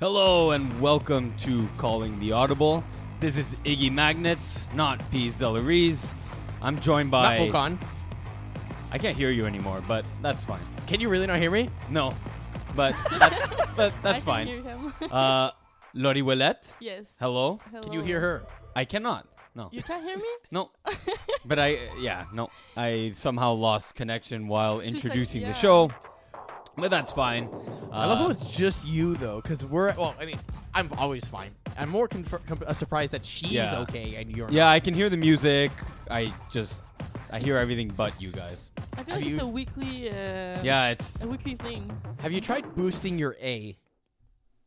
Hello and welcome to Calling the Audible. This is Iggy Magnets, not Peas Delarese. I'm joined by... Not Ocon. I can't hear you anymore, but that's fine. Can you really not hear me? No, but that's fine. I can hear him. Lori Willett? Yes. Hello? Can you hear her? I cannot. No. You can't hear me? No. But I somehow lost connection while introducing the show. But that's fine. I love how it's just you, though, because I'm always fine. I'm more surprised that she's okay and you're not. Yeah, I can hear the music. I hear everything but you guys. I feel it's a weekly it's a weekly thing. Have you tried boosting your A?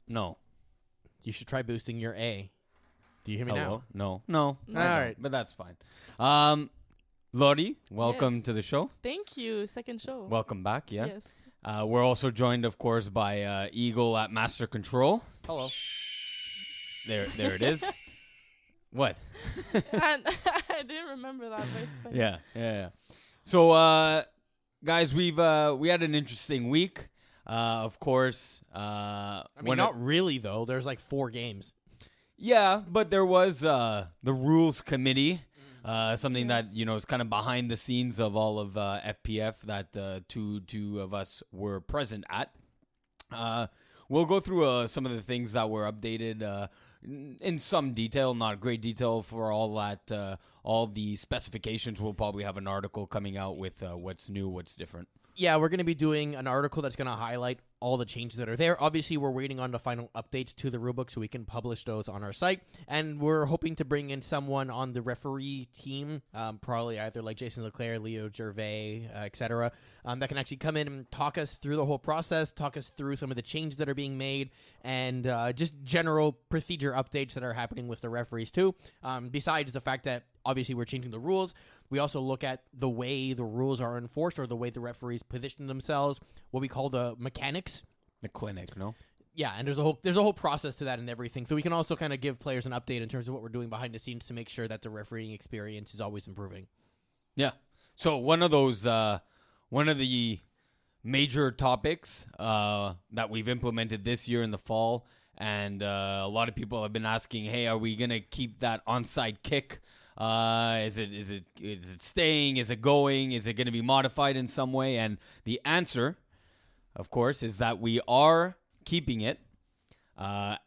No. You should try boosting your A. Do you hear me now? No. No. All right, but that's fine. Lori, welcome to the show. Thank you. Second show. Welcome back, yeah. Yes. We're also joined, of course, by Eagle at Master Control. Hello. There it is. What? I didn't remember that. But it's funny. Yeah. So, guys, we had an interesting week. Of course. I mean, not really though. There's like four games. Yeah, but there was the Rules Committee. Something that, is kind of behind the scenes of all of FPF that two of us were present at. We'll go through some of the things that were updated in some detail, not great detail for all that. All the specifications, we'll probably have an article coming out with what's new, what's different. Yeah, we're going to be doing an article that's going to highlight all the changes that are there. Obviously, we're waiting on the final updates to the rulebook so we can publish those on our site. And we're hoping to bring in someone on the referee team, probably either like Jason Leclerc, Leo Gervais, etc., that can actually come in and talk us through the whole process, talk us through some of the changes that are being made, and just general procedure updates that are happening with the referees too. Besides the fact that obviously we're changing the rules, we also look at the way the rules are enforced or the way the referees position themselves, what we call the mechanics. The clinic, no? Yeah, and there's a whole process to that and everything. So we can also kind of give players an update in terms of what we're doing behind the scenes to make sure that the refereeing experience is always improving. Yeah. So one of the major topics that we've implemented this year in the fall, and a lot of people have been asking, hey, are we going to keep that onside kick? Is it staying? Is it going? Is it going to be modified in some way? And the answer, of course, is that we are keeping it. But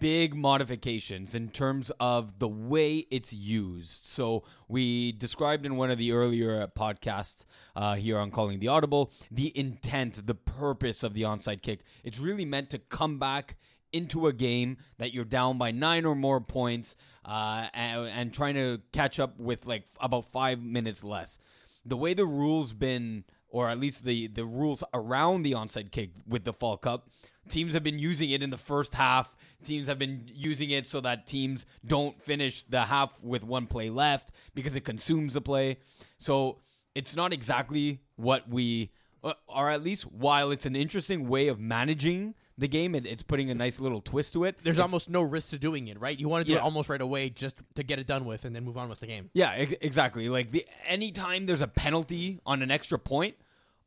big modifications in terms of the way it's used. So we described in one of the earlier podcasts here on Calling the Audible, the intent, the purpose of the onside kick. It's really meant to come back into a game that you're down by 9 or more points and trying to catch up with like about 5 minutes less. The way the rules been, or at least the rules around the onside kick with the Fall Cup, teams have been using it in the first half. Teams have been using it so that teams don't finish the half with one play left because it consumes the play. So it's not exactly what we, or at least while it's an interesting way of managing the game, it's putting a nice little twist to it. It's almost no risk to doing it, right? You want to do it almost right away just to get it done with and then move on with the game. Yeah, exactly. Like anytime there's a penalty on an extra point,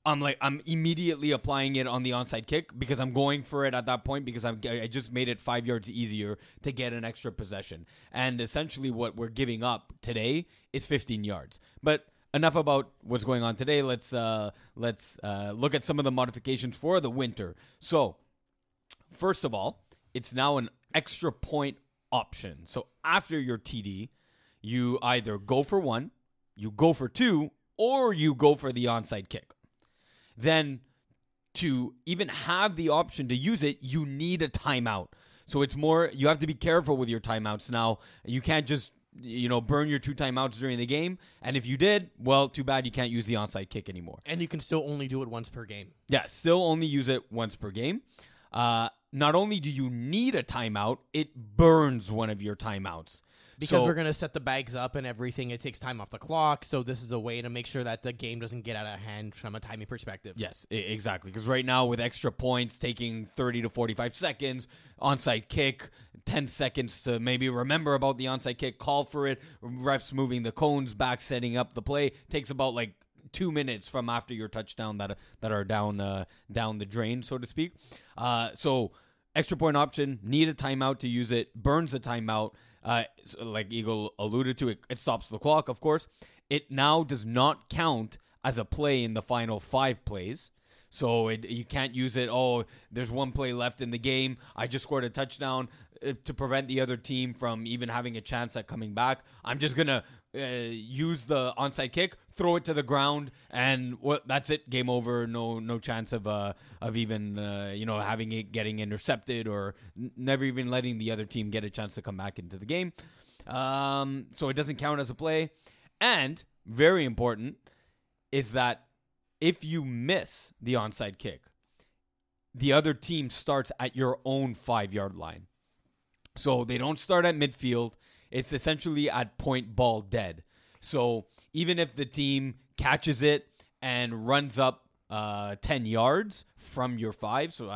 I'm immediately applying it on the onside kick because I'm going for it at that point because I just made it 5 yards easier to get an extra possession. And essentially what we're giving up today is 15 yards. But enough about what's going on today. Let's look at some of the modifications for the winter. So, first of all, it's now an extra point option. So after your TD, you either go for one, you go for two, or you go for the onside kick. Then to even have the option to use it, you need a timeout. So it's more, you have to be careful with your timeouts now. You can't just, burn your two timeouts during the game. And if you did, well, too bad, you can't use the onside kick anymore. And you can still only do it once per game. Yeah, still only use it once per game. Not only do you need a timeout, it burns one of your timeouts. Because we're going to set the bags up and everything. It takes time off the clock. So this is a way to make sure that the game doesn't get out of hand from a timing perspective. Yes, exactly. Because right now with extra points taking 30 to 45 seconds, onside kick, 10 seconds to maybe remember about the onside kick, call for it, refs moving the cones back, setting up the play, takes about like 2 minutes from after your touchdown that are down the drain, so to speak. So extra point option, need a timeout to use it, burns the timeout. So like Eagle alluded to, it stops the clock, of course. It now does not count as a play in the final 5 plays. So you can't use it, oh, there's one play left in the game, I just scored a touchdown to prevent the other team from even having a chance at coming back. I'm just going to use the onside kick, throw it to the ground, and that's it, game over, no chance of even having it getting intercepted or never even letting the other team get a chance to come back into the game. So it doesn't count as a play. And very important is that if you miss the onside kick, the other team starts at your own 5-yard line. So they don't start at midfield. It's essentially at point ball dead. So even if the team catches it and runs up 10 yards from your 5, so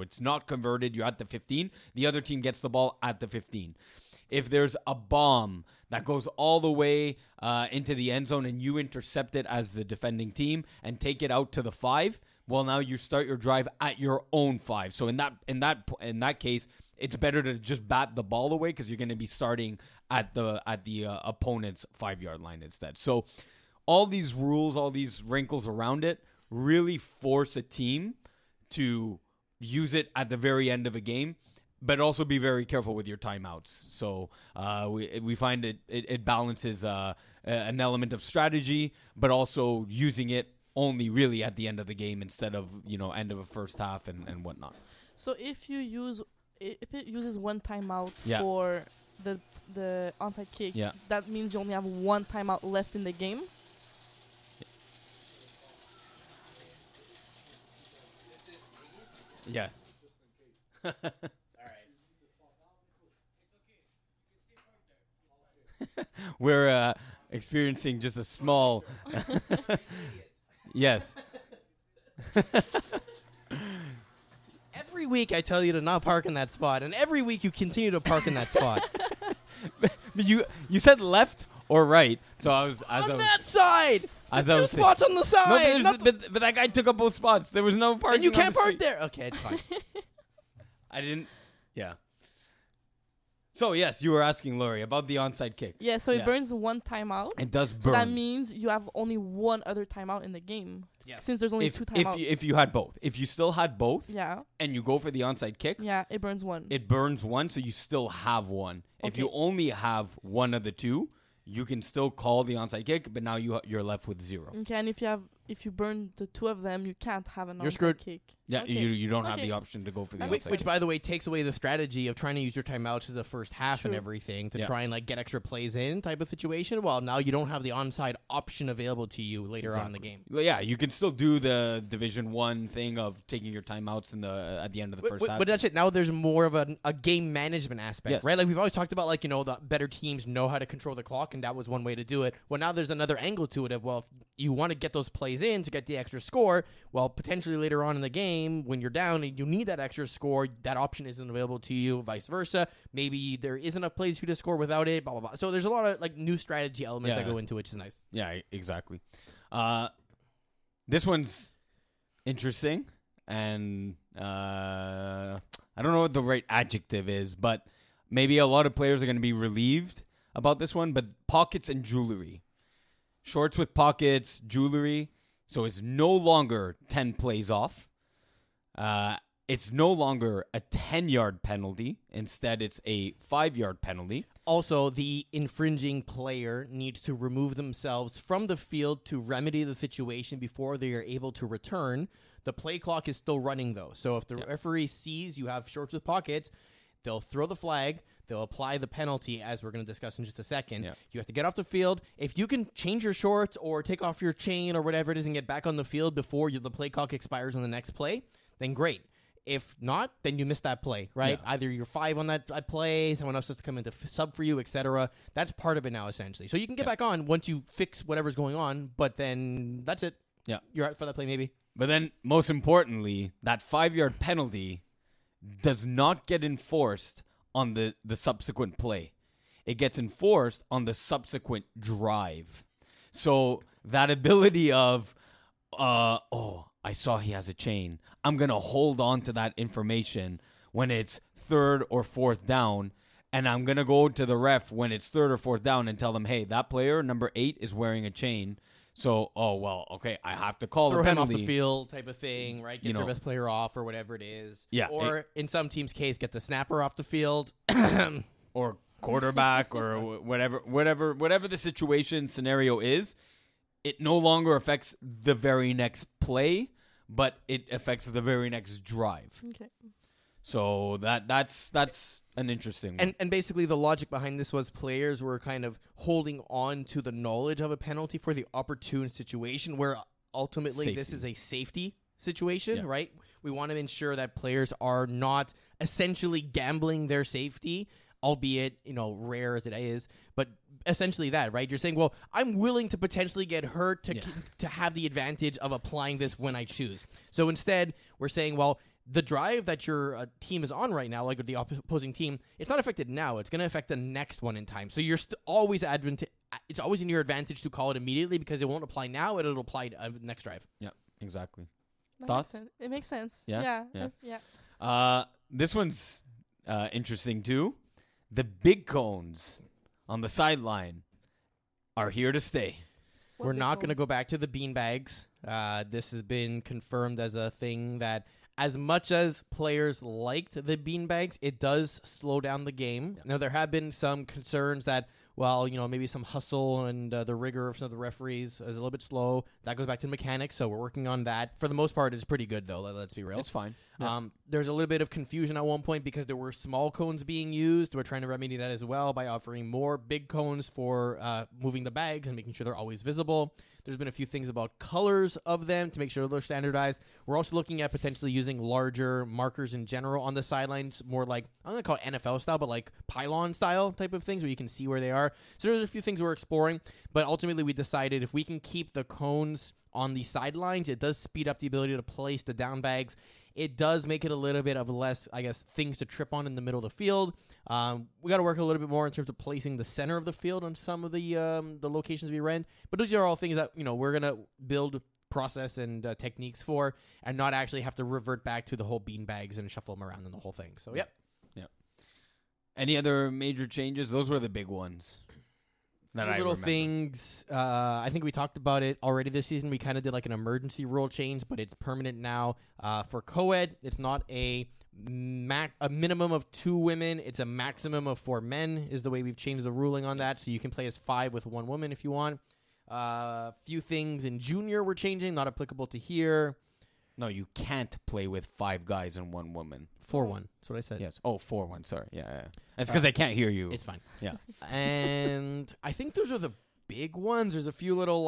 it's not converted, you're at the 15, the other team gets the ball at the 15. If there's a bomb that goes all the way into the end zone and you intercept it as the defending team and take it out to the 5, well, now you start your drive at your own 5. So in that case, it's better to just bat the ball away because you're going to be starting at the opponent's 5-yard line instead. So all these rules, all these wrinkles around it really force a team to use it at the very end of a game. But also be very careful with your timeouts. So we find it balances an element of strategy, but also using it only really at the end of the game instead of end of a first half and whatnot. So if it uses one timeout for the onside kick, that means you only have one timeout left in the game. Yeah. We're experiencing just a small yes. Every week I tell you to not park in that spot, and every week you continue to park in that spot. But you said left or right, so I was that side. As two spots on the side. No, but that guy took up both spots. There was no parking. And you can't park there. Okay, it's fine. I didn't. Yeah. So, yes, you were asking, Lori, about the onside kick. Yeah, so it burns one timeout. It does burn. So that means you have only one other timeout in the game. Yes. Since there's only two timeouts. If you had both. If you still had both and you go for the onside kick. Yeah, it burns one. It burns one, so you still have one. Okay. If you only have one of the two, you can still call the onside kick, but now you're left with 0. Okay, and if you burn the two of them, you can't have an onside kick. Yeah, okay. you don't have the option to go for the onside kick. Which, by the way, takes away the strategy of trying to use your timeout to the first half and everything to try and get extra plays in type of situation. Well, now you don't have the onside option available to you later on in the game. Well, yeah, you can still do the Division I thing of taking your timeouts at the end of the first half. But that's it. Now there's more of a game management aspect, right? Like we've always talked about, the better teams know how to control the clock, and that was one way to do it. Well, now there's another angle to it of, well, if you want to get those plays in to get the extra score, well, potentially later on in the game when you're down and you need that extra score, that option isn't available to you, vice versa. Maybe there is enough plays for you to score without it, blah, blah, blah. So there's a lot of new strategy elements that go into it, which is nice. Yeah, exactly. This one's interesting, and I don't know what the right adjective is, but maybe a lot of players are going to be relieved about this one, but pockets and jewelry. Shorts with pockets, jewelry. So it's no longer 10 plays off. It's no longer a 10-yard penalty. Instead, it's a 5-yard penalty. Also, the infringing player needs to remove themselves from the field to remedy the situation before they are able to return. The play clock is still running, though. So if the referee sees you have shorts with pockets, they'll throw the flag. They'll apply the penalty, as we're going to discuss in just a second. Yeah. You have to get off the field. If you can change your shorts or take off your chain or whatever it is and get back on the field before the play clock expires on the next play, then great. If not, then you miss that play, right? Yeah. Either you're 5 on that play, someone else has to come in to sub for you, etc. That's part of it now, essentially. So you can get back on once you fix whatever's going on, but then that's it. Yeah, you're out for that play maybe. But then, most importantly, that 5-yard penalty does not get enforced on the subsequent play. It gets enforced on the subsequent drive. So that ability of, oh, I saw he has a chain. I'm going to hold on to that information when it's third or fourth down. And I'm going to go to the ref when it's third or fourth down and tell them, hey, that player, number 8, is wearing a chain. So, oh, well, okay, I have to call the penalty. Throw him off the field type of thing, right? Get your best player off or whatever it is. Yeah. Or in some teams' case, get the snapper off the field. Or quarterback or whatever the situation scenario is. It no longer affects the very next play, but it affects the very next drive. Okay. So that's an interesting one. And basically the logic behind this was players were kind of holding on to the knowledge of a penalty for the opportune situation where ultimately this is a safety situation, right? We want to ensure that players are not essentially gambling their safety, albeit, rare as it is, but essentially that, right? You're saying, well, I'm willing to potentially get hurt to have the advantage of applying this when I choose. So instead, we're saying, well, the drive that your team is on right now, like the opposing team, it's not affected now. It's going to affect the next one in time. So you're it's always in your advantage to call it immediately because it won't apply now. It'll apply to next drive. Yeah, exactly. Thoughts? It makes sense. Yeah. This one's interesting too. The big cones on the sideline are here to stay. We're not going to go back to the beanbags. This has been confirmed as a thing that, as much as players liked the beanbags, it does slow down the game. Yeah. Now, there have been some concerns that, well, maybe some hustle and the rigor of some of the referees is a little bit slow. That goes back to the mechanics, so we're working on that. For the most part, it's pretty good, though. Let's be real. It's fine. Yeah. There's a little bit of confusion at one point because there were small cones being used. We're trying to remedy that as well by offering more big cones for moving the bags and making sure they're always visible. There's been a few things about colors of them to make sure they're standardized. We're also looking at potentially using larger markers in general on the sidelines, more like, I'm going to call it NFL style, but like pylon style type of things where you can see where they are. So there's a few things we're exploring, but ultimately we decided if we can keep the cones on the sidelines, it does speed up the ability to place the down bags. It does make it a little bit of less, I guess, things to trip on in the middle of the field. We got to work a little bit more in terms of placing the center of the field on some of the locations we ran. But those are all things that, we're going to build process and techniques for and not actually have to revert back to the whole beanbags and shuffle them around and the whole thing. So, yep. Yeah. Any other major changes? Those were the big ones. Little things. I think we talked about it already this season. We kind of did like an emergency rule change, but it's permanent now. For co-ed, it's not a minimum of 2 women. It's a maximum of 4 men is the way we've changed the ruling on that. So you can play as 5 with 1 woman if you want. A few things in junior we're changing, not applicable to here. No, you can't play with 5 guys and 1 woman. 4-1. That's what I said. Yes. Oh, 4-1. Sorry. Yeah. That's because I can't hear you. It's fine. Yeah. And I think those are the big ones. There's a few little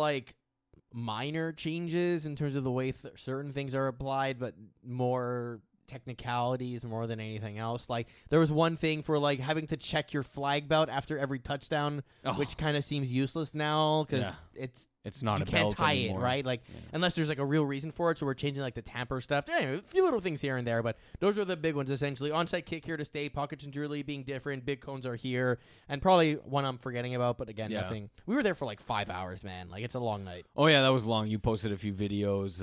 minor changes in terms of the way certain things are applied, but more technicalities more than anything else. Like there was one thing for having to check your flag belt after every touchdown, which kind of seems useless now because it's not you a can't belt tie anymore. It right like yeah. Unless there's a real reason for it. So we're changing the tamper stuff. Anyway, a few little things here and there, but those are the big ones essentially. Onside kick here to stay, pockets and jewelry being different, big cones are here, and probably one I'm forgetting about, but again nothing. We were there for 5 hours, man. It's a long night. Oh yeah, that was long. You posted a few videos.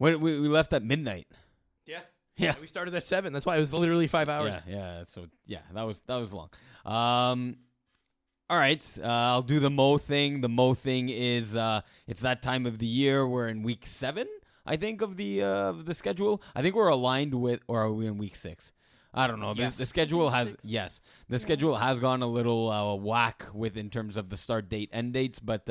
We left at midnight. Yeah. We started at 7. That's why it was literally 5 hours. Yeah. So that was long. All right. I'll do the Mo thing. The Mo thing is it's that time of the year. We're in week 7, I think, of the schedule. I think we're aligned with, or are we in week 6? I don't know. Yes. The schedule has schedule has gone a little whack with in terms of the start date, end dates, but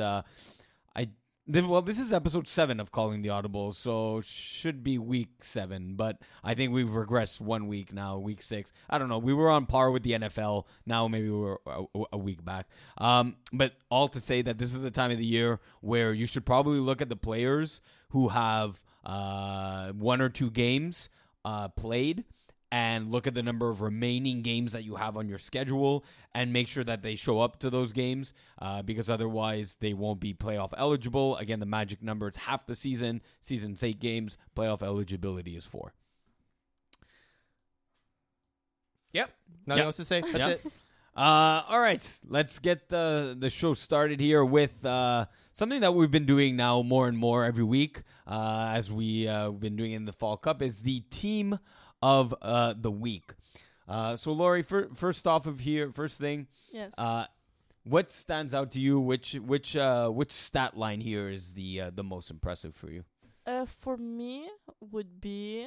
well, this is episode 7 of Calling the Audible, so should be week 7, but I think we've regressed 1 week now, week 6. I don't know. We were on par with the NFL. Now maybe we're a week back. But all to say that this is the time of the year where you should probably look at the players who have 1 or 2 games played and look at the number of remaining games that you have on your schedule and make sure that they show up to those games because otherwise they won't be playoff eligible. Again, the magic number is half the season. Season's 8 games. Playoff eligibility is 4. Yep. Nothing else to say. That's it. All right, let's get the show started here with something that we've been doing now more and more every week, as we've been doing in the Fall Cup, is the team of the week. So, Lori, first off of here, first thing, yes. What stands out to you? Which stat line here is the most impressive for you? For me, would be.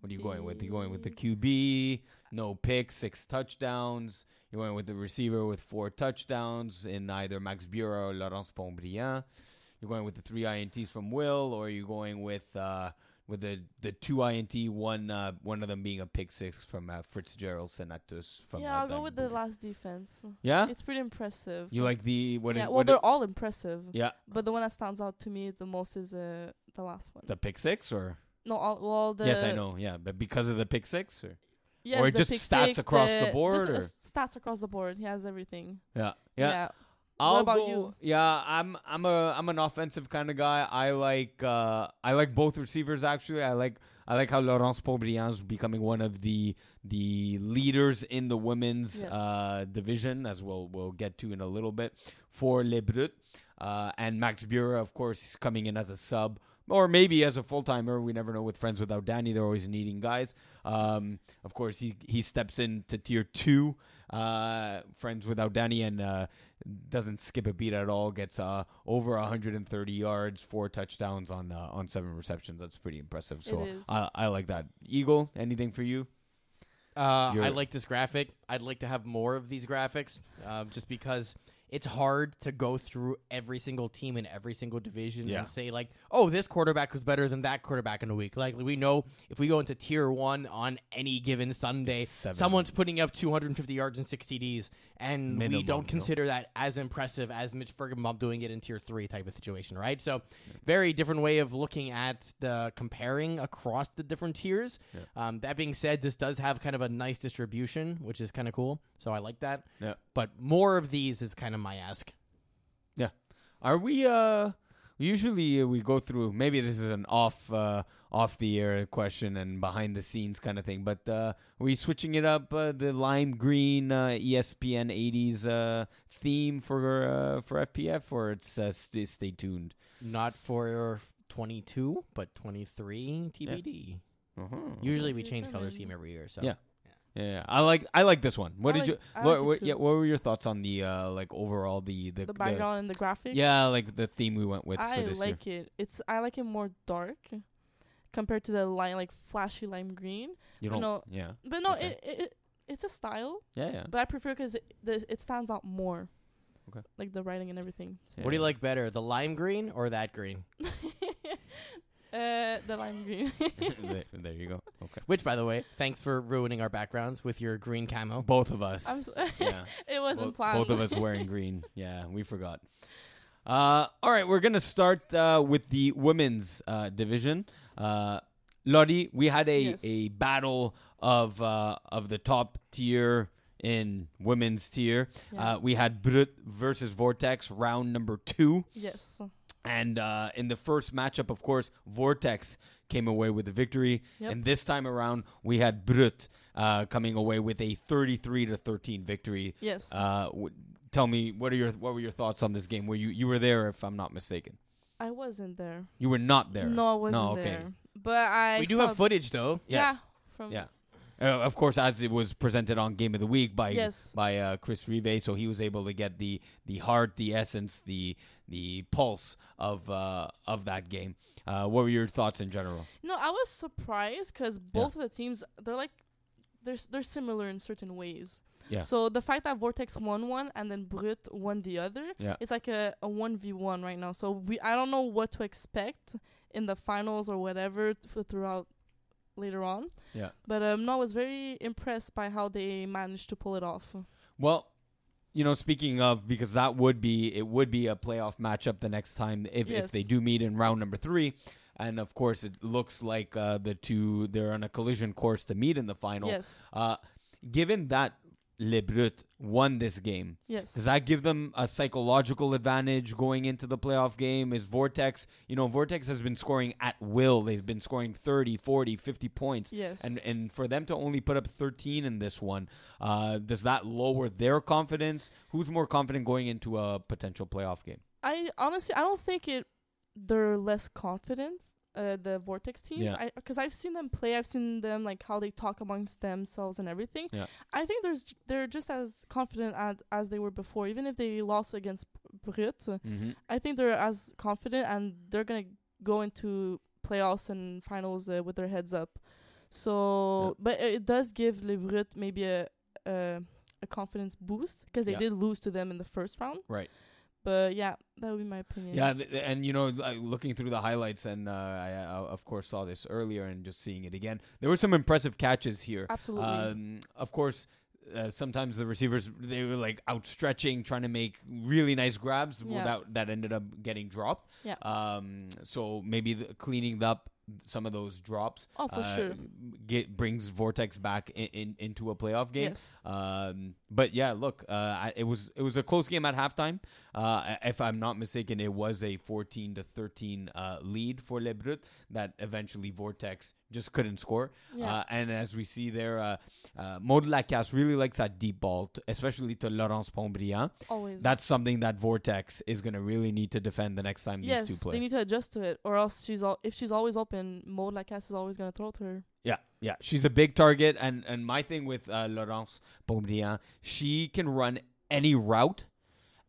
What are you going with? You're going with the QB, no picks, 6 touchdowns. You're going with the receiver with 4 touchdowns in either Max Bureau or Laurence Pombrian. You're going with the 3 INTs from Will, or you're going with the 2 INT, one of them being a pick 6 from Fitzgerald Senatus. Yeah, I'll go with the last defense. Yeah? It's pretty impressive. You like the... What yeah, is, well, what they're all impressive. Yeah. But the one that stands out to me the most is the last one. The pick 6 or... No, all the... Yes, I know, yeah. But because of the pick 6? Or, yes, or just stats six, across the board? Just or? Stats across the board. He has everything. Yeah. What about you? Yeah, I'm an offensive kind of guy. I like both receivers, actually. I like how Laurence Pombrian is becoming one of the leaders in the women's division, as we'll get to in a little bit, for Les Brutes. And Max Bureau, of course, coming in as a sub. Or maybe as a full-timer, we never know with Friends Without Danny. They're always needing guys. Of course, he steps into Tier 2, Friends Without Danny, and doesn't skip a beat at all. Gets over 130 yards, 4 touchdowns on 7 receptions. That's pretty impressive. So I like that. Eagle, anything for you? I like this graphic. I'd like to have more of these graphics just because... It's hard to go through every single team in every single division and say, like, oh, this quarterback was better than that quarterback in a week. Like, we know if we go into Tier 1 on any given Sunday, someone's putting up 250 yards and 6 TDs, and minimum, we don't consider that as impressive as Mitch Fergenbaum doing it in Tier 3 type of situation, right? So very different way of looking at the comparing across the different tiers. Yeah. That being said, this does have kind of a nice distribution, which is kind of cool. So I like that. Yeah. But more of these is kind of my ask. Yeah. Are we usually we go through, maybe this is an off the air question and behind the scenes kind of thing, but are we switching it up, the lime green ESPN 80s theme for FPF, or it's stay tuned? Not for 22, but 23 TBD. Yeah. Uh-huh. Usually we change color scheme every year, so. Yeah. Yeah, I like this one. What I did like, you? What were your thoughts on the like overall the background and the graphic? Yeah, like the theme we went with. I for this like year. It. It's I like it more dark compared to the line like flashy lime green. You don't know. Yeah. But no, okay. It's a style. Yeah. But I prefer because it stands out more. Okay. Like the writing and everything. So. Yeah. What do you like better, the lime green or that green? The lime green. there you go. Okay. Which, by the way, thanks for ruining our backgrounds with your green camo. Both of us. Yeah. It wasn't planned. Both of us wearing green. Yeah, we forgot. All right, we're gonna start with the women's division. Lori, we had a battle of the top tier in women's tier. Yeah. We had Brut versus Vortex, round number 2. Yes. And in the first matchup, of course, Vortex came away with the victory. Yep. And this time around, we had Brut coming away with a 33-13 victory. Yes. Tell me, what were your thoughts on this game? Were you were there, if I'm not mistaken? I wasn't there. You were not there. No, I wasn't there. But we do have footage, though. Yes. Yeah. Of course, as it was presented on Game of the Week by Chris Rive, so he was able to get the heart, the essence, the pulse of that game. What were your thoughts in general? No, I was surprised because both of the teams, they're similar in certain ways. Yeah. So the fact that Vortex won one and then Brut won the other, it's like a 1v1 right now. So I don't know what to expect in the finals or whatever throughout later on. Yeah. But I was very impressed by how they managed to pull it off. Well, you know, speaking of, because it would be a playoff matchup the next time if they do meet in round number 3, and of course it looks like they're on a collision course to meet in the final. Yes. Given that Le Brut won this game. Yes. Does that give them a psychological advantage going into the playoff game? Is Vortex, you know, Vortex has been scoring at will. They've been scoring 30, 40, 50 points. Yes. And for them to only put up 13 in this one, does that lower their confidence? Who's more confident going into a potential playoff game? I don't think they're less confident. The Vortex teams, because I've seen them play. I've seen them, like, how they talk amongst themselves and everything. Yeah. I think they're just as confident as they were before. Even if they lost against Brut, mm-hmm. I think they're as confident, and they're going to go into playoffs and finals with their heads up. So, but it does give Le Brut maybe a confidence boost, because they did lose to them in the first round. Right. But yeah, that would be my opinion. Yeah, and you know, looking through the highlights, and I of course saw this earlier, and just seeing it again, there were some impressive catches here. Absolutely. Of course, sometimes the receivers, they were like outstretching, trying to make really nice grabs. Yeah. Well, that ended up getting dropped. Yeah. So maybe cleaning up some of those drops. Oh, for sure. Brings Vortex back into a playoff game. Yes. But yeah, look, it was a close game at halftime. If I'm not mistaken, it was a 14-13 lead for Le Brut that eventually Vortex just couldn't score. Yeah. And as we see there, Maud Lacasse really likes that deep ball, especially to Laurence Pombrian. Always. That's something that Vortex is going to really need to defend the next time these two play. Yes, they need to adjust to it, or else if she's always open, Maud Lacasse is always going to throw to her. Yeah. She's a big target, and my thing with Laurence Pombrian, she can run any route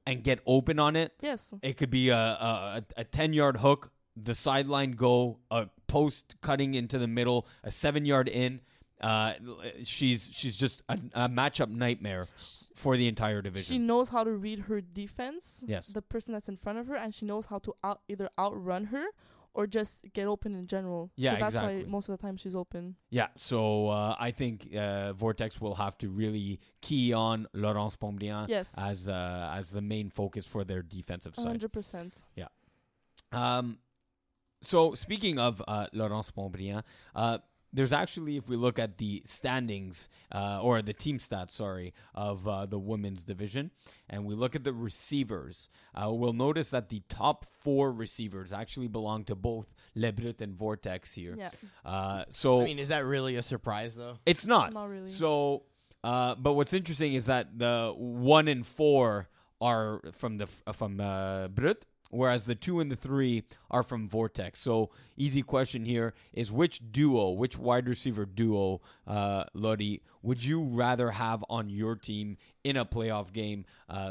and get open on it. Yes. It could be a 10-yard hook, the sideline go, a post cutting into the middle, a 7-yard in. She's just a matchup nightmare for the entire division. She knows how to read her defense, yes, the person that's in front of her, and she knows how to either outrun her or just get open in general. Yeah, so that's exactly why most of the time she's open. Yeah, so I think Vortex will have to really key on Laurence Pombrian as the main focus for their defensive side. 100%. Yeah. So speaking of Laurence Pombrian, there's actually, if we look at the standings or the team stats, of the women's division, and we look at the receivers, we'll notice that the top four receivers actually belong to both Le Brut and Vortex here. Yeah. So I mean, is that really a surprise, though? It's not. Not really. So, but what's interesting is that the 1 and 4 are from Brut, whereas the 2 and the 3 are from Vortex. So, easy question here is which wide receiver duo, Lori, would you rather have on your team in a playoff game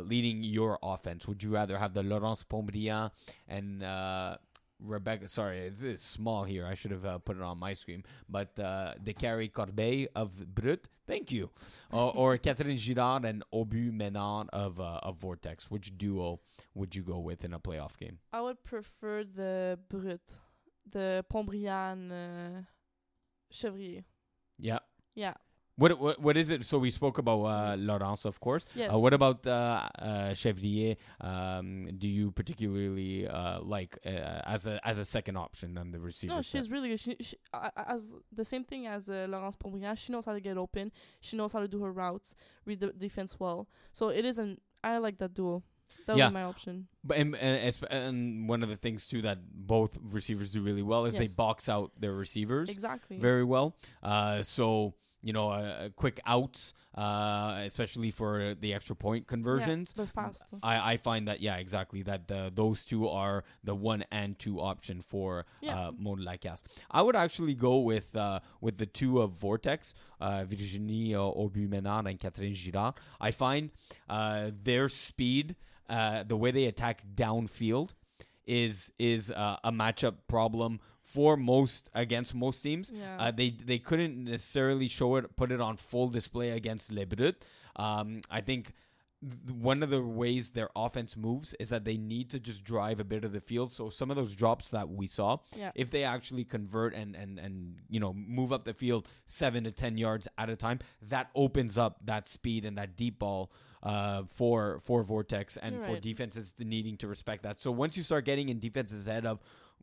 leading your offense? Would you rather have the Laurence Pombrian and Rebecca? Sorry, it's small here. I should have put it on my screen. But Descarrie Corbeil of Brut, thank you. Or Catherine Girard and Aubu Menard of Vortex. Which duo would you go with in a playoff game? I would prefer the Brut, the Pombrian Chevrier. Yeah. What is it? So we spoke about Laurence, of course. Yes. What about Chevrier? Do you particularly like as a second option on the receiver? No, she's really good. She as the same thing as Laurence Pombrian. She knows how to get open. She knows how to do her routes, read the defense well. So it isn't. I like that duo. That would be my option. But and one of the things, too, that both receivers do really well is they box out their receivers very well. So, you know, quick outs, especially for the extra point conversions. Yeah, they're fast. I find that, that those two are the 1 and 2 option for Maud Lacasse. I would actually go with the two of Vortex, Virginie Aubu-Menard and Catherine Girard. I find their speed, the way they attack downfield, is a matchup problem against most teams. Yeah. They couldn't necessarily put it on full display against Le Brut. I think one of the ways their offense moves is that they need to just drive a bit of the field. So some of those drops that we saw, if they actually convert and you know, move up the field 7 to 10 yards at a time, that opens up that speed and that deep ball for Vortex and for defenses needing to respect that. So once you start getting in defenses ahead of,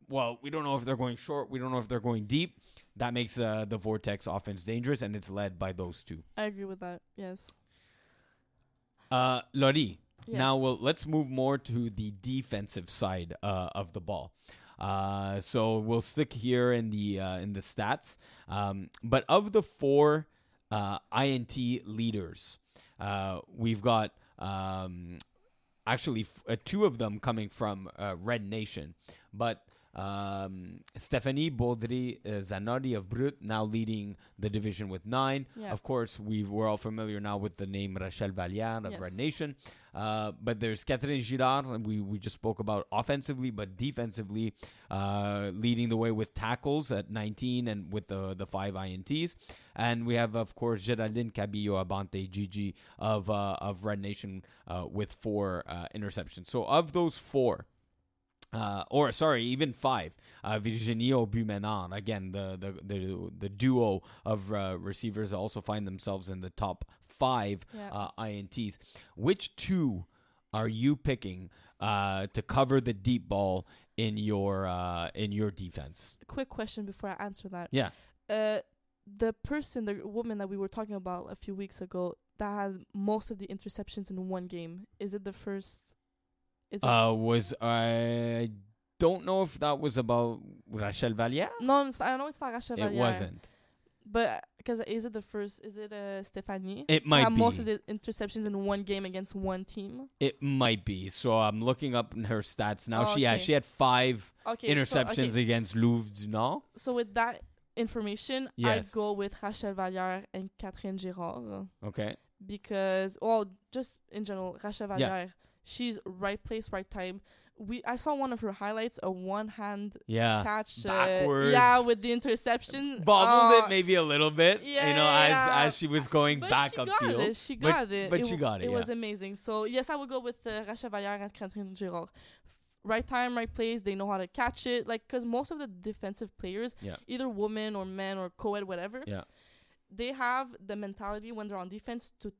well, we don't know if they're going short, we don't know if they're going deep, that makes the Vortex offense dangerous, and it's led by those two. I agree with that, yes. Lori, yes. Now let's move more to the defensive side of the ball. So we'll stick here in the stats. But of the four INT leaders, we've got two of them coming from Red Nation, but Stephanie Baudry-Zanardi of Brut now leading the division with 9. Yeah. Of course, we're all familiar now with the name Rachel Valliard of yes. Red Nation. But there's Catherine Girard, we just spoke about offensively, but defensively leading the way with tackles at 19 and with the 5 INTs. And we have, of course, Geraldine Cabillo-Abante-Gigi of Red Nation with 4 interceptions. So of those 4, even 5. Virginio Bumenard, again, the duo of receivers also find themselves in the top 5 yep. INTs. Which 2 are you picking to cover the deep ball in your defense? Quick question before I answer that. Yeah. The woman that we were talking about a few weeks ago that had most of the interceptions in one game. Is it the first? I don't know if that was about Rachel Valliard. No, I know it's not Rachel Valliard. It wasn't. But because is it Stephanie? It might be. Most of the interceptions in one game against one team? It might be. So I'm looking up in her stats now. She had 5 interceptions against Louvre du Nord. So with that information, yes. I go with Rachel Valliard and Catherine Girard. Okay. Because, just in general, Rachel Valliard. Yeah. She's right place, right time. I saw one of her highlights, a one-hand catch. Backwards. With the interception. Bobbled it maybe a little bit, as she was going back upfield. She got it. But she got it, It was amazing. So, yes, I would go with Rachel Valliard and Catherine Girard. Right time, right place. They know how to catch it. Because most of the defensive players, either women or men or co-ed, whatever, they have the mentality when they're on defense to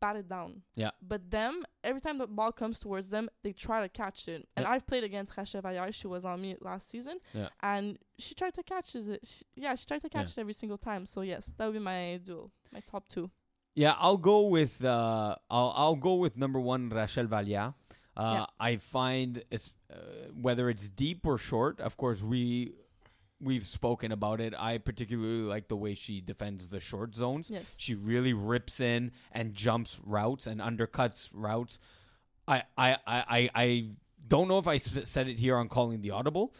bat it down. Yeah. But them, every time the ball comes towards them, they try to catch it. And I've played against Rachel Valliard. She was on me last season. Yeah. And she tried to catch it. She tried to catch it every single time. So yes, that would be my duo, my top 2. Yeah, I'll go with number 1, Rachel Valliard. I find it's, whether it's deep or short, of course we've spoken about it. I particularly like the way she defends the short zones. Yes. She really rips in and jumps routes and undercuts routes. I don't know if I said it here on Calling the Audible,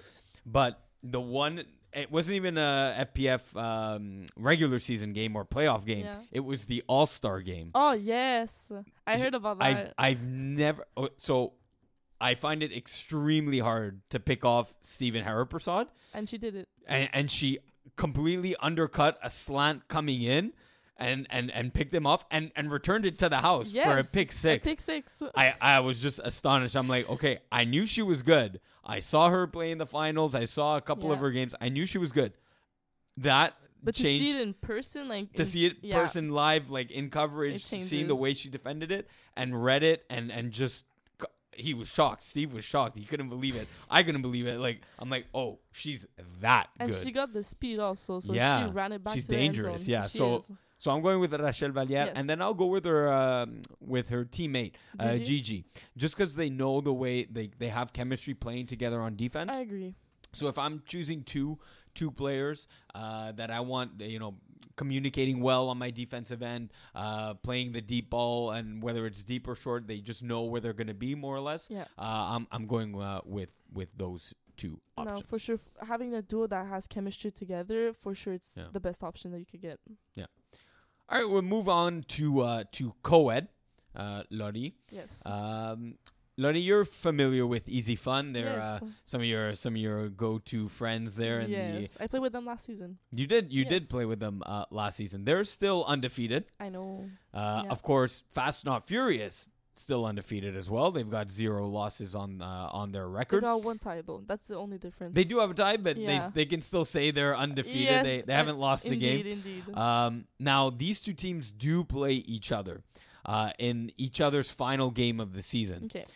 but it wasn't even a FPF regular season game or playoff game. Yeah. It was the All-Star game. Oh, yes. I heard about that. I've never... So... I find it extremely hard to pick off Stephen Hariprasad. And she did it. And she completely undercut a slant coming in and picked him off and returned it to the house for a pick 6. I was just astonished. I'm like, okay, I knew she was good. I saw her play in the finals. I saw a couple of her games. I knew she was good. But to see it in person, person live, in coverage, seeing the way she defended it and read it and just... He was shocked. Steve was shocked. He couldn't believe it. I couldn't believe it. I'm like, oh, she's that good. And she got the speed also, so she ran it back. She's dangerous. The end zone. So I'm going with Rachel Valliard, and then I'll go with her teammate Gigi, just because they know the way they have chemistry playing together on defense. I agree. So if I'm choosing two players that I want, communicating well on my defensive end, playing the deep ball, and whether it's deep or short, they just know where they're going to be more or less. Yeah. I'm going with those 2 options. No, for sure. Having a duo that has chemistry together, for sure, it's the best option that you could get. Yeah. All right, we'll move on to co-ed, Lori. Yes. Lori, you're familiar with Easy Fun. They're some of your go-to friends there. Yes, I played with them last season. You did? You did play with them last season. They're still undefeated. I know. Of course, Fast Not Furious, still undefeated as well. They've got 0 losses on their record. They got 1 tie, though. That's the only difference. They do have a tie, but they can still say they're undefeated. Yes, they haven't lost a game. Indeed. Now, these 2 teams do play each other in each other's final game of the season. Okay.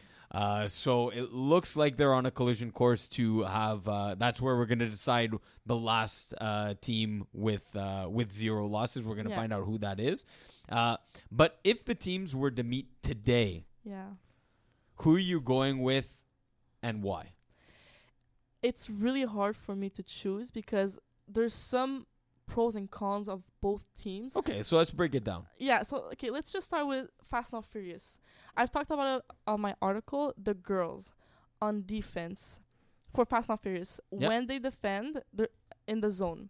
So it looks like they're on a collision course to have, that's where we're going to decide the last team with zero losses. We're going to find out who that is. But if the teams were to meet today, who are you going with and why? It's really hard for me to choose because there's some pros and cons of both teams. Okay, so let's break it down. Yeah, so, okay, let's just start with Fast Not Furious. I've talked about it on my article, the girls on defense for Fast Not Furious. Yep. When they defend, they're in the zone.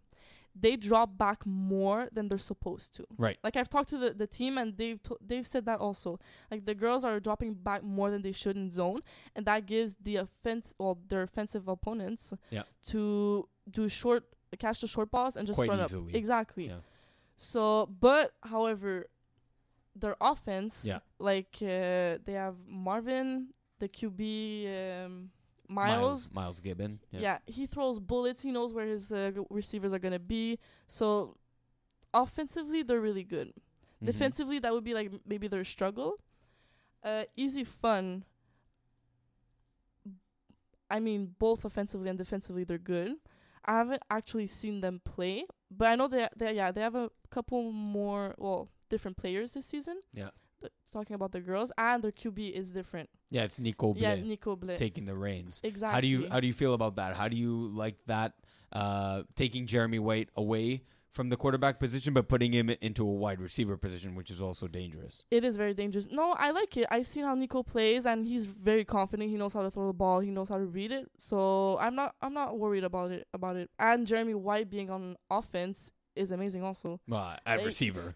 They drop back more than they're supposed to. Right. Like, I've talked to the team, and they've said that also. Like, the girls are dropping back more than they should in zone, and that gives their offensive opponents to do catch the short balls and just quite run easily. Up. Exactly. Yeah. So, but, however, their offense, they have Marvin, the QB... Miles Gibbon. Yeah, he throws bullets. He knows where his receivers are going to be. So, offensively, they're really good. Mm-hmm. Defensively, that would be like maybe their struggle. Easy Fun. I mean, both offensively and defensively, they're good. I haven't actually seen them play, but I know they have a couple more, different players this season. Yeah. Talking about the girls, and their QB is different. Yeah, it's Nico Ble. Yeah, Nico Ble taking the reins. Exactly. How do you feel about that? How do you like that taking Jeremy White away from the quarterback position but putting him into a wide receiver position, which is also dangerous? It is very dangerous. No, I like it. I've seen how Nico plays, and he's very confident. He knows how to throw the ball. He knows how to read it. So I'm not worried about it. And Jeremy White being on offense is amazing also. At receiver.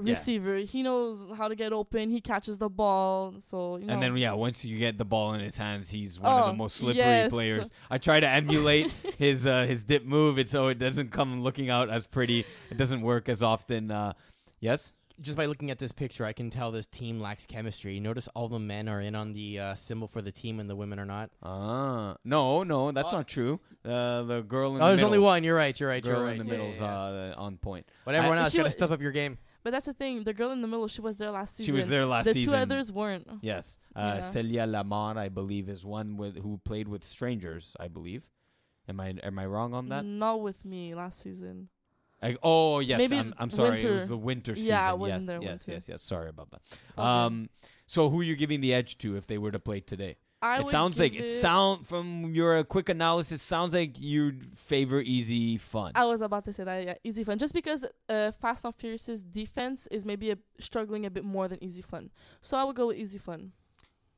Receiver. He knows how to get open. He catches the ball. So, you know. And then, once you get the ball in his hands, he's one of the most slippery players. I try to emulate his dip move, so it doesn't come looking out as pretty. It doesn't work as often. Yes? Just by looking at this picture, I can tell this team lacks chemistry. You notice all the men are in on the symbol for the team, and the women are not. No, that's not true. The girl in the middle. Oh, there's only one. You're right. Girl in the middle's on point. But everyone else got to step up your game. But that's the thing. The girl in the middle, she was there last season. The two others weren't. Yes. Celia Lamar, I believe, is one who played with strangers, I believe. Am I wrong on that? Not with me last season. Yes. Maybe I'm sorry. Winter. It was the winter season. Yeah, I wasn't there. Yes. Sorry about that. So who are you giving the edge to if they were to play today? From your quick analysis, sounds like you'd favor Easy Fun. I was about to say that, yeah. Easy Fun. Just because Fast and Furious's defense is maybe struggling a bit more than Easy Fun. So I would go with Easy Fun.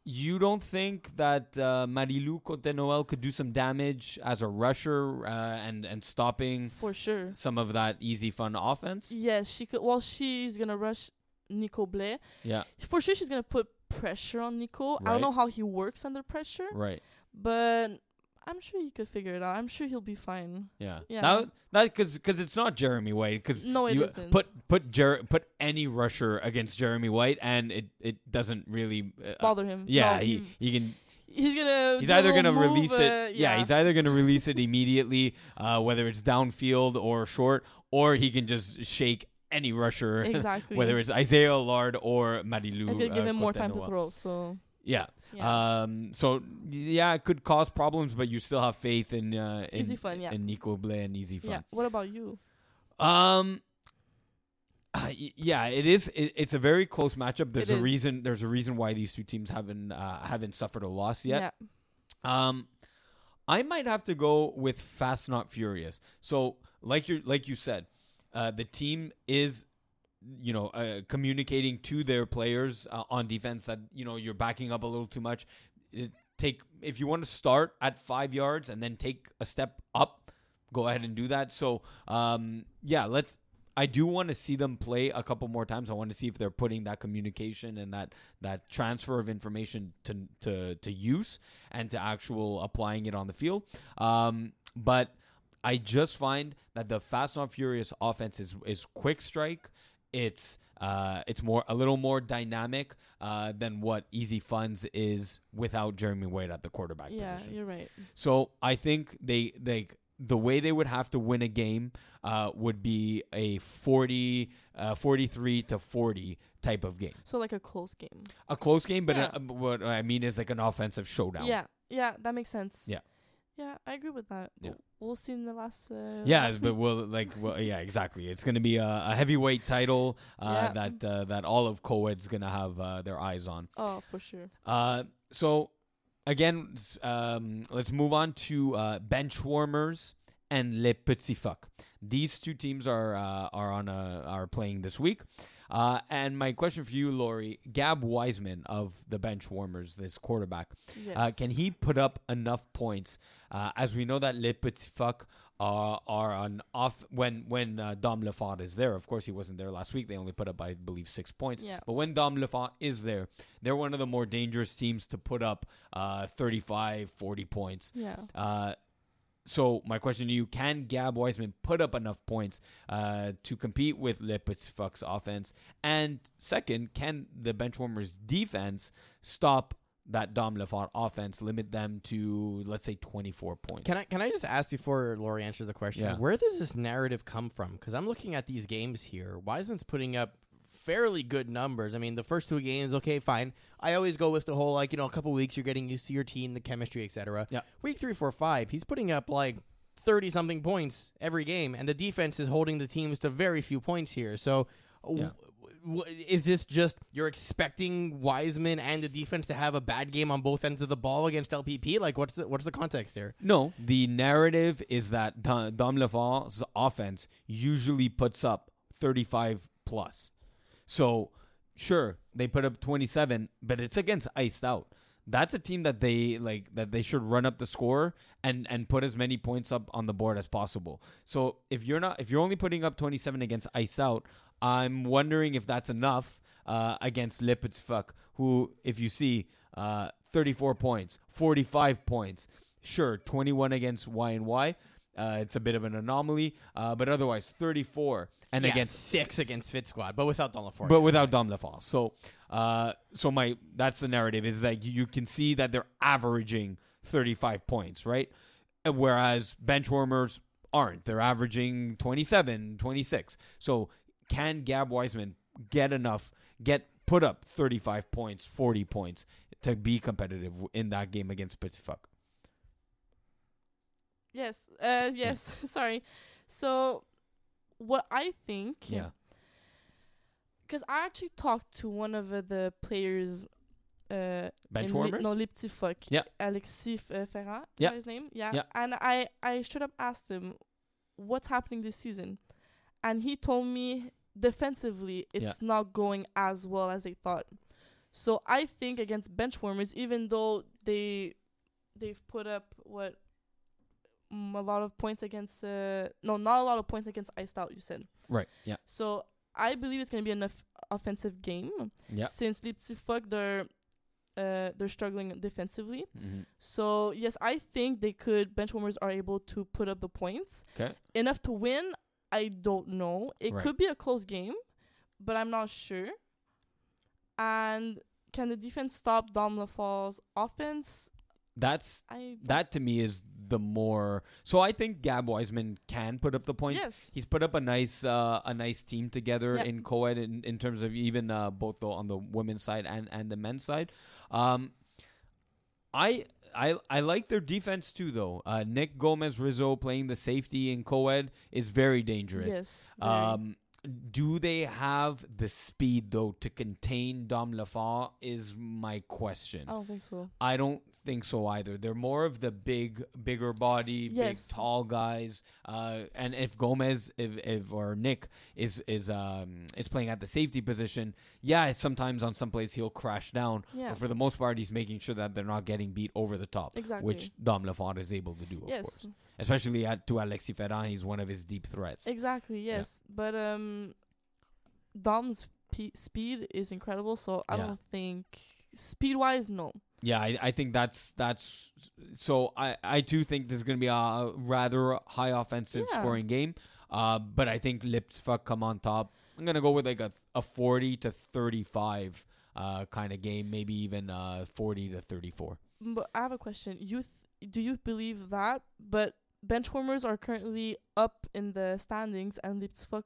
You don't think that Marilou Cote-Noël could do some damage as a rusher and stopping for sure some of that Easy Fun offense? Yes, she could. Well, she's going to rush Nico Ble. Yeah. For sure, she's going to put pressure on Nico. Right. I don't know how he works under pressure. Right. But I'm sure he could figure it out. I'm sure he'll be fine. Yeah. That because it's not Jeremy White. No, it isn't. Put any rusher against Jeremy White, and it doesn't really bother him. Yeah, no, he can. He's either gonna release it. Yeah, he's either gonna release it immediately, whether it's downfield or short, or he can just shake any rusher. Exactly. Whether it's Isaiah Lard or Marilou. It's gonna give him more time to throw. So. Yeah. It could cause problems, but you still have faith in Easy Fun, in Nico Ble and Easy Fun. Yeah. What about you? It is. It's a very close matchup. There's a reason why these two teams haven't suffered a loss yet. Yeah. I might have to go with Fast Not Furious. So, like you said, the team is. Communicating to their players on defense that, you're backing up a little too much. If you want to start at 5 yards and then take a step up, go ahead and do that. So, I do want to see them play a couple more times. I want to see if they're putting that communication and that transfer of information to use and to actual applying it on the field. But I just find that the Fast and Furious offense is quick strike. It's more a little more dynamic than what Easy Funds is without Jeremy White at the quarterback position. Yeah, you're right. So I think they the way they would have to win a game would be a 43-40 type of game. So like a close game. A close game, but what I mean is like an offensive showdown. Yeah, yeah, that makes sense. Yeah. Yeah, I agree with that. Yeah. We'll see in the last. Yeah, exactly. It's gonna be a heavyweight title that all of co-ed's gonna have their eyes on. Oh, for sure. So again, let's move on to Benchwarmers and Les Petits Fucks. These two teams are playing this week. And my question for you, Lori, Gab Wiseman of the Benchwarmers, this quarterback, can he put up enough points? As we know that Les Petits Fucks are on off when Dom Lafant is there. Of course, he wasn't there last week. They only put up, I believe, 6 points. Yeah. But when Dom Lafant is there, they're one of the more dangerous teams to put up 35, 40 points. Yeah. So my question to you, can Gab Wiseman put up enough points to compete with Les Petits Fucks' offense? And second, can the Benchwarmers' defense stop that Dom Lafont offense, limit them to, let's say, 24 points? Can I just ask before Lori answers the question, where does this narrative come from? Because I'm looking at these games here. Wiseman's putting up fairly good numbers. I mean, the first two games, okay, fine. I always go with the whole, like, you know, a couple weeks, you're getting used to your team, the chemistry, etc. Yeah. Week 3, 4, 5, he's putting up, like, 30-something points every game, and the defense is holding the teams to very few points here. So is this just you're expecting Wiseman and the defense to have a bad game on both ends of the ball against LPP? Like, what's the context there? No, the narrative is that Dom Lafant's offense usually puts up 35+. So, sure, they put up 27, but it's against Iced Out. That's a team that they should run up the score and put as many points up on the board as possible. So, if you're only putting up 27 against Iced Out, I'm wondering if that's enough against Les Petits Fucks, who, if you see, 34 points, 45 points, sure, 21 against Y&Y. It's a bit of an anomaly, but otherwise 34 and against 6 against Fit Squad, but without Dom Lafont. So, that's the narrative, is that you can see that they're averaging 35 points, right? Whereas Benchwarmers aren't. They're averaging 27, 26. So, can Gab Wiseman put up 35 points, 40 points to be competitive in that game against Petits Fucks? Yes. Sorry. So, what I think... Yeah. Because I actually talked to one of the players... Benchwarmers? Les Petits Fucks. Yeah. Alexis Ferrat. Yeah. Is his name? Yeah. Yeah. And I straight up asked him, what's happening this season? And he told me, defensively, it's not going as well as they thought. So, I think against Benchwarmers, even though they've put up, not a lot of points against Iced Out, you said. Right, yeah. So, I believe it's going to be an offensive game. Yeah. Since Les Petits Fucks, they're struggling defensively. Mm-hmm. So, yes, I think Benchwarmers are able to put up the points. Okay. Enough to win, I don't know. It could be a close game, but I'm not sure. And can the defense stop Dom Lafall's offense? That to me is the more. So I think Gab Wiseman can put up the points. Yes. He's put up a nice team together in co-ed in terms of even both on the women's side and the men's side. I like their defense too, though. Nick Gomez-Rizzo playing the safety in co-ed is very dangerous. Yes. Do they have the speed, though, to contain Dom Lafant is my question. I don't think so. I don't think so either. They're more of the bigger body, big, tall guys. And if Gomez or Nick is playing at the safety position, sometimes on some plays he'll crash down. Yeah. But for the most part, he's making sure that they're not getting beat over the top, which Dom Lafant is able to do, of course. Especially to Alexis Ferrand, he's one of his deep threats. Exactly, yes. Yeah. But Dom's speed is incredible, so I don't think... Speed-wise, no. Yeah, I think that's... So I too think this is going to be a rather high offensive scoring game. But I think Les Petits Fucks come on top. I'm going to go with like a 40-35 kind of game, maybe even 40-34. But I have a question. Do you believe that? But Benchwarmers are currently up in the standings, and Leipzig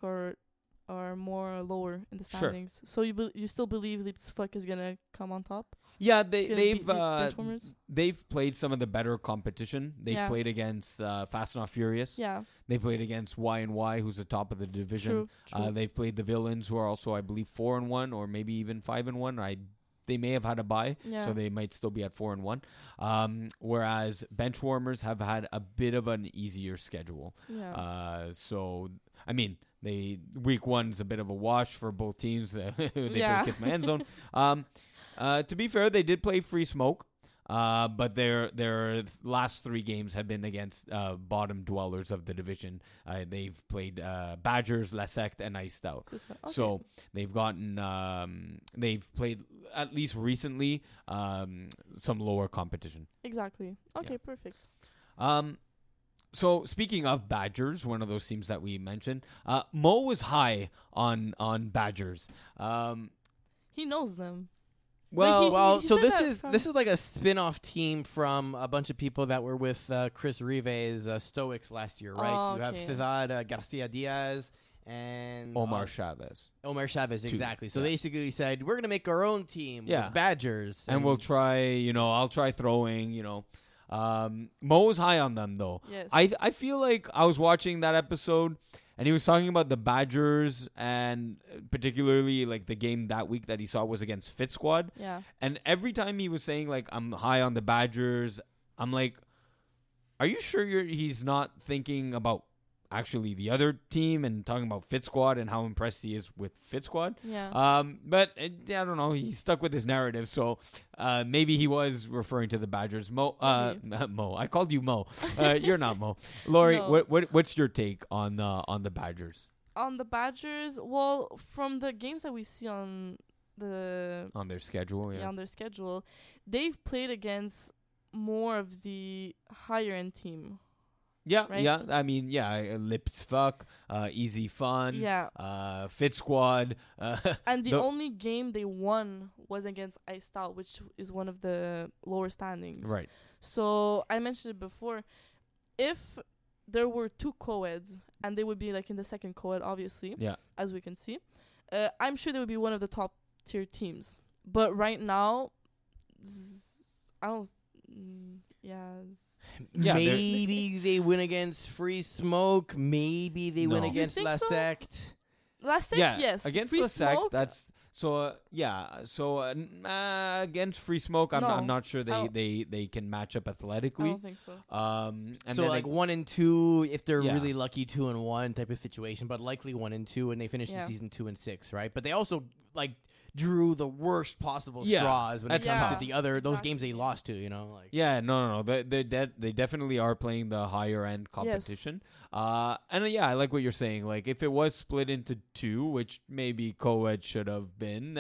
are more lower in the standings. Sure. So you still believe Leipzig is gonna come on top? Yeah, they've played some of the better competition. They've played against Fast and Furious. Yeah. They played against Y&Y, who's the top of the division. True. They've played the Villains, who are also, I believe, 4-1 or maybe even 5-1. They may have had a bye, so they might still be at 4-1. Whereas Benchwarmers have had a bit of an easier schedule. Yeah. Week one's a bit of a wash for both teams. Play Kiss My End Zone. To be fair, they did play Free Smoke, but their last three games have been against bottom dwellers of the division. They've played Badgers, La Secte, and Iced Out. Okay. So they've gotten they've played, at least recently, some lower competition. Exactly. Okay, perfect. So speaking of Badgers, one of those teams that we mentioned, Mo was high on Badgers. He knows them. This is like a spin-off team from a bunch of people that were with Chris Rive's Stoics last year, right? You have Cesar Garcia Diaz and Omar Chavez. Omar Chavez, exactly. So they basically said, we're going to make our own team with Badgers. And we'll try, I'll try throwing, Mo's high on them, though. Yes. I feel like I was watching that episode, and he was talking about the Badgers, and particularly like the game that week that he saw was against Fit Squad. Yeah. And every time he was saying like, I'm high on the Badgers, I'm like, are you sure he's not thinking about actually the other team and talking about Fit Squad and how impressed he is with Fit Squad? Yeah. But I don't know. He stuck with his narrative, so maybe he was referring to the Badgers. Mo, I called you Mo. You're not Mo. Lori, no. What's your take on the Badgers? On the Badgers, well, from the games that we see on their schedule, they've played against more of the higher end team. Yeah, right? Lipsfuck, Easy Fun, Fit Squad. And the only game they won was against Iced Out, which is one of the lower standings. Right. So I mentioned it before. If there were two co-eds, and they would be like in the second co-ed, obviously, as we can see, I'm sure they would be one of the top tier teams. But right now, I don't... maybe they win against Free Smoke. Maybe they win against La Secte. La Secte, yes. Against La Secte, that's... So against Free Smoke, I'm not sure they can match up athletically. I don't think so. And so then like 1 and 2, if they're really lucky, 2 and 1 type of situation, but likely 1 and 2, and they finish the season 2 and 6, right? But they also like drew the worst possible straws when it comes to the other those games they lost to. They definitely are playing the higher end competition. I like what you're saying. Like if it was split into two, which maybe co-ed should have been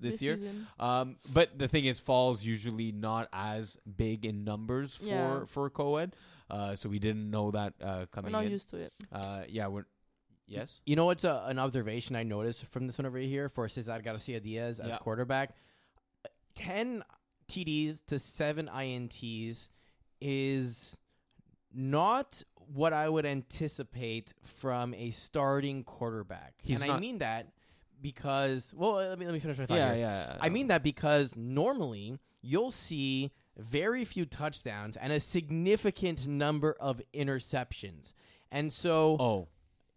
this year. Season. But the thing is, fall's usually not as big in numbers for co-ed. So we didn't know that coming in. We're not used to it. Yes. You know what's an observation I noticed from this one over here for Cesar Garcia Diaz as quarterback? 10 TDs to 7 INTs is not what I would anticipate from a starting quarterback. I mean that because... Well, let me finish my thought here. I mean that because normally you'll see very few touchdowns and a significant number of interceptions. And so... Oh.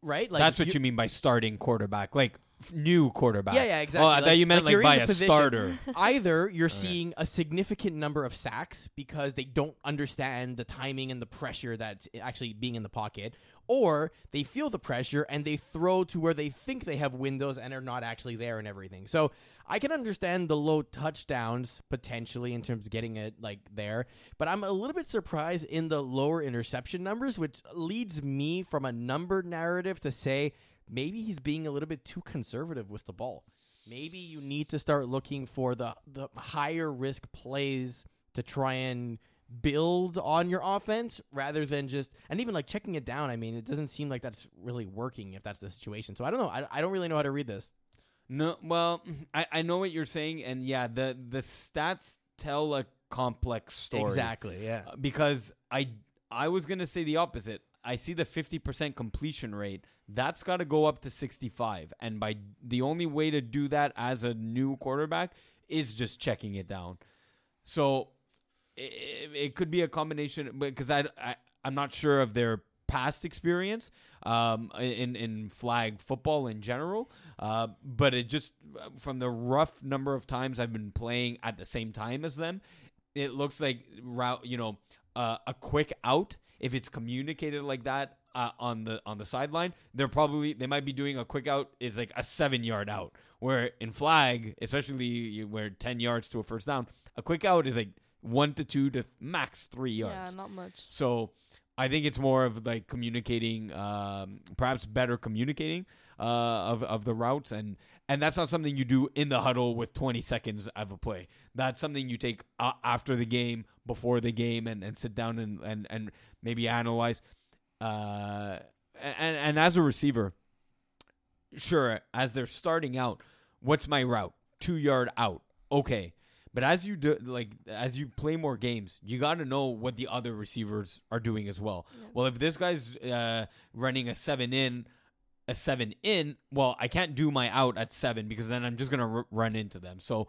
Right? Like that's what you mean by starting quarterback, like new quarterback. Yeah, exactly. I thought you meant like by a starter. Either you're seeing a significant number of sacks because they don't understand the timing and the pressure that's actually being in the pocket, or they feel the pressure and they throw to where they think they have windows and are not actually there and everything. So I can understand the low touchdowns potentially in terms of getting it like there, but I'm a little bit surprised in the lower interception numbers, which leads me from a number narrative to say maybe he's being a little bit too conservative with the ball. Maybe you need to start looking for the higher risk plays to try and build on your offense rather than just, and even like checking it down. I mean, it doesn't seem like that's really working if that's the situation. So I don't know. I don't really know how to read this. No, well, I know what you're saying, and the stats tell a complex story. Exactly, yeah. Because I I was going to say the opposite. I see the 50% completion rate. That's got to go up to 65. And by the only way to do that as a new quarterback is just checking it down. So it could be a combination, because I'm not sure of their past experience in flag football in general. But it just, from the rough number of times I've been playing at the same time as them, it looks like, you know, a quick out. If it's communicated like that on the sideline, they might be doing a quick out is like a 7-yard out. Where in flag, especially where 10 yards to a first down, a quick out is like 1 to 2 to max 3 yards. Yeah, not much. So I think it's more of like communicating, perhaps better communicating of the routes, and that's not something you do in the huddle with 20 seconds of a play. That's something you take after the game, before the game, and sit down and maybe analyze. And as a receiver, sure, as they're starting out, what's my route? 2-yard out, okay. But as you do, as you play more games, you got to know what the other receivers are doing as well. Yeah. Well, if this guy's running a 7-in, well, I can't do my out at 7 because then I'm just going to run into them. So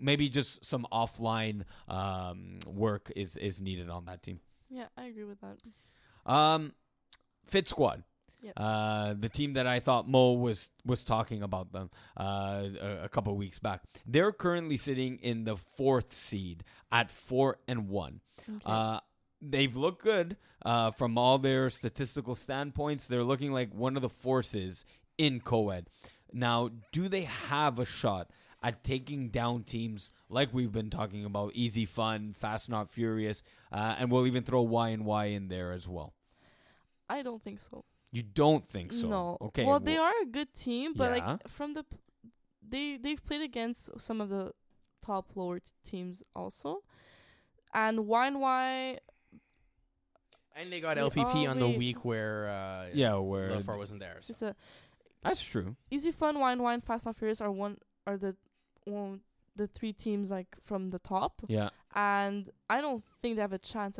maybe just some offline work is needed on that team. Yeah, I agree with that. Fit squad. Yes. The team that I thought Mo was talking about them a couple of weeks back. They're currently sitting in the 4th seed at 4-1. Okay. They've looked good from all their statistical standpoints. They're looking like one of the forces in co-ed. Now, do they have a shot at taking down teams like we've been talking about, Easy Fun, Fast Not Furious, and we'll even throw Y&Y in there as well? I don't think so. You don't think so? No. Okay. Well, they are a good team, but yeah. They've played against some of the top lower teams also, and Y&Y. And they got LPP on the week where where Lafar wasn't there. So. That's true. Easy Fun, Y&Y, Fast Not Furious are the three teams like from the top. Yeah. And I don't think they have a chance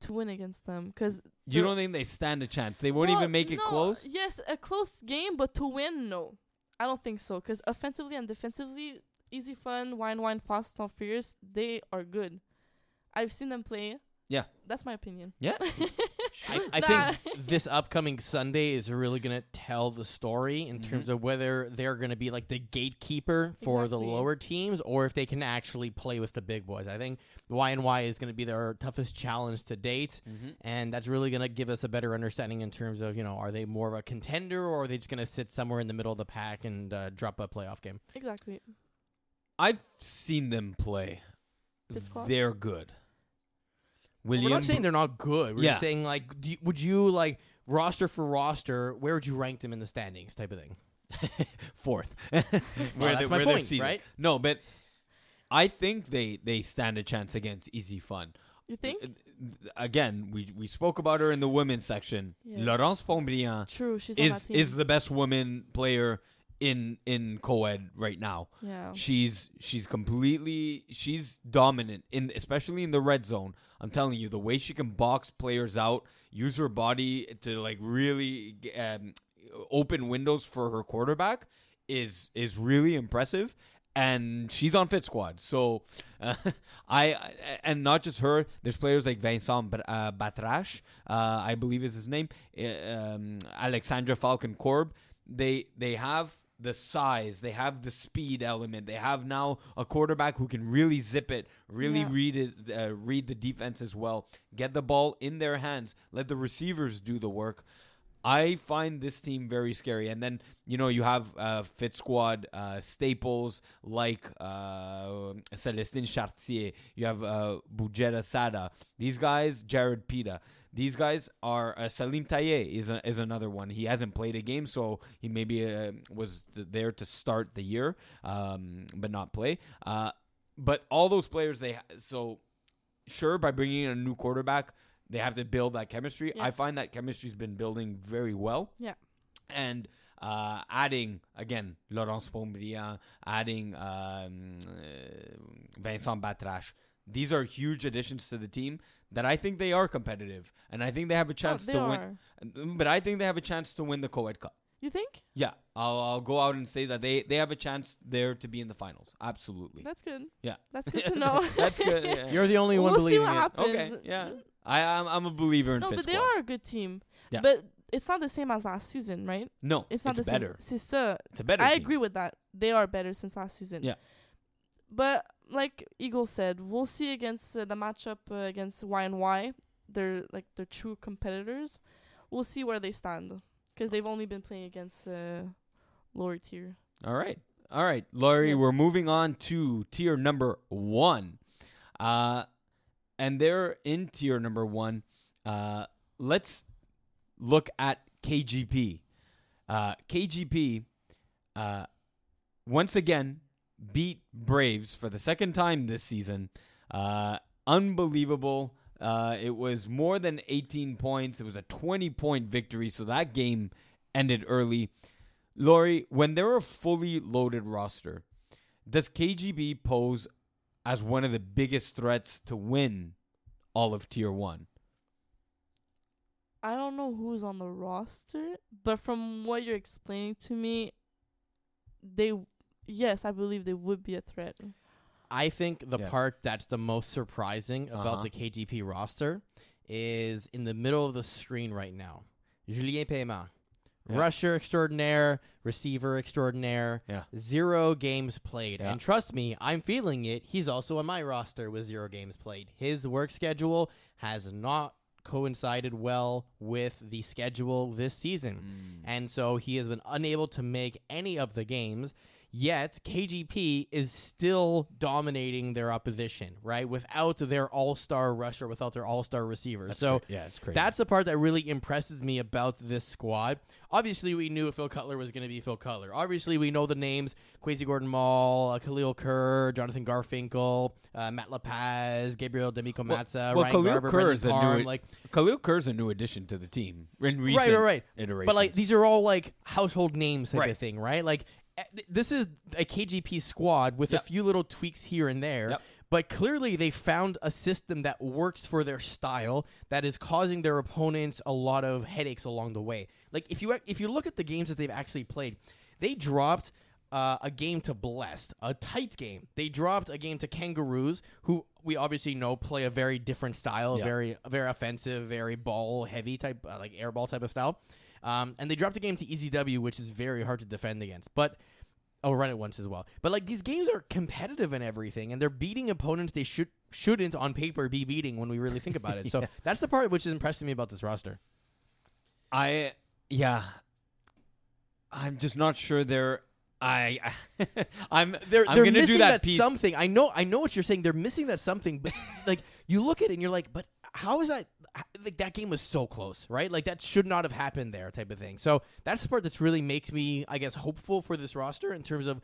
to win against them, because you don't think they stand a chance? They won't even make it close? Yes, a close game, but to win, no. I don't think so, because offensively and defensively, Easy Fun, Wine, Fast Not Furious, they are good. I've seen them play. Yeah. That's my opinion. Yeah. Sure. I think this upcoming Sunday is really going to tell the story in terms of whether they're going to be like the gatekeeper for the lower teams, or if they can actually play with the big boys. I think Y&Y is going to be their toughest challenge to date, and that's really going to give us a better understanding in terms of, you know, are they more of a contender, or are they just going to sit somewhere in the middle of the pack and drop a playoff game? Exactly. I've seen them play. They're good. We're not saying they're not good. We're just saying, like, would you, like, roster for roster, where would you rank them in the standings type of thing? 4th. That's my point, right? No, but I think they stand a chance against Easy Fun. You think? Again, we spoke about her in the women's section. Yes. Laurence Pombrian is the best woman player in co-ed right now. Yeah. She's dominant, especially in the red zone. I'm telling you, the way she can box players out, use her body to like really open windows for her quarterback is really impressive. And she's on Fit Squad. So not just her, there's players like Vincent Batrash, I believe is his name, Alexandra Falcon-Korb. They have the size, they have the speed element, they have now a quarterback who can really zip it, really read it, read the defense as well, get the ball in their hands, let the receivers do the work. I find this team very scary. And then, you know, you have Fit Squad staples like Celestine Chartier, you have Bujera Sada, these guys, Jared Pita. These guys are Salim Taye is another one. He hasn't played a game, so he maybe was there to start the year, but not play. But all those players, sure, by bringing in a new quarterback, they have to build that chemistry. Yeah. I find that chemistry's been building very well. Yeah, and adding again Laurence Pombrian, adding Vincent Batrash. These are huge additions to the team that I think they are competitive, and I think they have a chance to win. But I think they have a chance to win the Co-Ed Cup. You think? Yeah. I'll go out and say that they have a chance there to be in the finals. Absolutely. That's good. Yeah. That's good to know. That's good. Yeah. You're the only one believing it. Happens. Okay. Yeah. I'm a believer in Fitz. No, but they are a good team. Yeah. But it's not the same as last season, right? No. It's not the better. Same. It's a better team. I agree with that. They are better since last season. Yeah. But like Eagle said, we'll see against the matchup against Y&Y. They're like the true competitors. We'll see where they stand. Because they've only been playing against lower tier. All right, Laurie, yes. We're moving on to tier number one. And they're in tier number one. Let's look at KGP. KGP, once again, beat Braves for the second time this season. Unbelievable. It was more than 18 points. It was a 20-point victory, so that game ended early. Lori, when they're a fully loaded roster, does KGB pose as one of the biggest threats to win all of Tier 1? I don't know who's on the roster, but from what you're explaining to me, yes, I believe they would be a threat. I think the part that's the most surprising about the KGP roster is in the middle of the screen right now. Julien Paiement, rusher extraordinaire, receiver extraordinaire, 0 games played. Yeah. And trust me, I'm feeling it. He's also on my roster with 0 games played. His work schedule has not coincided well with the schedule this season. Mm. And so he has been unable to make any of the games. Yet, KGP is still dominating their opposition, right? Without their all-star rusher, without their all-star receiver. It's crazy. That's the part that really impresses me about this squad. Obviously, we knew Phil Cutler was going to be Phil Cutler. Obviously, we know the names Kwesi Gordon-Mall, Khalil Kerr, Jonathan Garfinkel, Matt LaPaz, Gabriel D'Amico-Matta, Ryan Garber, Brendan Carm. Khalil Kerr's a new addition to the team in recent iterations. But these are all household names type of thing, right? This is a KGP squad with a few little tweaks here and there, but clearly they found a system that works for their style that is causing their opponents a lot of headaches along the way. If you look at the games that they've actually played, they dropped a game to Blessed, a tight game. They dropped a game to Kangaroos, who we obviously know play a very different style, very very offensive, very ball-heavy type, like air ball type of style. And they dropped a game to EZW, which is very hard to defend against. But I'll run it once as well. But these games are competitive and everything, and they're beating opponents they shouldn't on paper be beating when we really think about it. So that's the part which is impressing me about this roster. I'm just not sure they're. I'm going to do that piece. Something I know what you're saying. They're missing that something. But you look at it and you're like, but. How is that? That game was so close, right? That should not have happened there type of thing. So that's the part that really makes me, I guess, hopeful for this roster in terms of,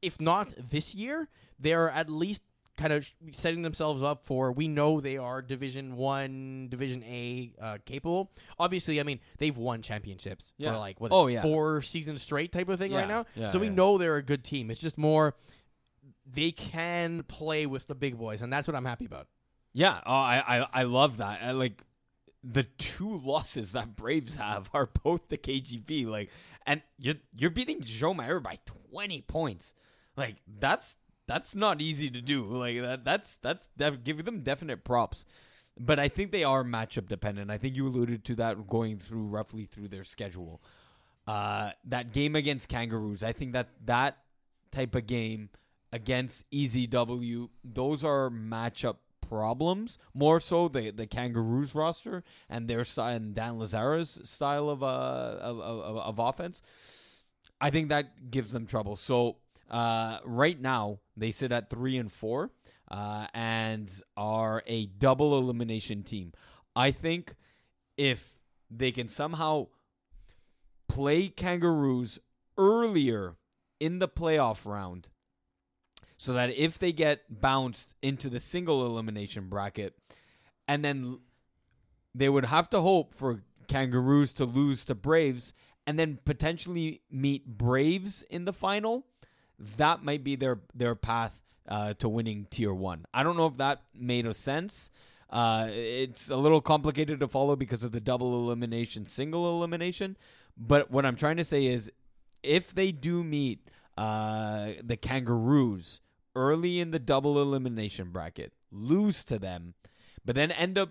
if not this year, they're at least kind of setting themselves up for, we know they are Division 1, Division A capable. Obviously, I mean, they've won championships for 4 seasons straight type of thing right now. Yeah, so we know they're a good team. It's just more they can play with the big boys, and that's what I'm happy about. Yeah, I love that. The 2 losses that Braves have are both the KGP. And you're beating Joe Mayer by 20 points. That's not easy to do. Give them definite props. But I think they are matchup dependent. I think you alluded to that going through roughly through their schedule. That game against Kangaroos, I think that type of game against EZW, those are matchup problems, more so the Kangaroos roster and their style and Dan Lazara's style of offense. I think that gives them trouble. So right now they sit at 3-4 and are a double elimination team. I think if they can somehow play Kangaroos earlier in the playoff round, so that if they get bounced into the single elimination bracket, and then they would have to hope for Kangaroos to lose to Braves and then potentially meet Braves in the final, that might be their path to winning Tier 1. I don't know if that made a sense. It's a little complicated to follow because of the double elimination, single elimination. But what I'm trying to say is if they do meet the Kangaroos early in the double elimination bracket, lose to them, but then end up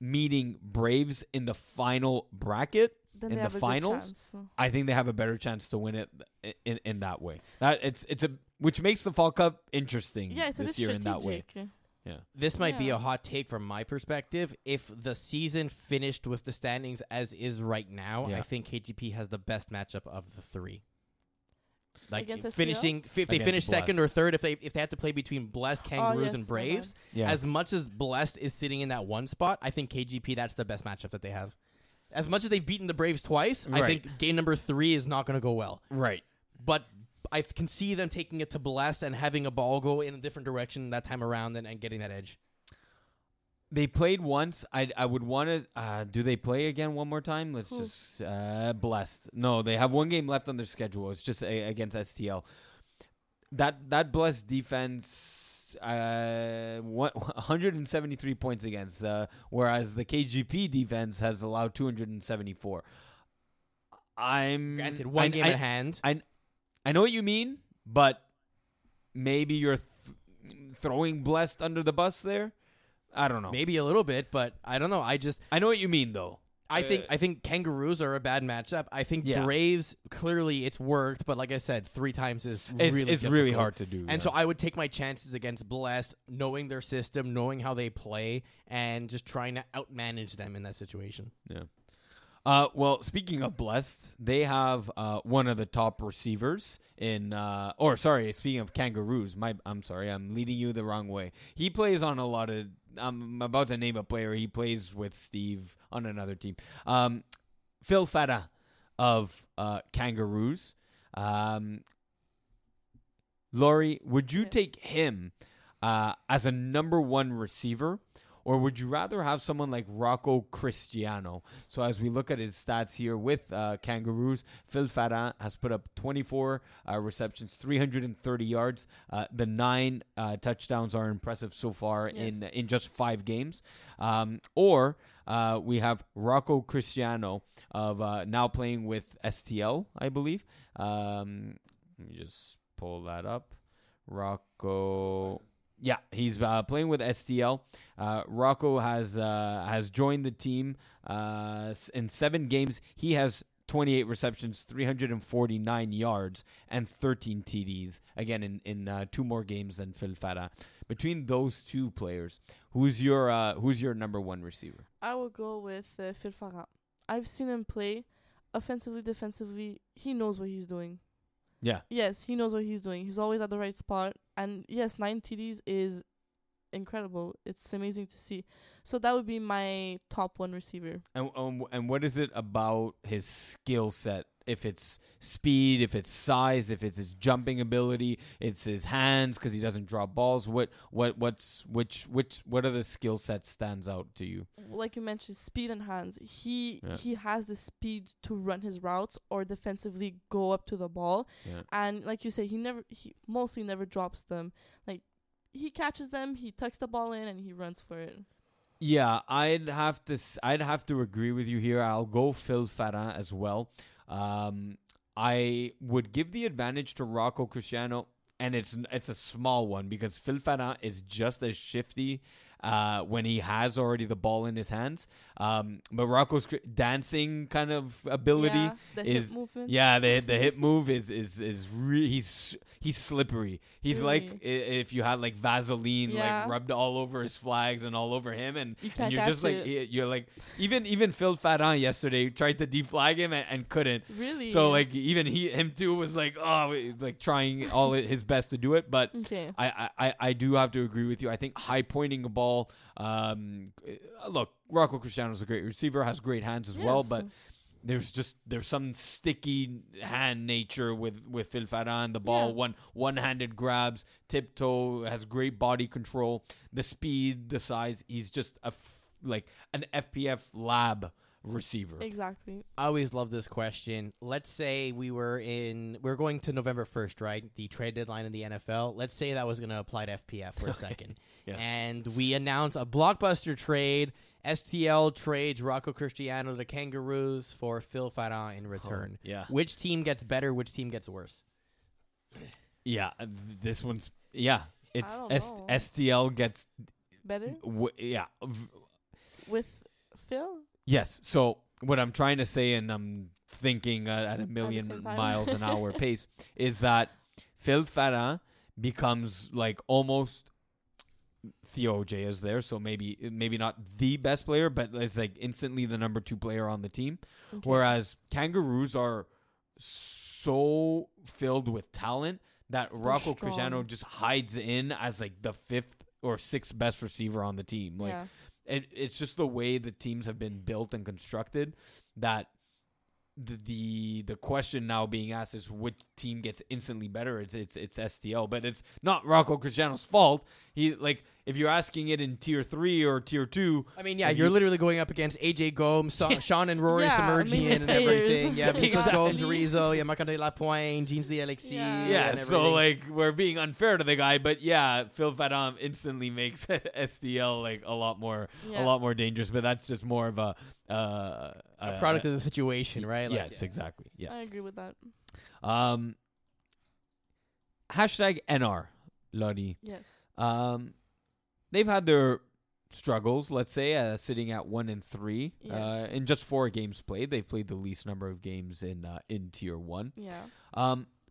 meeting Braves in the final bracket, then in the finals, I think they have a better chance to win it in that way. That it's a which makes the Fall Cup interesting this year in that way. Yeah. This might be a hot take from my perspective. If the season finished with the standings as is right now, I think KGP has the best matchup of the three. Like finishing, if they finish Blessed. Second or third, if they had to play between Blessed, Kangaroos, and Braves, as much as Blessed is sitting in that one spot, I think KGP, that's the best matchup that they have. As much as they've beaten the Braves twice, I think game number 3 is not going to go well. Right. But I can see them taking it to Blessed and having a ball go in a different direction that time around and getting that edge. They played once. I would want to... do they play again one more time? Let's just... Blessed. No, they have one game left on their schedule. It's just against STL. That Blessed defense... 173 points against, whereas the KGP defense has allowed 274. Granted, one game in hand. I know what you mean, but maybe you're throwing Blessed under the bus there? I don't know. Maybe a little bit, but I don't know. I know what you mean, though. I think Kangaroos are a bad matchup. I think Braves, clearly it's worked, but like I said, 3 times is really hard to do. And so I would take my chances against Blessed, knowing their system, knowing how they play, and just trying to outmanage them in that situation. Yeah. Well, speaking of Blessed, they have one of the top receivers in speaking of Kangaroos, I'm sorry, I'm leading you the wrong way. He plays on a lot of I'm about to name a player. He plays with Steve on another team. Phil Fara of Kangaroos. Lori, would you take him as a number 1 receiver? Or would you rather have someone like Rocco Cristiano? So as we look at his stats here with Kangaroos, Phil Fara has put up 24 receptions, 330 yards. The 9 touchdowns are impressive so far in just 5 games. We have Rocco Cristiano of now playing with STL, I believe. Let me just pull that up. Rocco... Yeah, he's playing with STL. Rocco has joined the team in 7 games. He has 28 receptions, 349 yards, and 13 TDs. Again, in 2 more games than Phil Fara. Between those 2 players, who's your number 1 receiver? I will go with Phil Fara. I've seen him play offensively, defensively. He knows what he's doing. Yeah. Yes, he knows what he's doing. He's always at the right spot. And yes, 9 TDs is incredible. It's amazing to see. So that would be my top 1 receiver. And what is it about his skill set? If it's speed, if it's size, if it's his jumping ability, it's his hands because he doesn't drop balls. What are the skill sets stands out to you? Like you mentioned, speed and hands. He has the speed to run his routes or defensively go up to the ball, and like you say, he mostly never drops them. Like he catches them, he tucks the ball in, and he runs for it. Yeah, I'd have to agree with you here. I'll go Phil Fara as well. I would give the advantage to Rocco Cristiano, and it's a small one because Phil Fara is just as shifty when he has already the ball in his hands. But Rocco's dancing kind of ability the hip move is he's slippery. He's like if you had like Vaseline like rubbed all over his flags and all over him, and you're just like you're like even Phil Fara yesterday tried to deflag him and couldn't. Really? So like even him too was like trying all his best to do it. But I do have to agree with you. I think high pointing a ball. Look, Rocco Cristiano's a great receiver, has great hands as well, but there's some sticky hand nature with Phil Fara and the ball. One-handed grabs, tiptoe, has great body control, the speed, the size. He's just like an FPF lab receiver. Exactly. I always love this question. Let's say we're going to November 1st, right? The trade deadline in the NFL. Let's say that was going to apply to FPF for a second. Yeah. And we announce a blockbuster trade. STL trades Rocco Cristiano to Kangaroos for Phil Fara in return. Oh, yeah. Which team gets better? Which team gets worse? Yeah, this one's... Yeah, it's STL gets... Better? With Phil? Yes. So what I'm trying to say, and I'm thinking at a million miles an hour pace, is that Phil Fara becomes like almost... Theo J is there, so maybe not the best player, but it's like instantly the number 2 player on the team. Okay. Whereas Kangaroos are so filled with talent that Rocco Cristiano just hides in as like the 5th or 6th best receiver on the team. Like it's just the way the teams have been built and constructed that the question now being asked is which team gets instantly better. It's STL, but it's not Rocco Cristiano's fault. He like if you're asking it in tier 3 or tier 2. I mean, yeah, you're literally going up against AJ Gomes, Sean and Rory Samerjian and everything. Yeah, because Gomes, Rizzo, Makande Lapointe, Jeans the Alexis. Yeah, and so like we're being unfair to the guy, but yeah, Phil Fadam instantly makes STL like a lot more dangerous. But that's just more of a product of the situation, right? Like, yes, exactly. Yeah, I agree with that. Hashtag NR, Lori. Yes. They've had their struggles. Let's say sitting at 1-3 in just 4 games played. They've played the least number of games in tier 1. Yeah.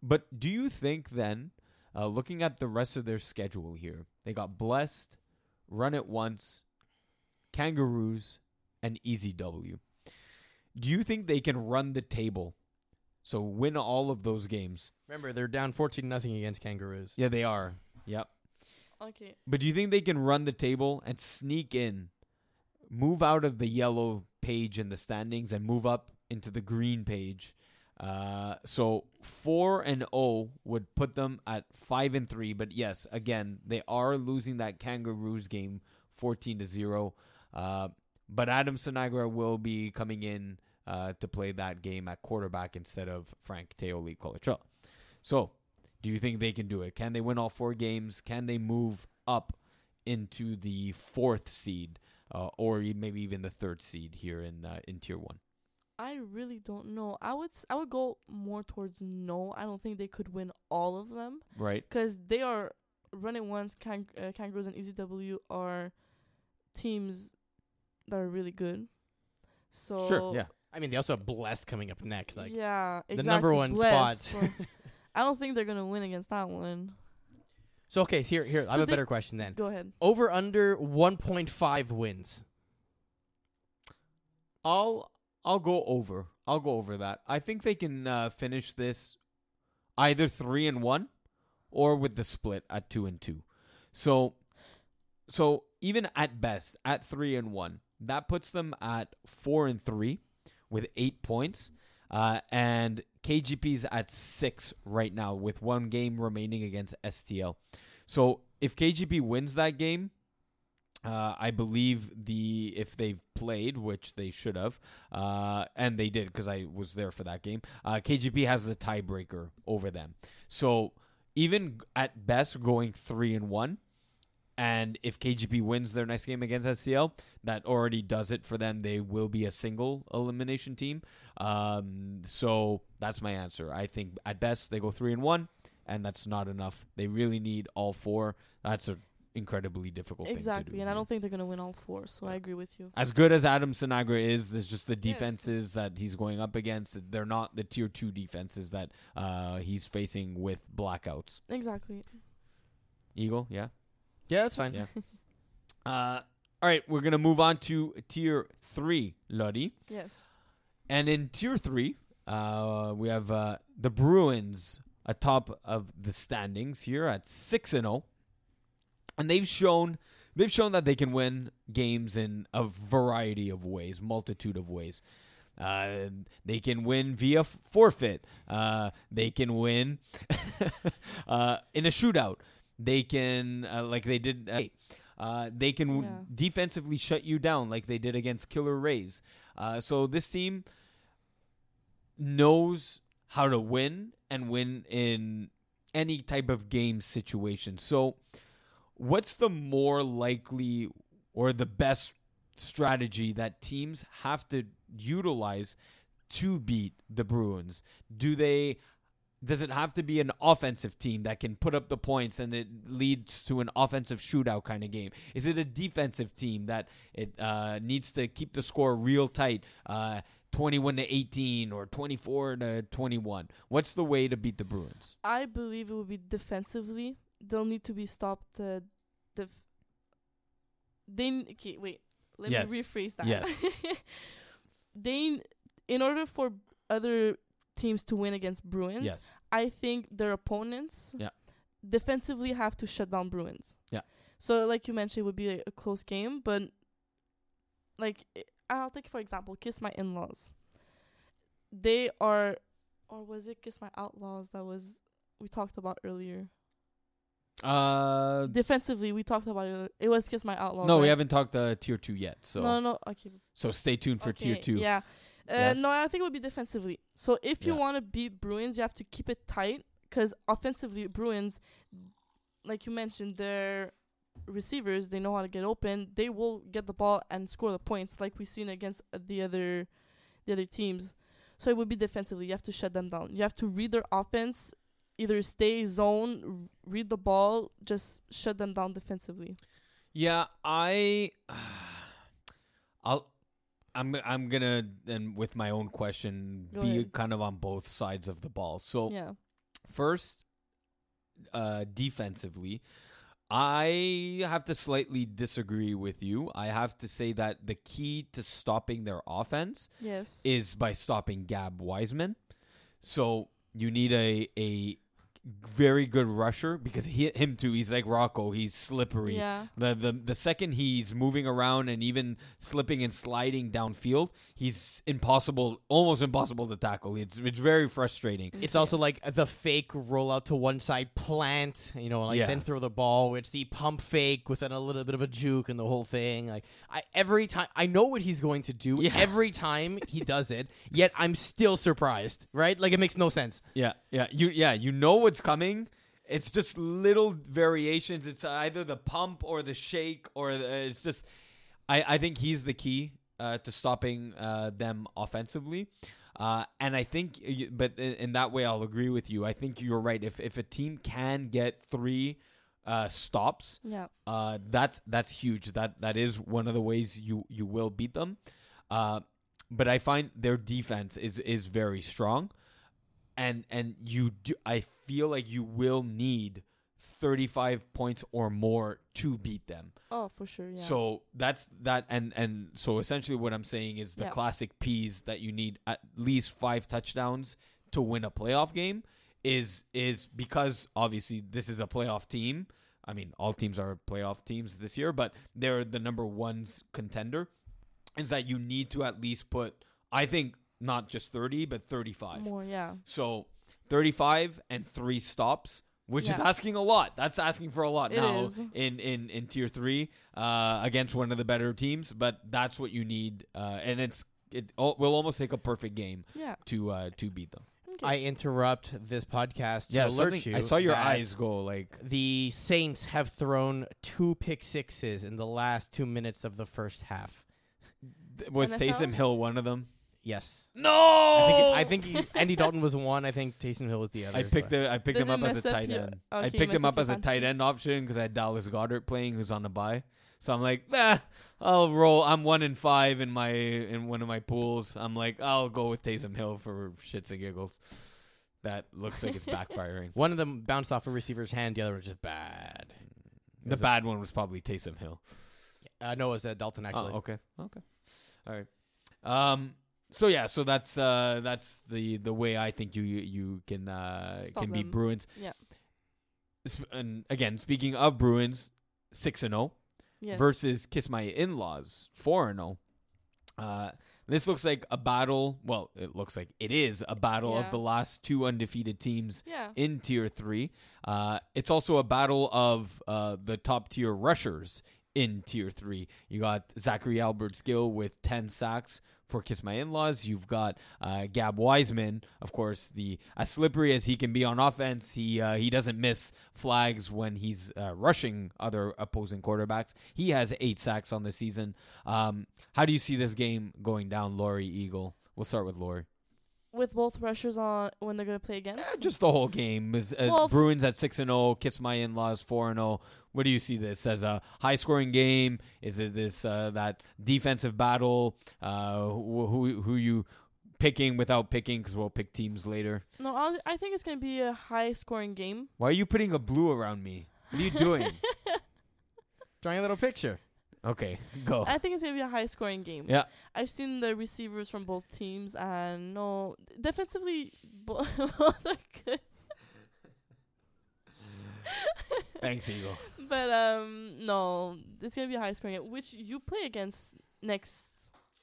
But do you think then, looking at the rest of their schedule here, they got Blessed, Run It Once, Kangaroos, and EZW. Do you think they can run the table? So win all of those games. Remember, they're down 14-0 against Kangaroos. Yeah, they are. Yep. Okay. But do you think they can run the table and sneak in, move out of the yellow page in the standings and move up into the green page? So 4-0 would put them at 5-3. But yes, again, they are losing that Kangaroos game 14-0. But Adam Sinagra will be coming in to play that game at quarterback instead of Frank Teoli Colatrell. So do you think they can do it? Can they win all 4 games? Can they move up into the 4th seed or maybe even the 3rd seed here in Tier 1? I really don't know. I would go more towards no. I don't think they could win all of them. Right. Because they are running once. Kangaroos and EZW are teams that are really good. So sure, yeah. I mean, they also have Blessed coming up next. Like, yeah, exactly. The number 1 Blessed spot. I don't think they're going to win against that one. So, okay, here. I have a better question then. Go ahead. Over under 1.5 wins. I'll go over. I'll go over that. I think they can finish this either 3-1 or with the split at 2-2. So even at best, at 3-1, that puts them at 4-3 with 8 points. And KGP's at 6 right now with 1 game remaining against STL. So if KGP wins that game, I believe if they've played, which they should have, and they did because I was there for that game, KGP has the tiebreaker over them. So even at best going 3-1, and if KGP wins their next game against STL, that already does it for them. They will be a single elimination team. So that's my answer. I think at best they go 3-1, and that's not enough. They really need all 4. That's an incredibly difficult thing to do. Exactly, and I don't think they're going to win all 4, so I agree with you. As good as Adam Sinagra is, there's just the defenses that he's going up against. They're not the tier 2 defenses that he's facing with blackouts. Exactly. Eagle, yeah? Yeah, that's fine. Yeah. All right, we're going to move on to Tier 3, Lori. Yes. And in Tier 3, we have the Bruins atop of the standings here at 6-0. And they've shown that they can win games in a variety of ways, multitude of ways. They can win via forfeit. They can win in a shootout. They can, like they did, they can defensively shut you down like they did against Killer Rays. So this team knows how to win and win in any type of game situation. So what's the more likely or the best strategy that teams have to utilize to beat the Bruins? Does it have to be an offensive team that can put up the points and it leads to an offensive shootout kind of game? Is it a defensive team that it needs to keep the score real tight, 21-18 or 24-21? What's the way to beat the Bruins? I believe it will be defensively. They'll need to be stopped. Let me rephrase that. Yes. In order for other teams to win against Bruins, yes, I think their opponents defensively have to shut down Bruins. Yeah. So, like you mentioned, it would be a close game, but like I'll take, for example, Kiss My In-Laws. They are, or was it Kiss My Outlaws that was we talked about earlier? Defensively, we talked about it. It was Kiss My Outlaws. No, right? We haven't talked Tier 2 yet. So no, okay. So stay tuned for Tier 2. Yeah. Yes. No, I think it would be defensively. So if you want to beat Bruins, you have to keep it tight because offensively, Bruins, like you mentioned, their receivers, they know how to get open. They will get the ball and score the points like we've seen against the other teams. So it would be defensively. You have to shut them down. You have to read their offense, either stay zone, read the ball, just shut them down defensively. Yeah, I'm gonna, and with my own question, be kind of on both sides of the ball. So first, defensively, I have to slightly disagree with you. I have to say that the key to stopping their offense is by stopping Gab Wiseman. So you need a very good rusher because him too. He's like Rocco. He's slippery. Yeah. The second he's moving around and even slipping and sliding downfield, he's almost impossible to tackle. It's very frustrating. It's also like the fake rollout to one side plant, then throw the ball. It's the pump fake with a little bit of a juke and the whole thing. Like every time I know what he's going to do. Yeah. Every time he does it, yet I'm still surprised. Right? Like it makes no sense. Yeah. Yeah. You know what's coming. It's just little variations. It's either the pump or the shake or it's just I think he's the key to stopping them offensively. And I think but in that way I'll agree with you. I think you're right. If a team can get 3 stops, that's huge. That is one of the ways you will beat them. But I find their defense is very strong. And you do. I feel like you will need 35 points or more to beat them. Oh, for sure. Yeah. So that's that. And so essentially, what I'm saying is the classic P's that you need at least 5 touchdowns to win a playoff game is because obviously this is a playoff team. I mean, all teams are playoff teams this year, but they're the number one contender. Is that you need to at least put, I think, not just 30, but 35. More, yeah. So 35 and 3 stops, which is asking a lot. That's asking for a lot it now is. In Tier 3 against one of the better teams. But that's what you need. And it will almost take a perfect game to beat them. Okay. I interrupt this podcast to alert you. I saw your eyes go like... The Saints have thrown 2 pick sixes in the last 2 minutes of the first half. Was Taysom Hill one of them? Yes. No. I think Andy Dalton was one. I think Taysom Hill was the other. I picked him up as a tight end. Okay, I picked him up as a tight end option because I had Dallas Goedert playing, who's on the bye. So I'm like, I'll roll. I'm 1-5 in one of my pools. I'm like, I'll go with Taysom Hill for shits and giggles. That looks like it's backfiring. One of them bounced off a receiver's hand. The other was just bad. The bad one was probably Taysom Hill. No, it was Dalton actually. Oh, okay. All right. So that's the way I think you can beat Bruins. Yeah. And again, speaking of Bruins, 6-0 versus Kiss My In-Laws 4-0. This looks like a battle. Well, it looks like it is a battle of the last 2 undefeated teams in Tier 3. It's also a battle of the top tier rushers in Tier 3. You got Zachary Alberts-Gill with 10 sacks. for Kiss My In-Laws. You've got Gab Wiseman, of course, the as slippery as he can be on offense. He doesn't miss flags when he's rushing other opposing quarterbacks. He has 8 sacks on the season. How do you see this game going down, Lori, Eagle? We'll start with Lori. With both rushers on when they're going to play against? Just the whole game. Bruins at 6-0, Kiss My In-Laws 4-0. What do you see this as, a high-scoring game? Is it this that defensive battle? Who you picking without picking, because we'll pick teams later? No, I think it's going to be a high-scoring game. Why are you putting a blue around me? What are you doing? Drawing a little picture. Okay, go. I think it's going to be a high-scoring game. Yeah. I've seen the receivers from both teams, and no, defensively, both are good. Thanks, Eagle. But no, it's gonna be a high scoring game, which you play against next.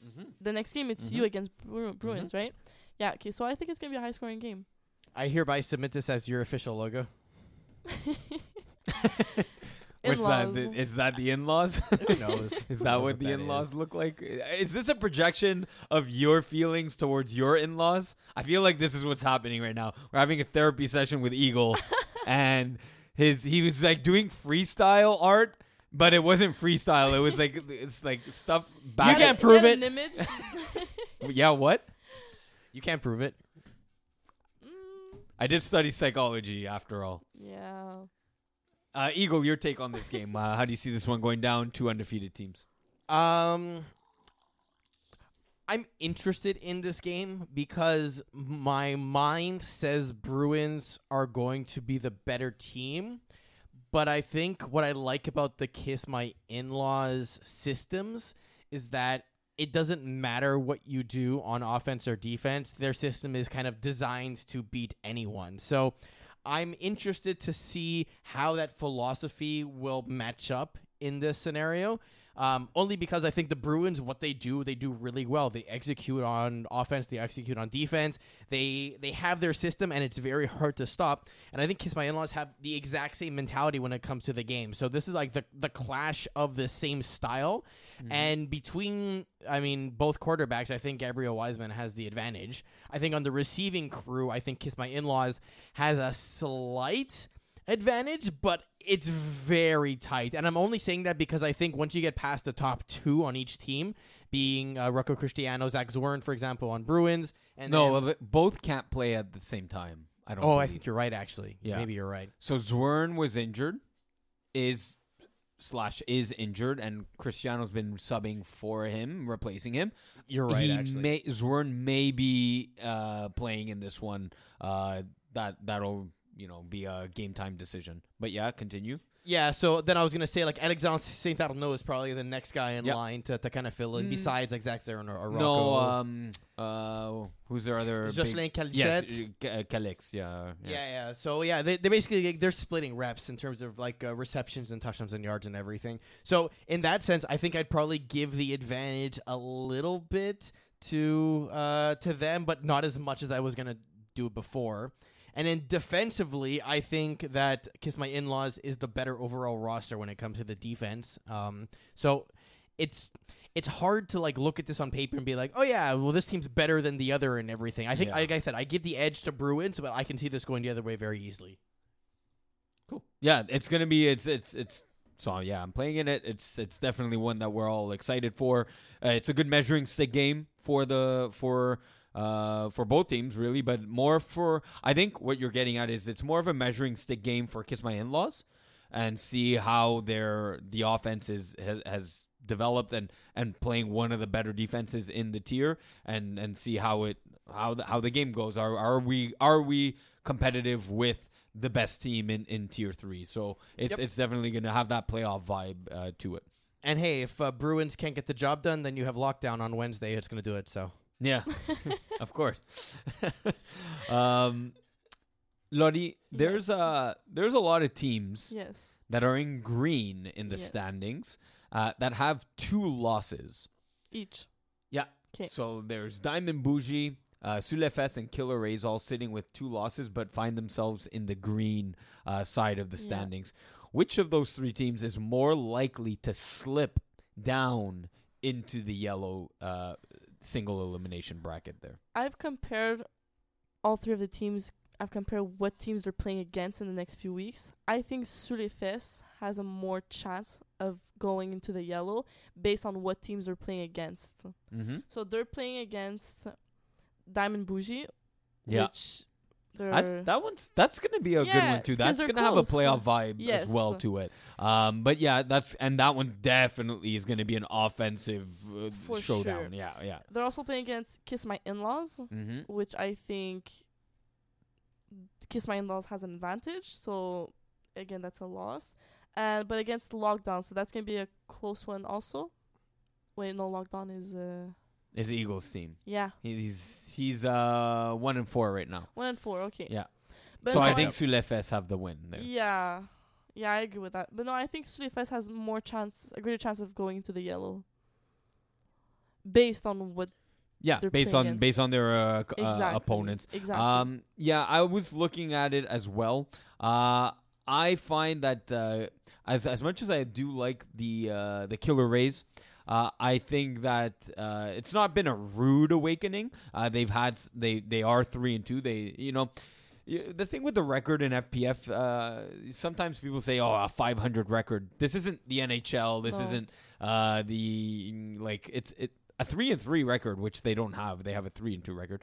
Mm-hmm. The next game, it's you against Bruins, right? Yeah. Okay. So I think it's gonna be a high scoring game. I hereby submit this as your official logo. Which is that the in-laws? Who knows? Is that what the in-laws look like? Is this a projection of your feelings towards your in-laws? I feel like this is what's happening right now. We're having a therapy session with Eagle, and he was like doing freestyle art, but it wasn't freestyle. It was like it's like stuff. Back. You can't prove it. An image. Yeah, what? You can't prove it. I did study psychology after all. Yeah. Eagle, your take on this game. How do you see this one going down? 2 undefeated teams. I'm interested in this game because my mind says Bruins are going to be the better team. But I think what I like about the Kiss My In-Laws systems is that it doesn't matter what you do on offense or defense. Their system is kind of designed to beat anyone. So I'm interested to see how that philosophy will match up in this scenario, only because I think the Bruins, what they do really well. They execute on offense. They execute on defense. They have their system, and it's very hard to stop. And I think Kiss My In-Laws have the exact same mentality when it comes to the game. So this is like the clash of the same style. Mm-hmm. And between, I mean, both quarterbacks, I think Gabriel Wiseman has the advantage. I think on the receiving crew, I think Kiss My In-Laws has a slight advantage, but it's very tight. And I'm only saying that because I think once you get past the top 2 on each team, being Rocco Cristiano, Zach Zorn, for example, on Bruins. And both can't play at the same time. I don't. Oh, I think you're right, actually. Yeah. Maybe you're right. So Zorn was injured, is injured, and Cristiano's been subbing for him, replacing him. You're right, actually. Zorn may be playing in this one. That'll... be a game time decision. But yeah, continue. Yeah, so then I was going to say, like, Alexandre St. Arnaud is probably the next guy in line to kind of fill in, besides, like, Zach Zarin or Rocco. No, who's their other Jocelyn Calixet? Yes, Calix, yeah. Yeah. So, yeah, they basically, like, they're splitting reps in terms of, like, receptions and touchdowns and yards and everything. So, in that sense, I think I'd probably give the advantage a little bit to them, but not as much as I was going to do before. And then defensively, I think that Kiss My In-Laws is the better overall roster when it comes to the defense. So it's hard to, like, look at this on paper and be like, oh, yeah, well, this team's better than the other and everything. I think, like I said, I give the edge to Bruins, but I can see this going the other way very easily. Cool. Yeah, it's going to be – it's so, yeah, I'm playing in it. It's definitely one that we're all excited for. It's a good measuring stick game for both teams, really, but more for, I think what you're getting at is it's more of a measuring stick game for Kiss My In-Laws and see how the offense has developed and playing one of the better defenses in the tier and see how the game goes. Are we competitive with the best team in tier 3? So it's definitely going to have that playoff vibe to it. And hey, if Bruins can't get the job done, then you have lockdown on Wednesday. It's going to do it. So. Yeah, of course. Lori, there's a lot of teams that are in green in the standings that have 2 losses. Each. Yeah. Kay. So there's Diamond Bougie, Soulefes, and Killer Rays all sitting with 2 losses but find themselves in the green side of the standings. Yeah. Which of those 3 teams is more likely to slip down into the yellow single elimination bracket there. I've compared all three of the teams. I've compared what teams they're playing against in the next few weeks. I think Soulefes has a more chance of going into the yellow based on what teams they're playing against. Mm-hmm. So they're playing against Diamond Bougie, yeah. Which that's gonna be a good one too. That's gonna have a playoff vibe as well to it. But yeah, that one definitely is gonna be an offensive showdown. Sure. Yeah. They're also playing against Kiss My In-Laws, mm-hmm. which I think Kiss My In-Laws has an advantage. So again, that's a loss. But against Lockdown, so that's gonna be a close one also. Wait, no, Lockdown is. Is Eagle's team. Yeah. He's 1-4 right now. 1-4, okay. Yeah. But so I think Soulefes have the win there. Yeah. Yeah, I agree with that. But no, I think Soulefes has a greater chance of going to the yellow. Based on what based on their opponents. Exactly. I was looking at it as well. I find that as much as I do like the Killer Rays, I think that it's not been a rude awakening. They are 3-2. They, the thing with the record in FPF, sometimes people say, a 500 record. This isn't the NHL. This isn't a 3-3 record, which they don't have. They have a 3-2 record.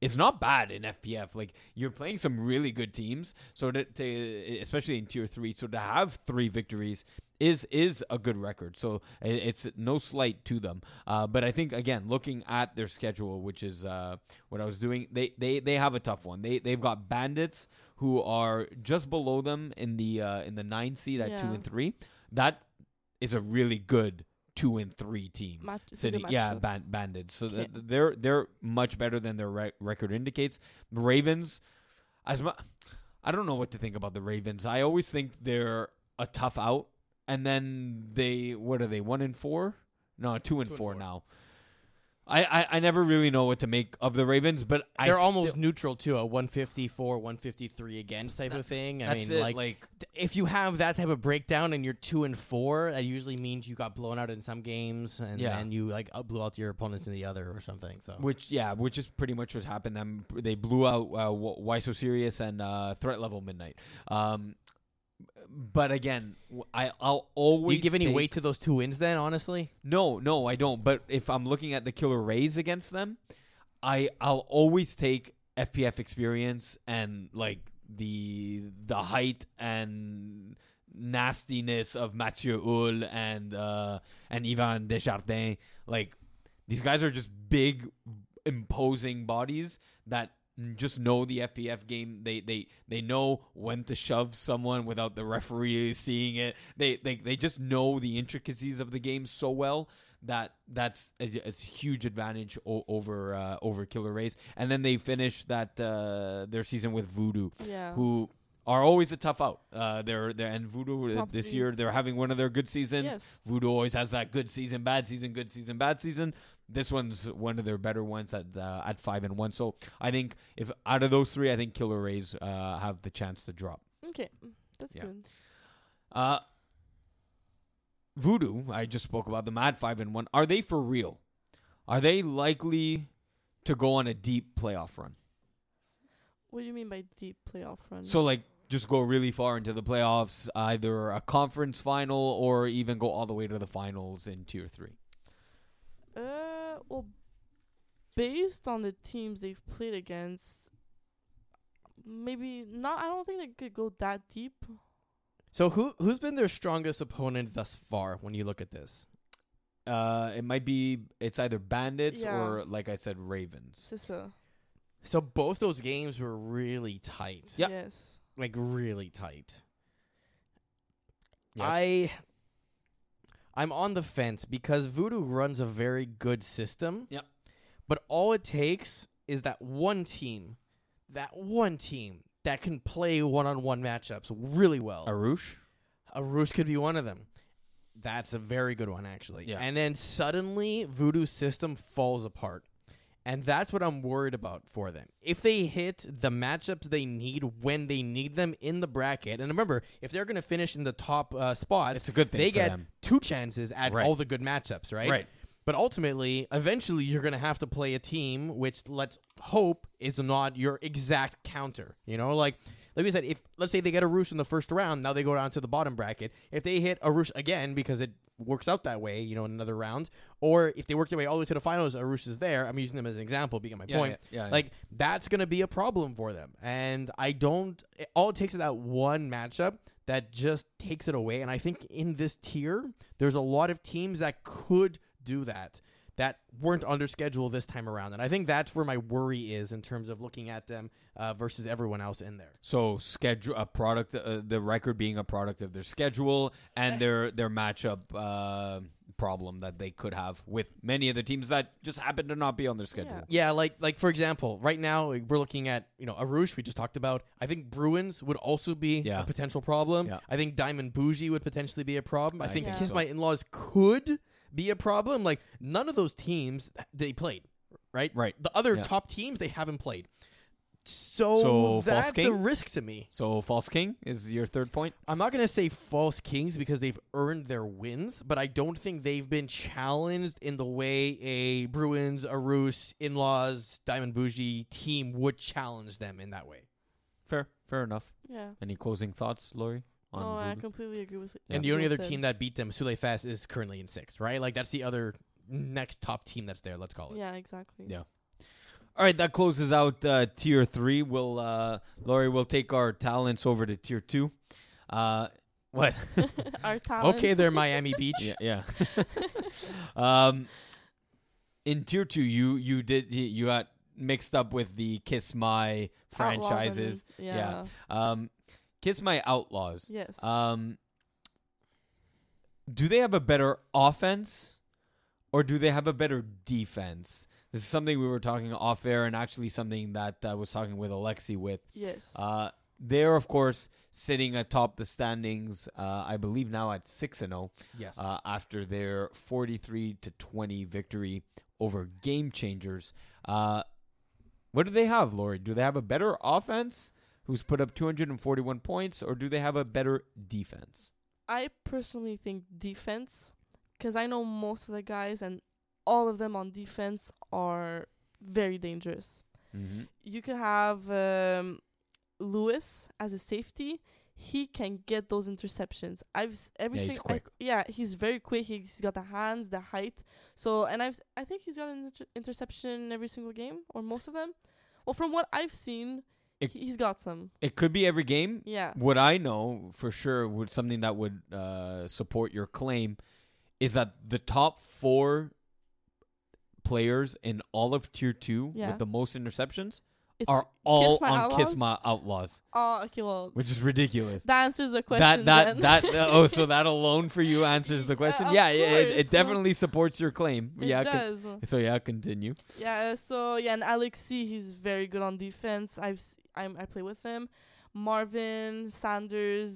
It's not bad in FPF. Like, you're playing some really good teams. So especially in Tier 3, so to have 3 victories is a good record. So it's no slight to them. But I think, again, looking at their schedule, which is what I was doing, they have a tough one. They've got Bandits, who are just below them in the 9 seed at 2-3. That is a really good 2-3 team. Bandits. So they're much better than their record indicates. Ravens, I don't know what to think about the Ravens. I always think they're a tough out. And then 1-4? No, 2-4 now. I never really know what to make of the Ravens, but they're almost neutral too, a 154, 153 against type of thing. If you have that type of breakdown and you're 2-4, that usually means you got blown out in some games, and then you blew out your opponents in the other or something. So which is pretty much what happened. They blew out Why So Serious and Threat Level Midnight. But again, I'll always. Do you give any weight to those 2 wins then, honestly? No, I don't. But if I'm looking at the Killer Rays against them, I'll always take FPF experience and the height and nastiness of Mathieu Hull and Yvan Desjardins. Like, these guys are just big, imposing bodies that just know the FPF game. They know when to shove someone without the referee seeing it. They just know the intricacies of the game so well that that's a huge advantage over Killer Rays. And then they finish their season with Voodoo, who are always a tough out. Voodoo this year, they're having one of their good seasons. Yes. Voodoo always has that good season, bad season, good season, bad season. This one's one of their better ones at 5-1. So I think if out of those 3, I think Killer Rays have the chance to drop. Okay, that's good. Voodoo, I just spoke about them at 5-1. Are they for real? Are they likely to go on a deep playoff run? What do you mean by deep playoff run? So just go really far into the playoffs, either a conference final or even go all the way to the finals in Tier 3. Well, based on the teams they've played against, maybe not. I don't think they could go that deep. So who's been their strongest opponent thus far when you look at this? It's either Bandits or, like I said, Ravens. So both those games were really tight. Yep. Yes. Like, really tight. Yes. I'm on the fence because Voodoo runs a very good system. Yep. But all it takes is that one team that can play one-on-one matchups really well. Arush could be one of them. That's a very good one, actually. Yeah. And then suddenly Voodoo's system falls apart. And that's what I'm worried about for them. If they hit the matchups they need when they need them in the bracket, and remember, if they're going to finish in the top spots, it's a good thing they get them. 2 chances at all the good matchups, right? Right. But ultimately, eventually, you're going to have to play a team which, let's hope, is not your exact counter. You know, like we said, if let's say they get Arush in the first round, now they go down to the bottom bracket. If they hit Arush again, because it works out that way, you know, in another round, or if they work their way all the way to the finals, Arush is there. I'm using them as an example, being my point. Yeah. Like, that's going to be a problem for them. And I don't... All it takes is that one matchup that just takes it away. And I think in this tier, there's a lot of teams that could do that weren't under schedule this time around. And I think that's where my worry is in terms of looking at them versus everyone else in there. So schedule a product, the record being a product of their schedule and their matchup problem that they could have with many of the teams that just happen to not be on their schedule. Yeah, like for example, right now we're looking at, you know, Arush, we just talked about. I think Bruins would also be a potential problem. Yeah. I think Diamond Bougie would potentially be a problem. I think Kiss My In-Laws could be a problem. Like, none of those teams they played, right? The other top teams they haven't played. So that's a risk to me. So False King is your third point? I'm not going to say False Kings because they've earned their wins, but I don't think they've been challenged in the way a Bruins, Arush, In-Laws, Diamond Bougie team would challenge them in that way. Fair enough. Yeah. Any closing thoughts, Lori? No, I completely agree with it. And the only other team that beat them, Soulefes, is currently in sixth, right? Like, that's the other next top team that's there, let's call it. Yeah, exactly. Yeah. All right, that closes out Tier 3. Lori, we'll take our talents over to Tier 2. What? Our talents. Okay, they're Miami Beach. Yeah. In Tier 2, you got mixed up with the Kiss My franchises. Outlaws, yeah. Kiss My Outlaws. Yes. Do they have a better offense or do they have a better defense? This is something we were talking off air and actually something that I was talking with Alexi with. Yes. They're, of course, sitting atop the standings, I believe now at 6-0. Yes. After their 43-20 victory over Game Changers. What do they have, Lori? Do they have a better offense? Who's put up 241 points, or do they have a better defense? I personally think defense, because I know most of the guys and all of them on defense are very dangerous. Mm-hmm. You could have Lewis as a safety. He can get those interceptions. He's very quick. He's got the hands, the height. So, and I think he's got an interception every single game, or most of them. Well, from what I've seen, he's got some. It could be every game. Yeah. What I know for sure, something that would support your claim, is that the top four players in all of Tier 2 with the most interceptions are all on Kiss My Outlaws. Oh, okay, well. Which is ridiculous. That answers the question. So that alone for you answers the question? It definitely supports your claim. It does. Continue. And Alexi, he's very good on defense. I play with him. Marvin, Sanders,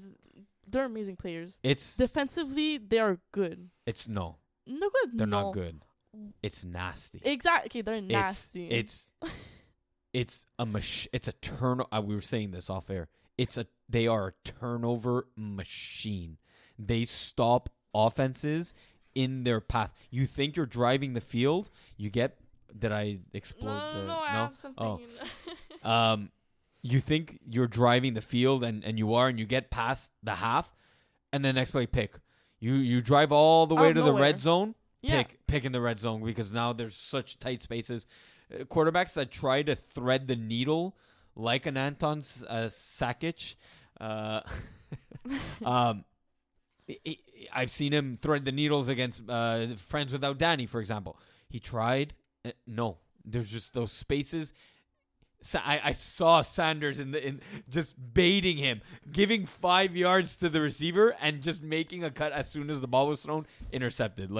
they're amazing players. Defensively, they are good. They're not good. It's nasty. Exactly, they're nasty. It's a turnover. We were saying this off air. They are a turnover machine. They stop offenses in their path. You think you're driving the field. You get. Did I explode? No. I have something. Oh. You think you're driving the field, and you are, and you get past the half, and the next play pick. You drive all the way to the red zone. Yeah. Pick in the red zone because now there's such tight spaces. Quarterbacks that try to thread the needle like an Anton Sakic. I've seen him thread the needles against Friends Without Danny, for example. He tried. No, there's just those spaces. So I saw Sanders in just baiting him, giving 5 yards to the receiver and just making a cut as soon as the ball was thrown, intercepted.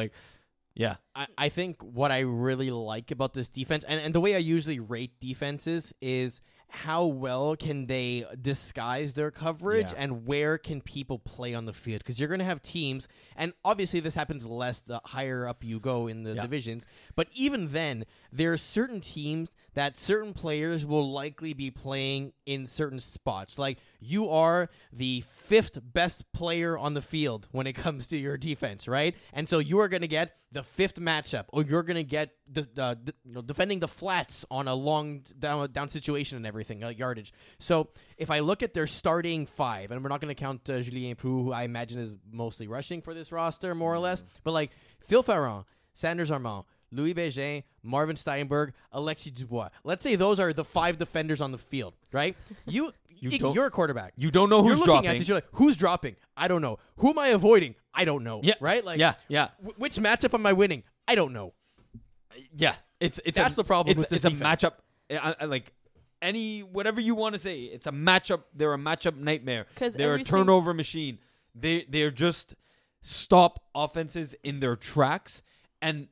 Yeah. I think what I really like about this defense, and the way I usually rate defenses is how well can they disguise their coverage and where can people play on the field? Because you're going to have teams, and obviously this happens less the higher up you go in the divisions, but even then, there are certain teams that certain players will likely be playing in certain spots. Like, you are the fifth best player on the field when it comes to your defense, right? And so you are going to get the fifth matchup, or you're going to get defending the flats on a long down situation and everything, like yardage. So if I look at their starting five, and we're not going to count Julien Proulx, who I imagine is mostly rushing for this roster, more or less, but like Phil Fara, Sanders Armand, Louis Bégin, Marvin Steinberg, Alexis Dubois. Let's say those are the five defenders on the field, right? You're a quarterback. You don't know who's dropping. At this, you're like, who's dropping? I don't know. Who am I avoiding? I don't know. Yeah, right? Like, yeah. Which matchup am I winning? I don't know. Yeah, that's the problem. It's a matchup. Whatever you want to say, it's a matchup. They're a matchup nightmare. They're a turnover machine. They're just stop offenses in their tracks. And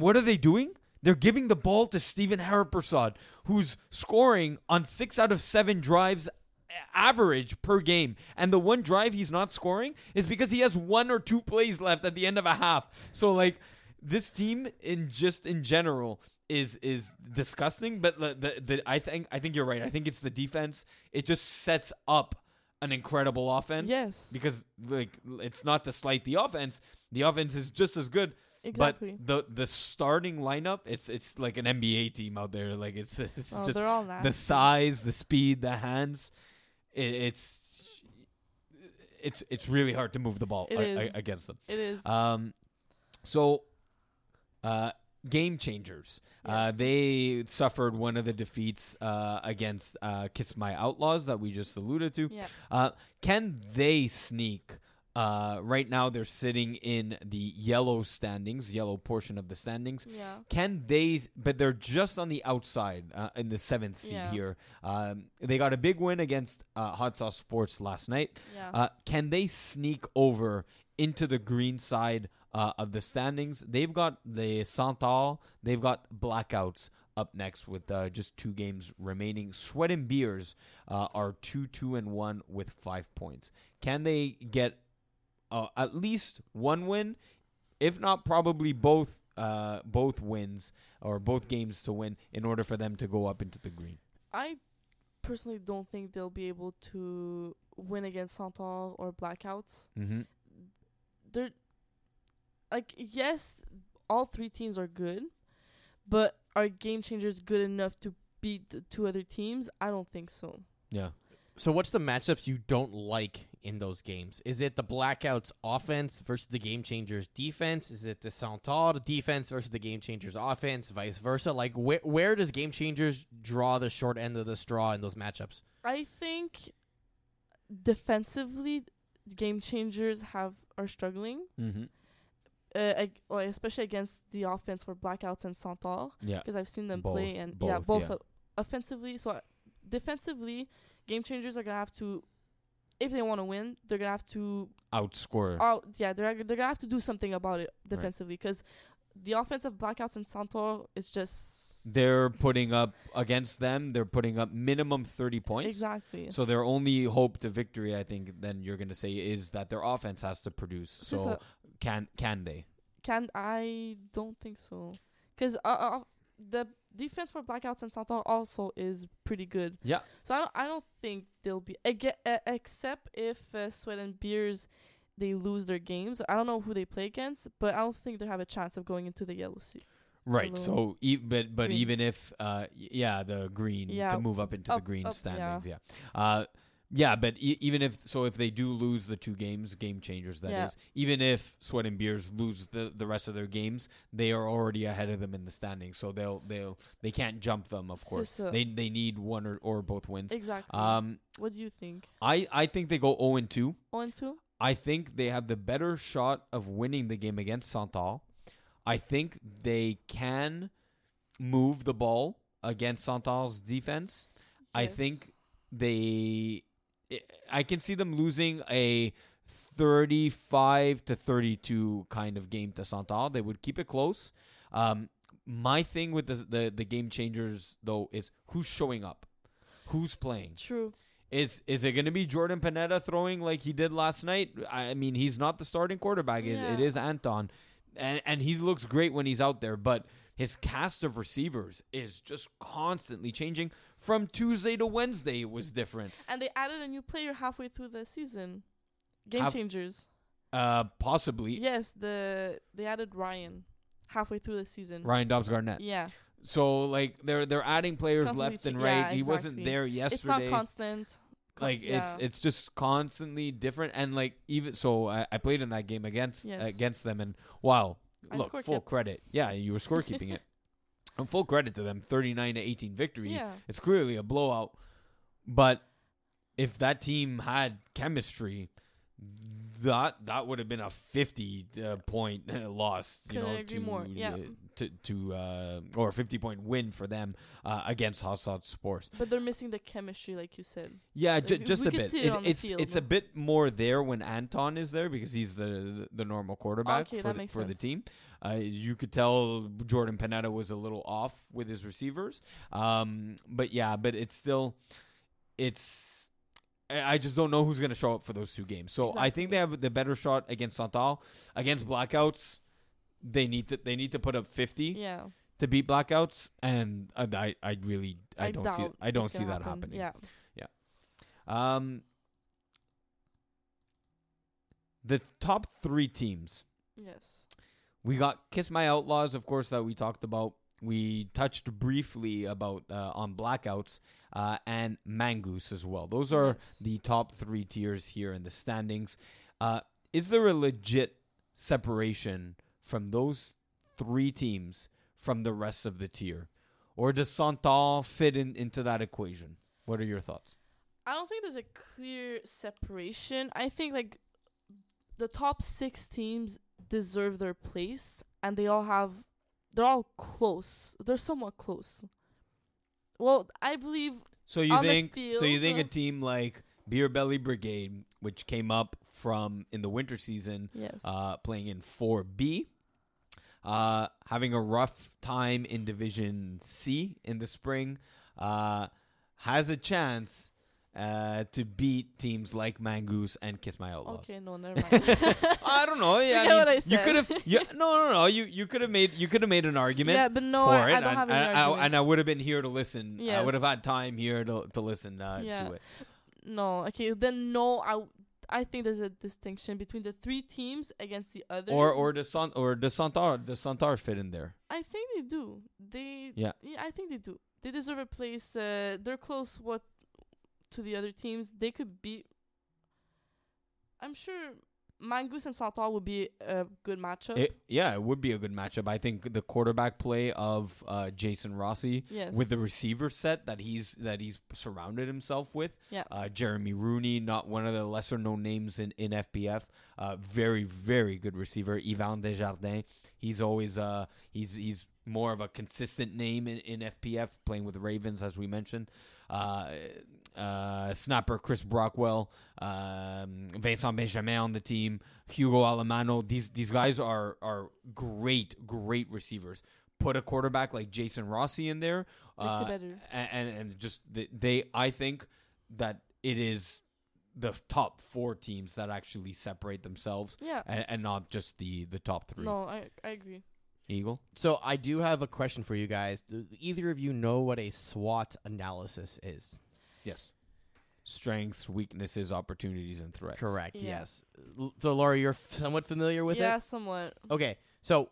what are they doing? They're giving the ball to Steven Hariprasad, who's scoring on 6 out of 7 drives average per game. And the one drive he's not scoring is because he has 1 or 2 plays left at the end of a half. So, like, this team in general is disgusting. But I think you're right. I think it's the defense. It just sets up an incredible offense. Yes. Because, like, it's not to slight the offense. The offense is just as good. Exactly. But the starting lineup, it's like an NBA team out there. Like it's just the size, the speed, the hands. It's really hard to move the ball against them. It is. So, game changers. Yes. They suffered one of the defeats against Kiss My Outlaws that we just alluded to. Yeah. Can they sneak? Right now, they're sitting in the yellow portion of the standings. Yeah. Can they? But they're just on the outside in the 7th seed here. They got a big win against Hot Sauce Sports last night. Yeah. Can they sneak over into the green side of the standings? They've got the Santal. They've got Blackouts up next with just 2 games remaining. Sweat and Beers are 2-2-1 with 5 points. Can they get at least one win, if not probably both wins or both games to win in order for them to go up into the green? I personally don't think they'll be able to win against Santal or Blackouts. Mm-hmm. They're like, yes, all 3 teams are good, but are game changers good enough to beat the 2 other teams? I don't think so. Yeah. So what's the matchups you don't like in those games? Is it the Blackouts offense versus the Game Changers defense? Is it the Santal defense versus the Game Changers offense, vice versa? Like, where does Game Changers draw the short end of the straw in those matchups? I think defensively, Game Changers are struggling, mm-hmm. Especially against the offense for Blackouts and Santal, because I've seen them play, and both offensively. So defensively, Game Changers are going to have to, if they want to win, they're going to have to outscore. They're going to have to do something about it defensively, because the offensive Blackouts and Santor is just... They're putting up, against them, they're putting up minimum 30 points. Exactly. So their only hope to victory, I think, then you're going to say, is that their offense has to produce. So can they? I don't think so. Because the defense for Blackouts and Santal also is pretty good. Yeah. So I don't think they'll be except if Sweat and Beers, they lose their games. I don't know who they play against, but I don't think they have a chance of going into the yellow seat. Right. So but green. Even if the green to move up into the green standings. Yeah. But even if if they do lose the 2 games, Game Changers that is, even if Sweat and Beers lose the rest of their games, they are already ahead of them in the standings, so they can't jump them, of course. So. They need one or both wins. Exactly. What do you think? I think they go 0-2. 0-2? I think they have the better shot of winning the game against Santal. I think they can move the ball against Santal's defense. Yes. I think I can see them losing a 35-32 kind of game to Santal. They would keep it close. My thing with the Game Changers, though, is who's showing up, who's playing. True. Is it going to be Jordan Panetta throwing like he did last night? I mean, he's not the starting quarterback. Yeah. It is Anton, and he looks great when he's out there, but His cast of receivers is just constantly changing. From Tuesday to Wednesday, it was different. And they added a new player halfway through the season. Game changers. Possibly. Yes, they added Ryan halfway through the season. Ryan Dobbs-Garnett. Yeah. So, like, they're adding players constantly left and right. Yeah, he wasn't there yesterday. It's not constant. It's just constantly different. And, like, even so, I played in that game against them. And, wow, look, full credit. Yeah, you were scorekeeping it. And full credit to them, 39-18 victory. Yeah. It's clearly a blowout. But if that team had chemistry, that would have been a 50-point loss, or a 50-point win for them against Hassan Sports. But they're missing the chemistry, like you said. Yeah, like, just a bit. It's a bit more there when Anton is there because he's the normal quarterback for the team. You could tell Jordan Panetta was a little off with his receivers. But it's still I just don't know who's going to show up for those two games. So exactly. I think they have the better shot against Santal. Against Blackouts, they need to put up 50 to beat Blackouts, and I don't see that happening. Yeah. The top three teams. Yes. We got Kiss My Outlaws, of course, that we talked about. We touched briefly about on Blackouts and Mangoose as well. Those are the top three tiers here in the standings. Is there a legit separation from those three teams from the rest of the tier? Or does Santal fit into that equation? What are your thoughts? I don't think there's a clear separation. I think like the top six teams deserve their place, and they're all close. They're somewhat close. Well, I believe. So you think a team like Beer Belly Brigade, which came up from in the winter season, playing in 4B, having a rough time in Division C in the spring, has a chance to beat teams like Mangoose and Kiss My Outlaws. Okay, no, never mind. I don't know. Yeah, you could have. No. You could have made an argument. Yeah, but no, I don't have an argument. And I would have been here to listen. Yes. I would have had time here to listen to it. No, okay, then no. I think there's a distinction between the three teams against the others. Or does Santar fit in there? I think they do. I think they do. They deserve a place. They're close. To the other teams, they could beat. I'm sure Mangoose and Santal would be a good matchup. It would be a good matchup. I think the quarterback play of Jason Rossi with the receiver set that he's surrounded himself with. Yeah. Jeremy Rooney, not one of the lesser known names in FPF. Very, very good receiver. Yvan Desjardins. He's always he's more of a consistent name in FPF, playing with Ravens as we mentioned. Snapper Chris Brockwell, Vincent Benjamin on the team, Hugo Alemano. These guys are great receivers. Put a quarterback like Jason Rossi in there, makes it better. And just I think that it is the top four teams that actually separate themselves, and not just the top three. No, I agree. Eagle. So I do have a question for you guys. Do either of you know what a SWOT analysis is? Yes. Strengths, weaknesses, opportunities, and threats. Correct, yes. So, Laura, you're somewhat familiar with it? Yeah, somewhat. Okay, so,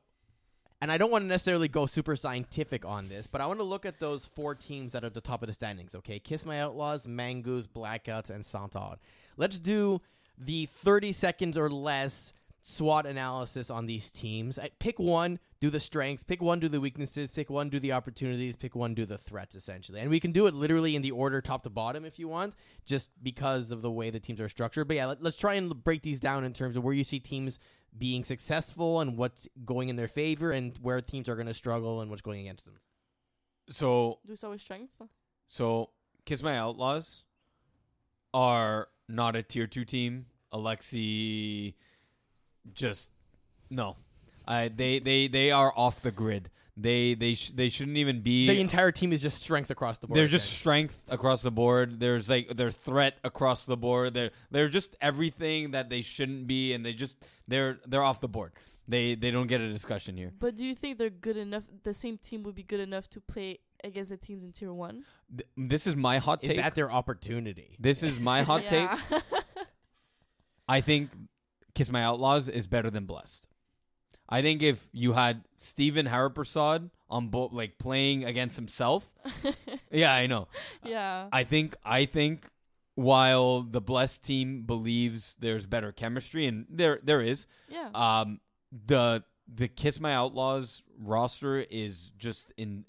and I don't want to necessarily go super scientific on this, but I want to look at those four teams that are at the top of the standings, okay? Kiss My Outlaws, Mangoose, Blackouts, and Santal. Let's do the 30 seconds or less SWOT analysis on these teams. Pick one, do the strengths. Pick one, do the weaknesses. Pick one, do the opportunities. Pick one, do the threats, essentially. And we can do it literally in the order top to bottom if you want, just because of the way the teams are structured. But yeah, let's try and break these down in terms of where you see teams being successful and what's going in their favor and where teams are going to struggle and what's going against them. So, do so with strength. So, Kiss My Outlaws are not a tier 2 team. Alexi... Just no, they are off the grid. They shouldn't even be. The entire team is just strength across the board. They're just strength across the board. There's like their threat across the board. They're just everything that they shouldn't be, and they're off the board. They don't get a discussion here. But do you think they're good enough? The same team would be good enough to play against the teams in Tier 1? This is my hot take. Is that their opportunity? This is my hot take. I think Kiss My Outlaws is better than Blessed. I think if you had Steven Hariprasad on both, like playing against himself. Yeah, I know. Yeah. I think while the Blessed team believes there's better chemistry, and there is. Yeah. The Kiss My Outlaws roster is just in.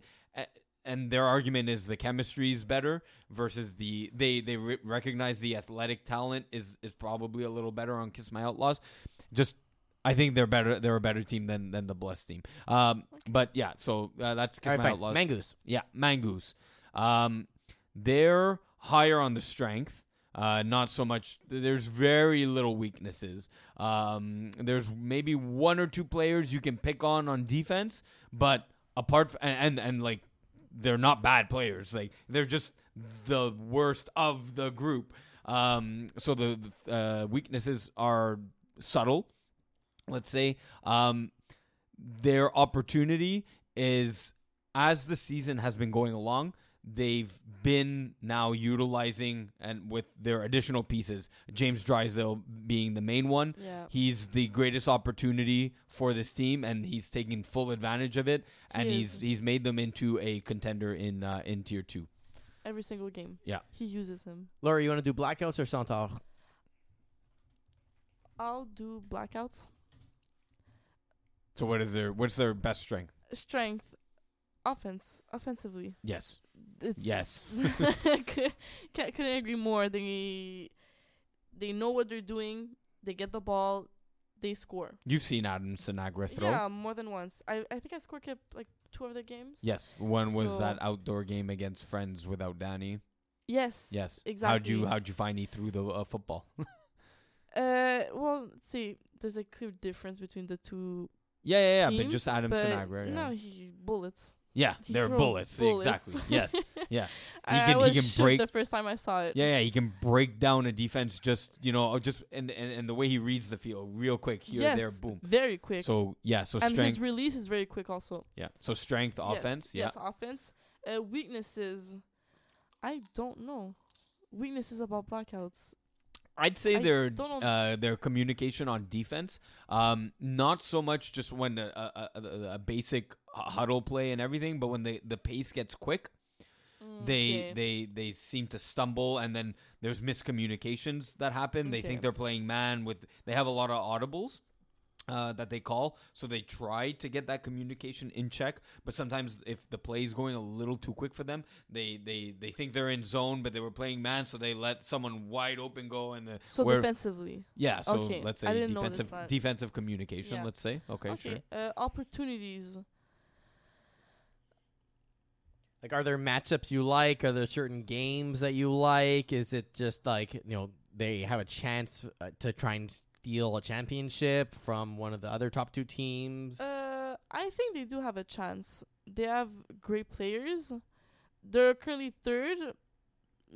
And their argument is the chemistry is better versus they recognize the athletic talent is probably a little better on Kiss My Outlaws. Just I think they're better. They're a better team than the Blessed team. But yeah, so that's Kiss My Outlaws. Mangoose. Yeah, Mangoose. They're higher on the strength. Not so much. There's very little weaknesses. There's maybe one or two players you can pick on defense, but apart from, and like. They're not bad players. Like they're just the worst of the group. So the weaknesses are subtle. Let's say their opportunity is as the season has been going along. They've been now utilizing and with their additional pieces, James Drysdale being the main one. Yeah. He's the greatest opportunity for this team, and he's taking full advantage of it. And he's made them into a contender in Tier 2. Every single game. Yeah. He uses him. Laura, you want to do blackouts or Centaur? I'll do blackouts. So what's their best strength? Strength. Offensively. Yes. Yes. Couldn't agree more. They know what they're doing. They get the ball. They score. You've seen Adam Sinagra throw. Yeah, more than once. I think I scored like two other games. Yes. One was that outdoor game against Friends Without Danny. Yes. Yes. Exactly. How'd you find he threw the football? Well, let's see. There's a clear difference between the two. Yeah. Teams, but just Adam Sinagra. Yeah. No, he bullets. Yeah, they're bullets. Exactly. Yes. Yeah. He can break the first time I saw it. Yeah, he can break down a defense and the way he reads the field real quick there, boom. Very quick. So strength. And his release is very quick also. Yeah. So strength, offense. Yes, yeah. Yes, offense. Weaknesses. I don't know. Weaknesses about blackouts. I'd say their communication on defense, not so much just when a basic huddle play and everything, but when the pace gets quick, they seem to stumble, and then there's miscommunications that happen. Okay. They think they're playing man they have a lot of audibles that they call, so they try to get that communication in check, but sometimes if the play is going a little too quick for them, they think they're in zone, but they were playing man, so they let someone wide open go. So defensively. Yeah, so okay. Let's say defensive communication, yeah. Let's say. Okay, sure. Opportunities. Like, are there matchups you like? Are there certain games that you like? Is it just like, they have a chance to try and steal a championship from one of the other top two teams? I think they do have a chance. They have great players. They're currently third,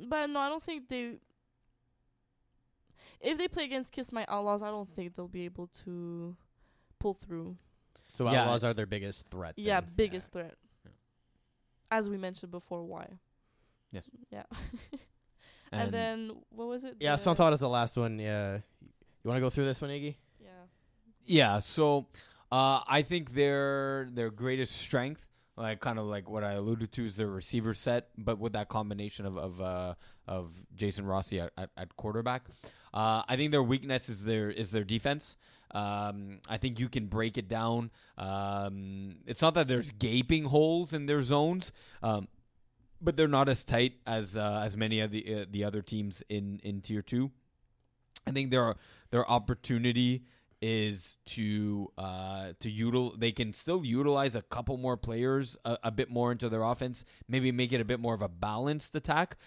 but no, I don't think they. If they play against Kiss My Outlaws, I don't think they'll be able to pull through. So Outlaws are their biggest threat. Yeah, then. Biggest threat. Yeah. As we mentioned before, why? Yes. Yeah. and then what was it? Yeah, Santal is the last one. Yeah. You want to go through this one, Iggy? Yeah. Yeah. So, I think their greatest strength, like kind of like what I alluded to, is their receiver set, but with that combination of Jason Rossi at quarterback. I think their weakness is their defense. I think you can break it down. It's not that there's gaping holes in their zones. But they're not as tight as many of the other teams in Tier 2. I think their opportunity is to utilize. They can still utilize a couple more players a bit more into their offense. Maybe make it a bit more of a balanced attack.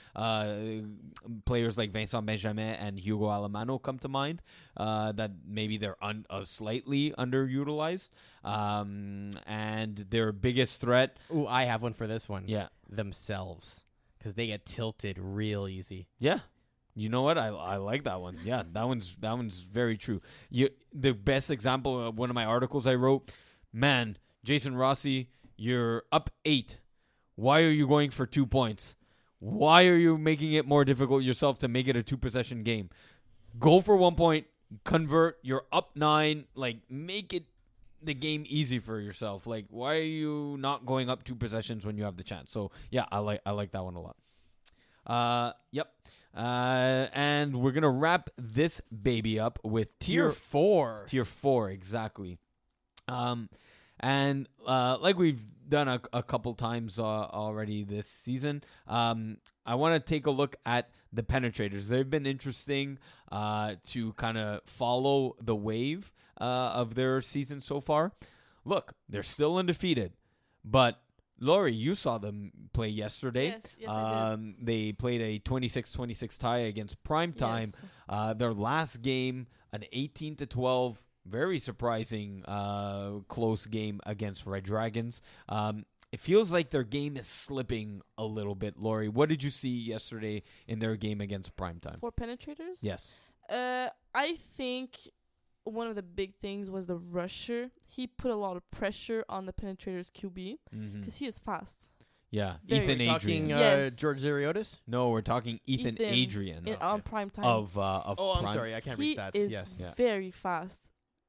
Players like Vincent Benjamin and Hugo Alemano come to mind. That maybe they're slightly underutilized. And their biggest threat. Ooh, I have one for this one. Yeah, themselves, because they get tilted real easy. Yeah. You know what? I like that one. Yeah, that one's very true. The best example of one of my articles I wrote, man, Jason Rossi, you're up 8. Why are you going for 2 points? Why are you making it more difficult yourself to make it a 2-possession game? Go for 1 point, convert, you're up 9, like make it the game easy for yourself. Like, why are you not going up 2 possessions when you have the chance? So yeah, I like that one a lot. Yep. And we're gonna wrap this baby up with tier 4. Tier 4, exactly. And like we've done a couple times already this season, I want to take a look at the penetrators. They've been interesting to kind of follow the wave of their season so far. Look, they're still undefeated, but Lori, you saw them play yesterday. Yes, I did. They played a 26-26 tie against Primetime. Yes. Their last game, an 18-12. Very surprising close game against Red Dragons. It feels like their game is slipping a little bit. Lori, what did you see yesterday in their game against Primetime? For penetrators? Yes. I think one of the big things was the rusher. He put a lot of pressure on the penetrators' QB because he is fast. Yeah, very Ethan Adrian. Talking yes. George Zeriotis? No, we're talking Ethan Adrian. On Primetime. I'm sorry. I can't reach that. He is very fast.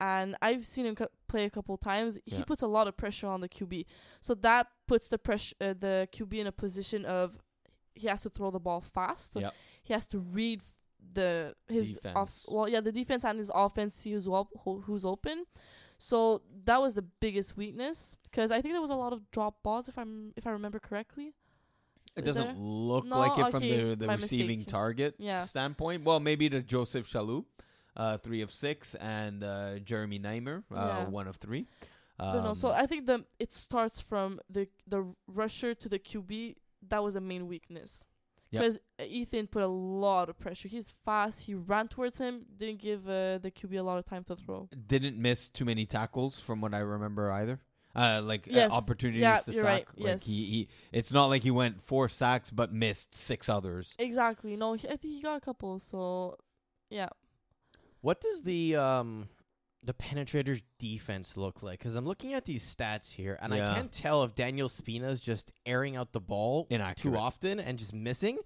And I've seen him play a couple times. He puts a lot of pressure on the QB. So that puts the QB in a position of he has to throw the ball fast. Yep. He has to read his defense. The defense and his offense, see who's open. So that was the biggest weakness because I think there was a lot of drop balls if I remember correctly. It doesn't look like it from the receiving target standpoint. Well, maybe to Joseph Chaloux. 3 of 6, and Jeremy Neimer, 1 of 3. So I think it starts from the rusher to the QB. That was the main weakness. Because Ethan put a lot of pressure. He's fast. He ran towards him. Didn't give the QB a lot of time to throw. Didn't miss too many tackles from what I remember either. Opportunities to sack. Right. Like yes. He it's not like he went 4 sacks but missed 6 others. Exactly. No, I think he got a couple. So, yeah. What does the penetrators' defense look like? Because I'm looking at these stats here, and I can't tell if Daniel Spina is just airing out the ball too often and just missing,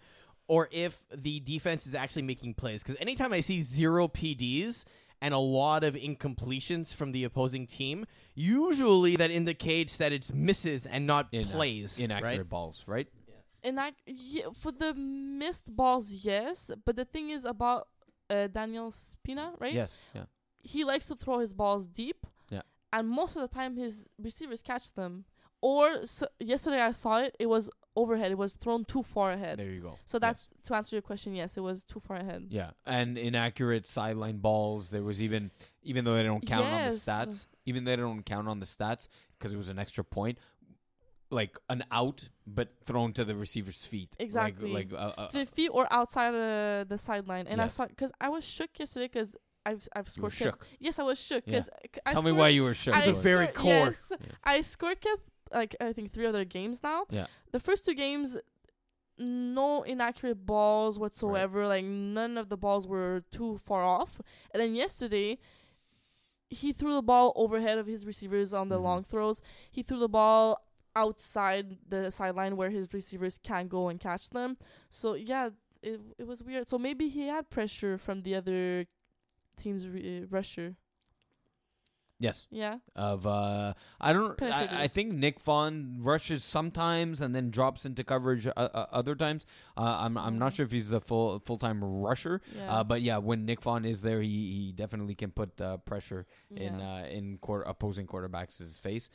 or if the defense is actually making plays. Because anytime I see 0 PDs and a lot of incompletions from the opposing team, usually that indicates that it's misses and not plays. Inaccurate balls, right? Yeah. For the missed balls, yes. But the thing is about... Daniel Spina, right? Yes. Yeah. He likes to throw his balls deep. Yeah. And most of the time, his receivers catch them. Or yesterday I saw it. It was overhead. It was thrown too far ahead. There you go. So that's to answer your question. Yes, it was too far ahead. Yeah, and inaccurate sideline balls. There was even though they don't count on the stats, because it was an extra point. Like an out, but thrown to the receiver's feet. Exactly. To the feet or outside the sideline. And I saw, because I was shook yesterday because I've scored. You were shook. Yes, I was shook. Yeah. Tell me why you were shook. The very core. Yes, yeah. I scored I think 3 other games now. Yeah. The first 2 games, no inaccurate balls whatsoever. Right. Like none of the balls were too far off. And then yesterday... he threw the ball overhead of his receivers on the long throws. He threw the ball... outside the sideline where his receivers can't go and catch them. So, yeah, it was weird. So, maybe he had pressure from the other team's rusher. Yes. Yeah. Of, I think Nick Vaughn rushes sometimes and then drops into coverage other times. I'm not sure if he's the full-time rusher. Yeah. But yeah, when Nick Vaughn is there, he definitely can put pressure in opposing quarterbacks' face.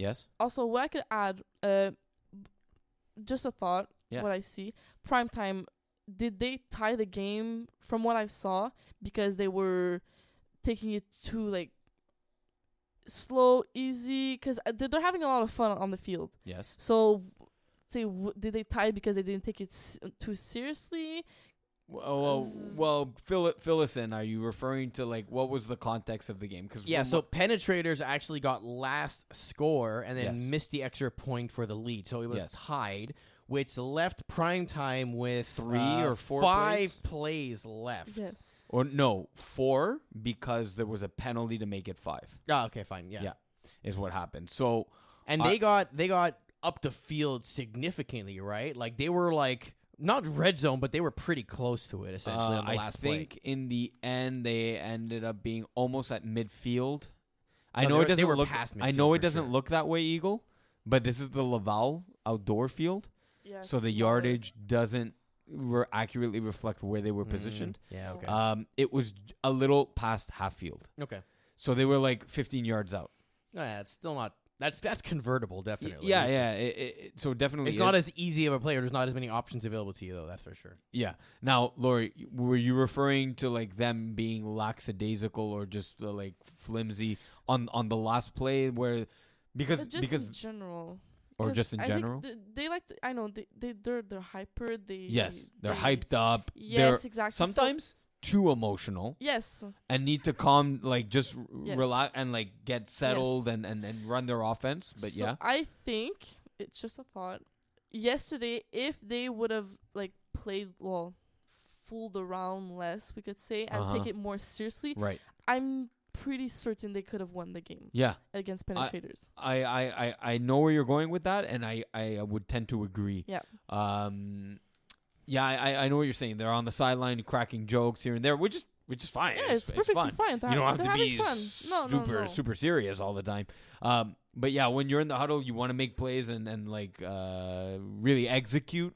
Yes. Also, what I could add, just a thought, what I see. Primetime, did they tie the game from what I saw because they were taking it too, like, slow, easy? Because they're having a lot of fun on the field. Yes. So, did they tie because they didn't take it too seriously? Well, fill us in. Are you referring to, like, what was the context of the game? So penetrators actually got last score and then missed the extra point for the lead. So it was tied, which left primetime with five plays left. Yes. Or no, four, because there was a penalty to make it five. Oh, okay, fine. Yeah. Yeah, is what happened. So, and they got up the field significantly, right? Like they were like not red zone, but they were pretty close to it essentially on the last play. I think in the end they ended up being almost at midfield. I know it doesn't look that way, Eagle, but this is the Laval outdoor field. Yes. So the yardage doesn't accurately reflect where they were positioned. Yeah, okay. It was a little past half field. Okay. So they were like 15 yards out. Yeah, it's still not. That's convertible, definitely. Yeah, it's yeah. Just, so definitely, it's not as easy of a play. Or there's not as many options available to you, though. That's for sure. Yeah. Now, Lori, were you referring to like them being lackadaisical or just like flimsy on the last play where because in general. Or just in general, they like. I know they're hyper. They're hyped up. Yes, they're exactly. Sometimes too emotional. Yes, and need to calm, like just relax and like get settled and run their offense. But so yeah, I think it's just a thought. Yesterday, if they would have like played well, fooled around less, we could say, and take it more seriously. Right. I'm pretty certain they could have won the game. Yeah, against penetrators. I know where you're going with that, and I would tend to agree. Yeah. Yeah, I know what you're saying. They're on the sideline cracking jokes here and there, which is fine. Yeah, it's perfectly fun. You don't have to be super serious all the time. But yeah, when you're in the huddle, you want to make plays and like really execute.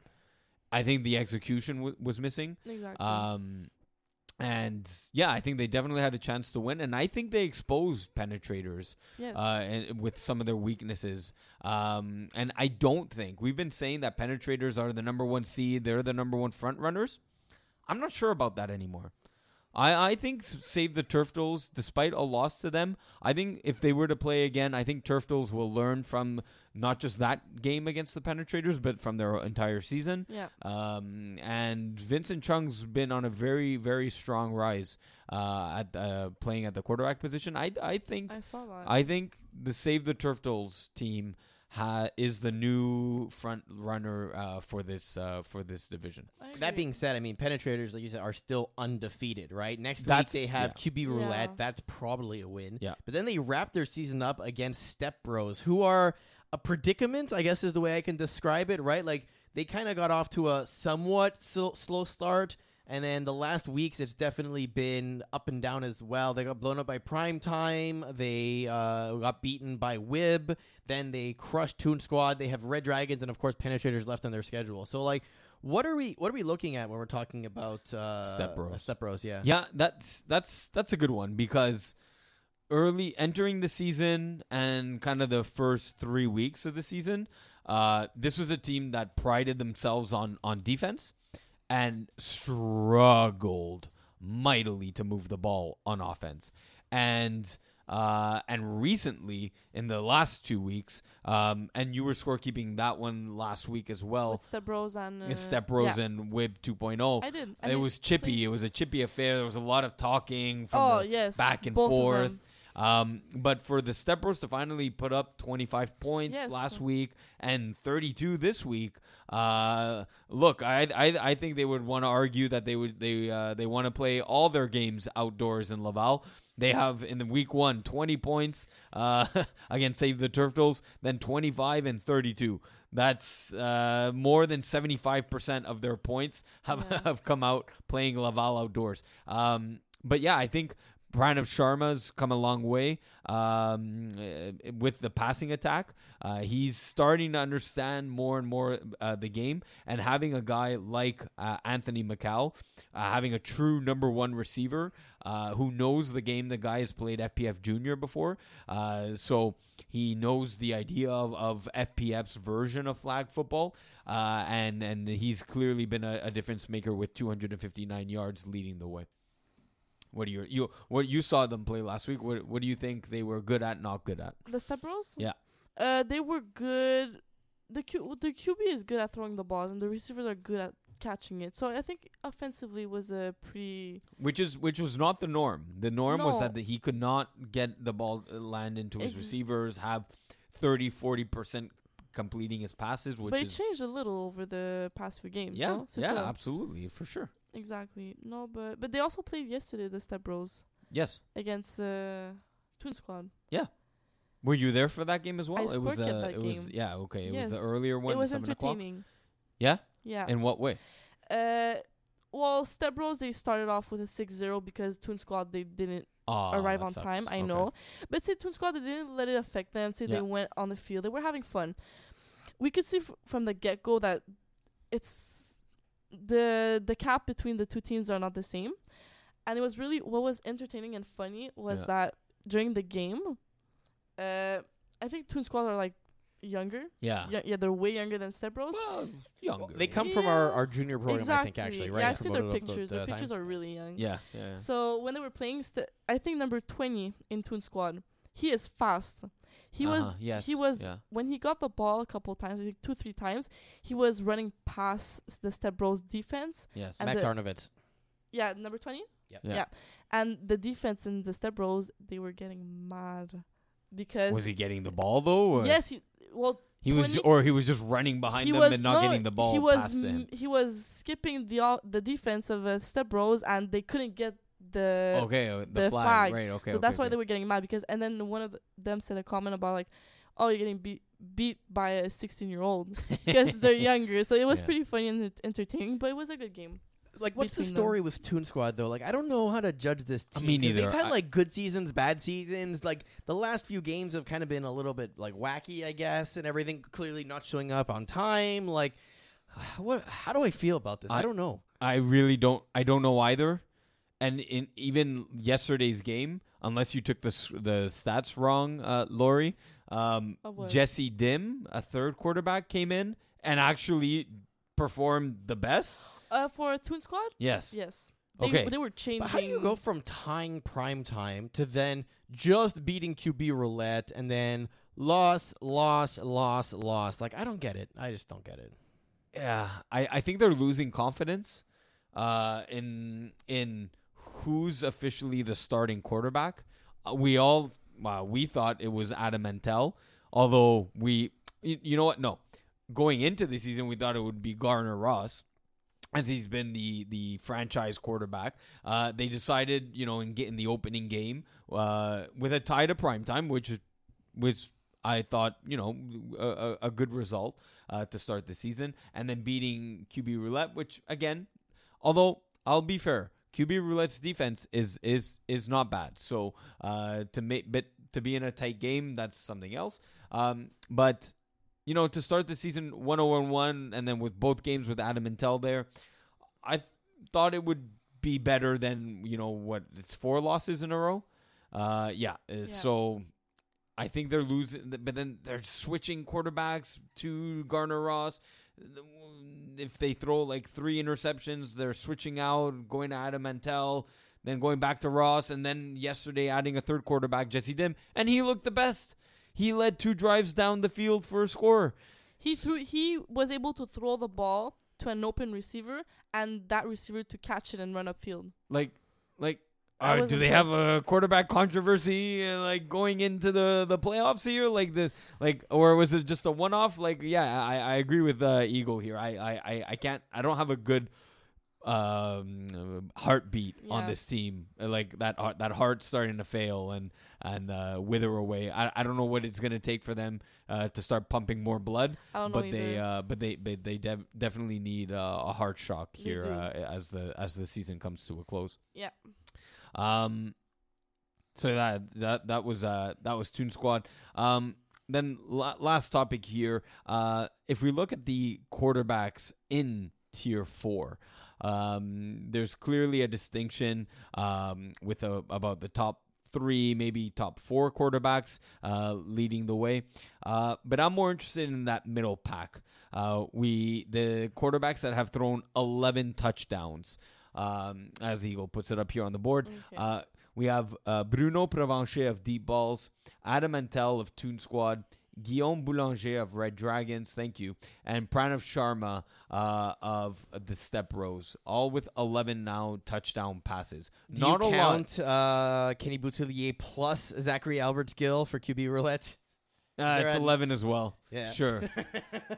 I think the execution was missing. Exactly. And yeah, I think they definitely had a chance to win, and I think they exposed penetrators and with some of their weaknesses. And I don't think we've been saying that penetrators are the number one seed; they're the number one front runners. I'm not sure about that anymore. I think save the Turfdles, despite a loss to them. I think if they were to play again, I think Turfdles will learn from not just that game against the penetrators, but from their entire season. Yeah. And Vincent Chung's been on a very, very strong rise playing at the quarterback position. I saw that. I think the Save the Turfdles team is the new front runner for this division. That being said, I mean, penetrators, like you said, are still undefeated, right? Next week they have QB roulette. Yeah. That's probably a win. Yeah. But then they wrap their season up against Step Bros, who are a predicament, I guess is the way I can describe it, right? Like they kind of got off to a somewhat slow start. And then the last weeks, it's definitely been up and down as well. They got blown up by Primetime. They got beaten by Wib. Then they crushed Toon Squad. They have Red Dragons and, of course, Penetrators left on their schedule. So, like, what are we looking at when we're talking about Step Bros? Step Bros, yeah. Yeah, that's a good one because early entering the season and kind of the first 3 weeks of the season, this was a team that prided themselves on defense. And struggled mightily to move the ball on offense, and recently in the last 2 weeks, and you were scorekeeping that one last week as well. With Step Bros and Wib 2.0. I did. It was chippy. It was a chippy affair. There was a lot of talking from back and forth. But for the Step Bros to finally put up 25 points last week and 32 this week, look, I think they would want to argue that they want to play all their games outdoors in Laval. They have in the week 1 20 points against Save the Turfdles, then 25 and 32. That's more than 75% of their points have come out playing Laval outdoors. But yeah, I think Pranav Sharma's come a long way with the passing attack. He's starting to understand more and more the game. And having a guy like Anthony Macau, having a true number one receiver who knows the game. The guy has played FPF Junior before. So he knows the idea of FPF's version of flag football. And he's clearly been a difference maker with 259 yards leading the way. What do you what you saw them play last week? What do you think they were good at, not good at? The Step Bros? Yeah. They were good. The QB is good at throwing the balls, and the receivers are good at catching it. So I think offensively was a pretty which was not the norm. The norm was that he could not get the ball land into his receivers, have 30-40% completing his passes, which it changed a little over the past few games. Yeah, no? Yeah, absolutely, for sure. Exactly. No, but they also played yesterday, the Step Bros. Yes. Against Toon Squad. Yeah. Were you there for that game as well? I was at that game. It was the earlier one. It was 7 entertaining. O'clock. Yeah? Yeah. In what way? Well, Step Bros, they started off with a 6-0 because Toon Squad, they didn't arrive on time. I know. But say Toon Squad, they didn't let it affect them. They went on the field. They were having fun. We could see from the get-go that it's the gap between the two teams are not the same. And it was really what was entertaining and funny was that during the game, I think Toon Squad are like younger. Yeah. Yeah, they're way younger than Step Bros. Well, younger. They come from our junior program, exactly. I think, actually. Right? Yeah, I've seen their pictures. Their pictures are really young. Yeah. Yeah. So when they were playing, I think number 20 in Toon Squad, he is fast. He was when he got the ball a couple times, I think 2-3 times, he was running past the Step Bros defense. Yes. Max Arnovitz. Yeah, number 20? Yeah. And the defense in the Step Bros, they were getting mad. Because was he getting the ball though? Or? Yes. He was just running behind them and not getting the ball. He was past him. He was skipping the defense of Step Bros, and they couldn't get the flag. Right. Okay. So that's why they were getting mad and then one of them said a comment about like, "Oh, you're getting beat by a 16-year-old because they're younger." So it was pretty funny and entertaining, but it was a good game. Like, what's the story with Toon Squad, though? Like, I don't know how to judge this team. Me neither. They've had, like, good seasons, bad seasons. Like, the last few games have kind of been a little bit, like, wacky, I guess, and everything clearly not showing up on time. Like, how do I feel about this? I don't know. I really don't. I don't know either. And in even yesterday's game, unless you took the stats wrong, Lori, Jesse Dim, a third quarterback, came in and actually performed the best. For Toon Squad? Yes. They were changing. But how do you go from tying prime time to then just beating QB roulette and then loss? Like, I don't get it. I just don't get it. Yeah, I think they're losing confidence in who's officially the starting quarterback. We thought it was Adam Antel, although you know what? No, going into the season we thought it would be Garner Ross. As he's been the franchise quarterback, they decided, you know, in the opening game with a tie to primetime, which I thought, you know, a good result to start the season, and then beating QB Roulette, which again, although I'll be fair, QB Roulette's defense is not bad. So to be in a tight game, that's something else. But. You know, to start the season 1-0-1, and then with both games with Adam Antel there, I thought it would be better than, you know, what, it's 4 losses in a row? So I think they're losing, but then they're switching quarterbacks to Garner Ross. If they throw, like, 3 interceptions, they're switching out, going to Adam Antel, then going back to Ross, and then yesterday adding a third quarterback, Jesse Dim, and he looked the best. He led 2 drives down the field for a score. He was able to throw the ball to an open receiver, and that receiver to catch it and run upfield. Do they have a quarterback controversy like going into the playoffs here? Or was it just a one-off? I agree with Eagle here. I can't. I don't have a good heartbeat on this team, like that heart's starting to fail and wither away. I don't know what it's going to take for them to start pumping more blood, but they definitely need a heart shock here as the season comes to a close. Yeah. So that was Toon Squad. Then last topic here. If we look at the quarterbacks in Tier 4. There's clearly a distinction about the top 3, maybe top 4 quarterbacks leading the way. But I'm more interested in that middle pack. The quarterbacks that have thrown 11 touchdowns, as Eagle puts it up here on the board. Okay. We have Bruno Provencher of Deep Balls, Adam Antel of Toon Squad, Guillaume Boulanger of Red Dragons, thank you, and Pranav Sharma of the Step Bros, all with 11 now touchdown passes. Do not you count Kenny Boutillier plus Zachary Albert's Gill for QB Roulette? It's 11 as well. Yeah. Sure.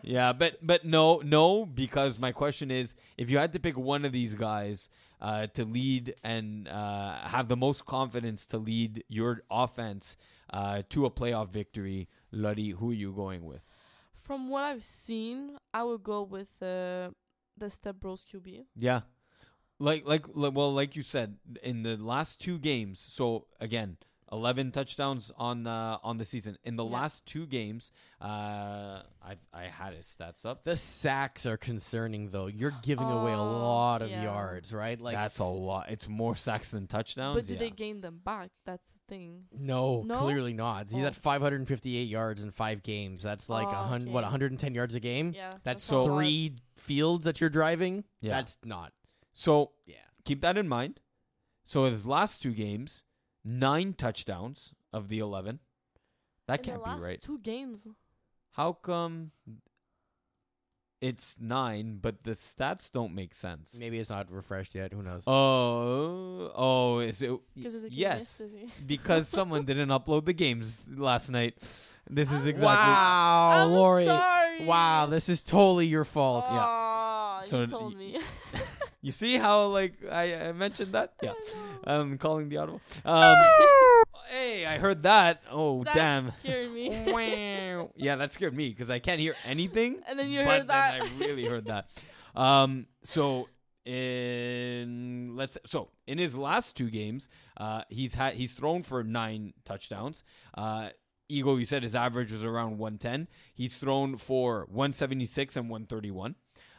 Yeah, but no, because my question is, if you had to pick one of these guys to lead and have the most confidence to lead your offense to a playoff victory, Lori, who are you going with? From what I've seen, I would go with the Stebros QB. Yeah. Like you said, in the last two games, so again, 11 touchdowns on the season. In the last two games, I had his stats up. The sacks are concerning, though. You're giving away a lot of yards, right? Like, that's a lot. It's more sacks than touchdowns. But do they gain them back? That's the thing. No? Clearly not. He's at 558 yards in 5 games. That's like 110 yards a game? Yeah. That's so 3 fields that you're driving? Yeah. That's not. So keep that in mind. So his last 2 games... 9 touchdowns of the 11. That can't be right. 2 games. How come it's 9, but the stats don't make sense? Maybe it's not refreshed yet. Who knows? Oh, is it? Yes, because someone didn't upload the games last night. This is exactly. Wow, I'm Lori. Sorry. Wow, this is totally your fault. Yeah. So you told me. You see how I mentioned that? Yeah. Calling the audible. Hey, I heard that. Oh, that damn. That scared me. Yeah, that scared me because I can't hear anything. And then heard that. Then I really heard that. So in his last 2 games, he's thrown for 9 touchdowns. Eagle, you said his average was around 110. He's thrown for 176 and 131.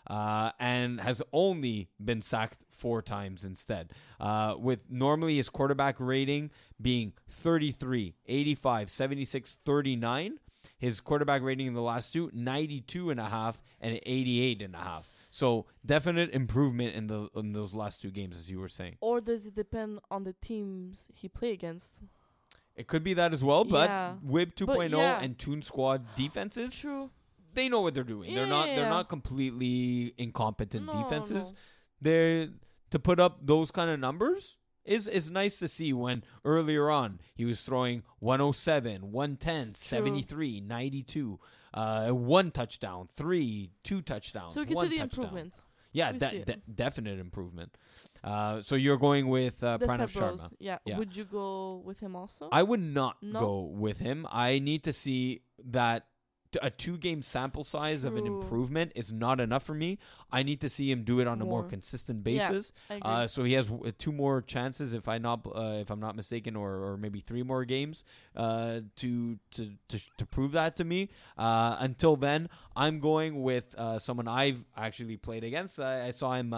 And has only been sacked 4 times instead, with normally his quarterback rating being 33, 85, 76, 39. His quarterback rating in the last 2, 92.5 and 88.5. So definite improvement in those last 2 games, as you were saying. Or does it depend on the teams he play against? It could be that as well, but WIB 2.0 and Toon Squad defenses. True. They know what they're doing. They're not completely incompetent defenses. They're to put up those kind of numbers is nice to see when earlier on he was throwing 107, 110, 73, 92, 1 touchdown, 3, 2 touchdowns. So we can see the improvement. Yeah, definite improvement. So you're going with Pranav Sharma. Yeah. Would you go with him also? I would not go with him. I need to see that. A 2-game sample size of an improvement is not enough for me. I need to see him do it on a more consistent basis. Yeah, so he has 2 more chances, if I'm not mistaken, or maybe 3 more games to prove that to me. Until then, I'm going with someone I've actually played against. I saw him.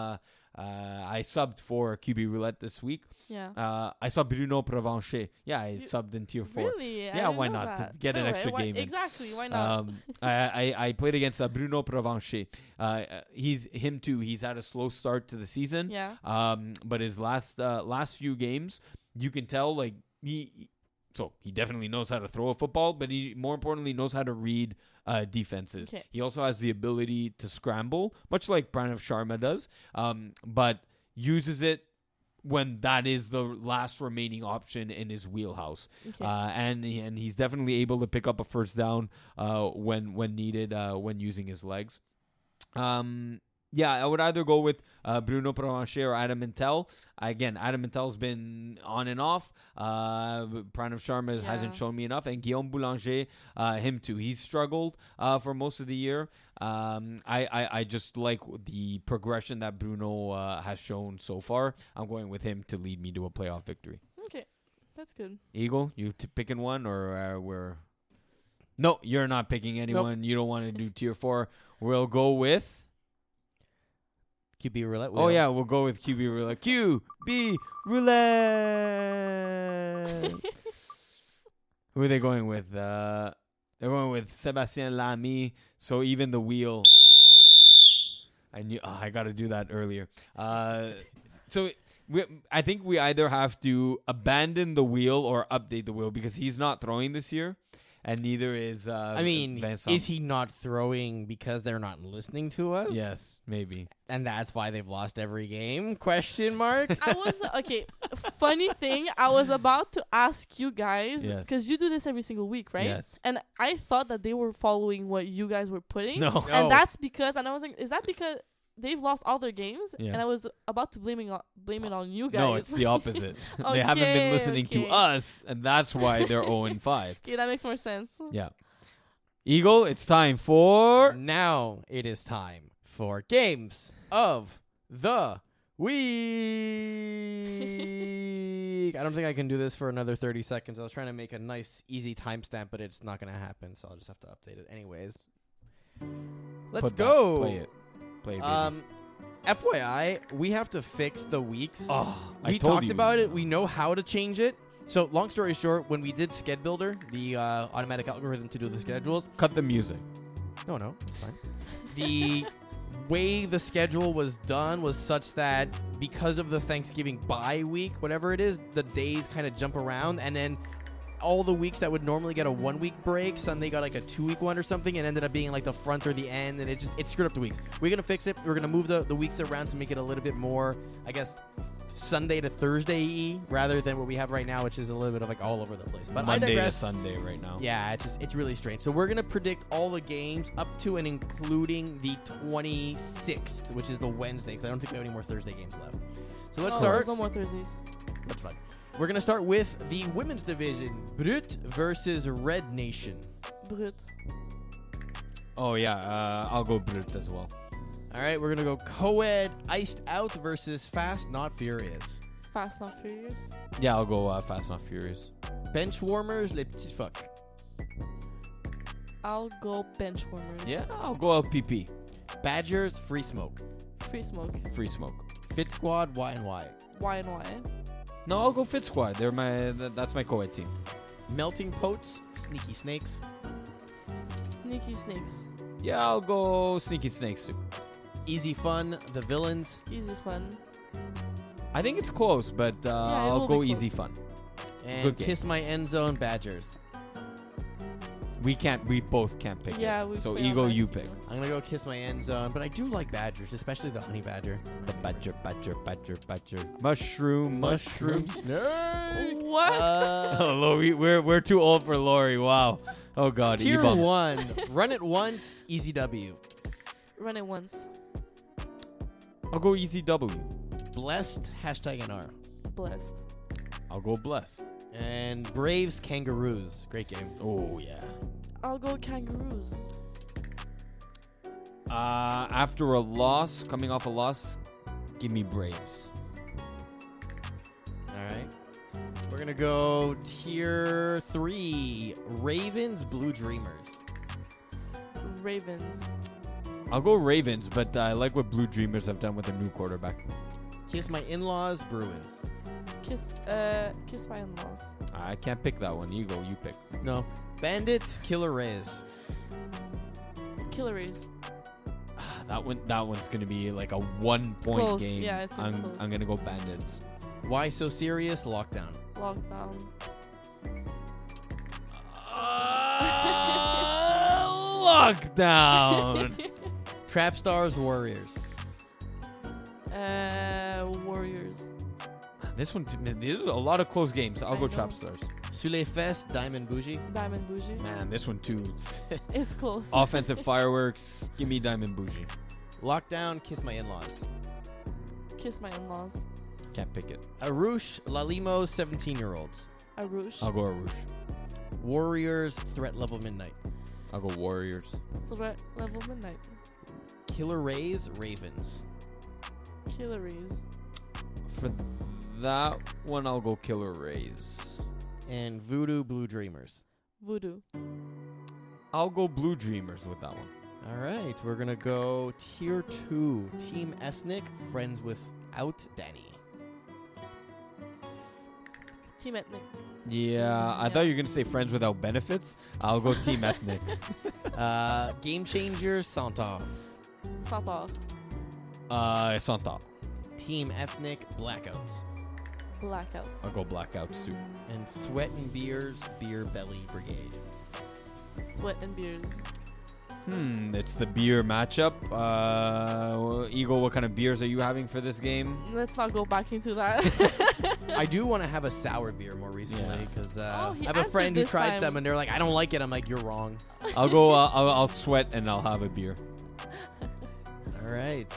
I subbed for QB Roulette this week. Yeah. I saw Bruno Provencher. Yeah, I subbed in Tier 4. Really? Yeah, why not? To get an extra game in. Exactly, why not? I played against Bruno Provencher. He's had a slow start to the season. Yeah. But his last few games, you can tell he definitely knows how to throw a football, but he more importantly knows how to read defenses. Okay. He also has the ability to scramble, much like Pranav Sharma does, but uses it when that is the last remaining option in his wheelhouse. Okay. And he's definitely able to pick up a first down when needed when using his legs. Yeah, I would either go with Bruno Provencher or Adam Intel. Again, Adam Intel's been on and off. Pranav Sharma hasn't shown me enough. And Guillaume Boulanger, him too. He's struggled for most of the year. I just like the progression that Bruno has shown so far. I'm going with him to lead me to a playoff victory. Okay, that's good. Eagle, you picking one or we're... No, you're not picking anyone. Nope. You don't want to do Tier 4. We'll go with... QB Roulette. Will. Oh, yeah, we'll go with QB Roulette. QB Roulette. Who are they going with? They're going with Sébastien Lamy. So even the wheel. I knew. Oh, I got to do that earlier. I think we either have to abandon the wheel or update the wheel because he's not throwing this year. and neither is I mean, Vincent. Is he not throwing because they're not listening to us? Yes, maybe. And that's why they've lost every game? Question mark. I was okay. Funny thing, I was about to ask you guys because you do this every single week, right? Yes. And I thought that they were following what you guys were putting. No. And that's because, and I was like, is that because they've lost all their games? Yeah. And I was about to blame it on you guys. No, it's the opposite. Okay, they haven't been listening to us, and that's why they're 0-5. Okay, that makes more sense. Yeah. Eagle, it's time for... Now it is time for Games of the Week. I don't think I can do this for another 30 seconds. I was trying to make a nice, easy timestamp, but it's not going to happen, so I'll just have to update it. Anyways, let's go. Play it. FYI, we have to fix the weeks. We talked about it. We know how to change it. So, long story short, when we did Sked Builder, the automatic algorithm to do the schedules. Cut the music. No, it's fine. The way the schedule was done was such that because of the Thanksgiving bye week, whatever it is, the days kind of jump around, and then all the weeks that would normally get a 1 week break, Sunday got like a 2 week one or something, and ended up being like the front or the end, and it screwed up the weeks. We're gonna fix it. We're gonna move the weeks around to make it a little bit more, I guess, Sunday to Thursday-y rather than what we have right now, which is a little bit of like all over the place. But Monday I digress. To Sunday right now. Yeah, it's really strange. So we're gonna predict all the games up to and including the 26th, which is the Wednesday, because I don't think we have any more Thursday games left. So let's start. There's no more Thursdays. That's fine. We're going to start with the women's division. Brut versus Red Nation. Brut. Oh, yeah. I'll go Brut as well. All right. We're going to go Coed Iced Out versus Fast Not Furious. Fast Not Furious? Yeah, I'll go Fast Not Furious. Benchwarmers, Les Petits Fuck. I'll go Benchwarmers. Yeah, I'll go LPP. Badgers, Free Smoke. Free Smoke. Free Smoke. Fit Squad, Y&Y. Y&Y. No, I'll go Fit Squad. They're that's my co-ed team. Melting Pots, Sneaky Snakes. Sneaky Snakes. Yeah, I'll go Sneaky Snakes too. Easy Fun, The Villains. Easy Fun. I think it's close, but I'll go Easy Fun. And Kiss My End Zone, Badgers. We both can't pick it. So Eagle, you pick. I'm going to go Kiss My End Zone, but I do like Badgers, especially the Honey Badger. The Badger. Mushroom snake. What? Lori, we're too old for Lori. Wow. Oh, God. Tier 1. Run It Once, EZW. Run It Once. I'll go EZW. Blessed, #NR. Blessed. I'll go Blessed. And Braves, Kangaroos. Great game. Oh, yeah. I'll go Kangaroos. After a loss, coming off a loss, give me Braves. All right. We're going to go tier 3. Ravens, Blue Dreamers. Ravens. I'll go Ravens, but I like what Blue Dreamers have done with their new quarterback. Kiss My In-Laws, Bruins. Kiss My In-Laws. I can't pick that one. Eagle, you pick. No. Bandits, Killer Rays. Killer Rays. That one's gonna be like a 1 point close. Game. Yeah, it's close. I'm gonna go Bandits. Why So Serious? Lockdown. Lockdown. Trap Stars, Warriors. Warriors. This one, there's a lot of close games. I'll go Trap Stars. Soulefes, Diamond Bougie. Diamond Bougie. Man, this one too. It's close. Offensive fireworks. Give me Diamond Bougie. Lockdown, Kiss My In-Laws. Kiss My In-Laws. Can't pick it. Arush, Lalimo, 17-year-olds. Arush. I'll go Arush. Warriors, Threat Level Midnight. I'll go Warriors. Threat Level Midnight. Killer Rays, Ravens. Killer Rays. For that one, I'll go Killer Rays. And Voodoo, Blue Dreamers. Voodoo. I'll go Blue Dreamers with that one. All right. We're going to go Tier 2. Team Ethnic, Friends Without Danny. Team Ethnic. Yeah. I thought you were going to say Friends Without Benefits. I'll go Team Ethnic. Game Changers, Santal. Santal. Santal. Team Ethnic, Blackouts. Blackouts. I'll go Blackouts too. And Sweat and Beers, Beer Belly Brigade. Sweat and beers. It's the beer matchup. Eagle, what kind of beers are you having for this game? Let's not go back into that. I do want to have a sour beer more recently because I have a friend who tried some and they're like, I don't like it. I'm like, you're wrong. I'll go. I'll sweat and I'll have a beer. All right.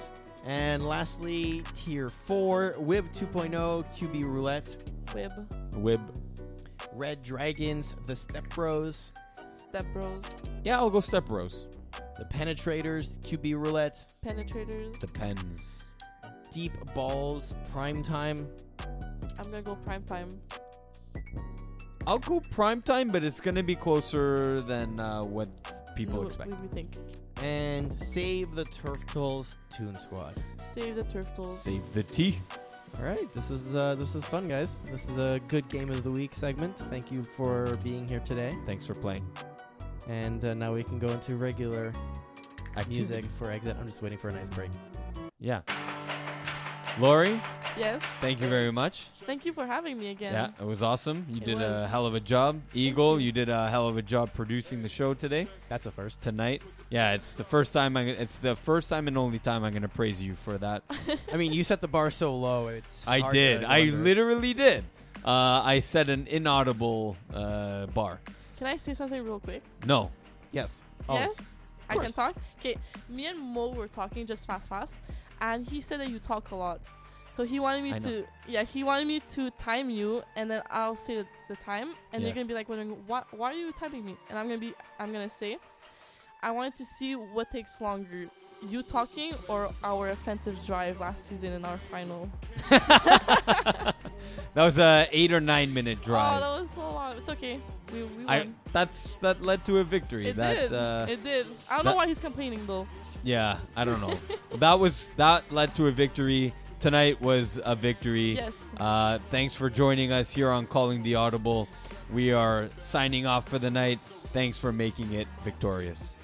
And lastly, tier 4, WIB 2.0, QB Roulette. WIB. Red Dragons, the Step Bros. Yeah, I'll go Step Bros. The Penetrators, QB Roulette. Penetrators. The Pens. Deep Balls, Primetime. I'm going to go Primetime. I'll go Primetime, but it's going to be closer than what people expect. What do you think? And Save the Turf Tools, Toon Squad. Save the Turf Tools. Save the T. All right, this is fun, guys. This is a good Game of the Week segment. Thank you for being here today. Thanks for playing. And now we can go into regular music for exit. I'm just waiting for a nice break. Yeah. Lori? Yes? Thank you very much. Thank you for having me again. Yeah, it was awesome. You did a hell of a job. Eagle, you did a hell of a job producing the show today. That's a first. Tonight. Yeah, it's the first time and only time I'm going to praise you for that. I mean, you set the bar so low. I literally did. I set an inaudible bar. Can I say something real quick? No. Yes. Yes? I can talk? Okay, me and Mo were talking just fast. And he said that you talk a lot. So he wanted me to... Yeah, he wanted me to time you, and then I'll say the time. And you're going to be like, why are you timing me? And I'm going to say, I wanted to see what takes longer. You talking or our offensive drive last season in our final? That was an 8 or 9 minute drive. Oh, that was so long. It's okay. We won. That led to a victory. It did. I don't know why he's complaining, though. Yeah, I don't know. That led to a victory. Tonight was a victory. Yes. Thanks for joining us here on Calling the Audible. We are signing off for the night. Thanks for making it victorious.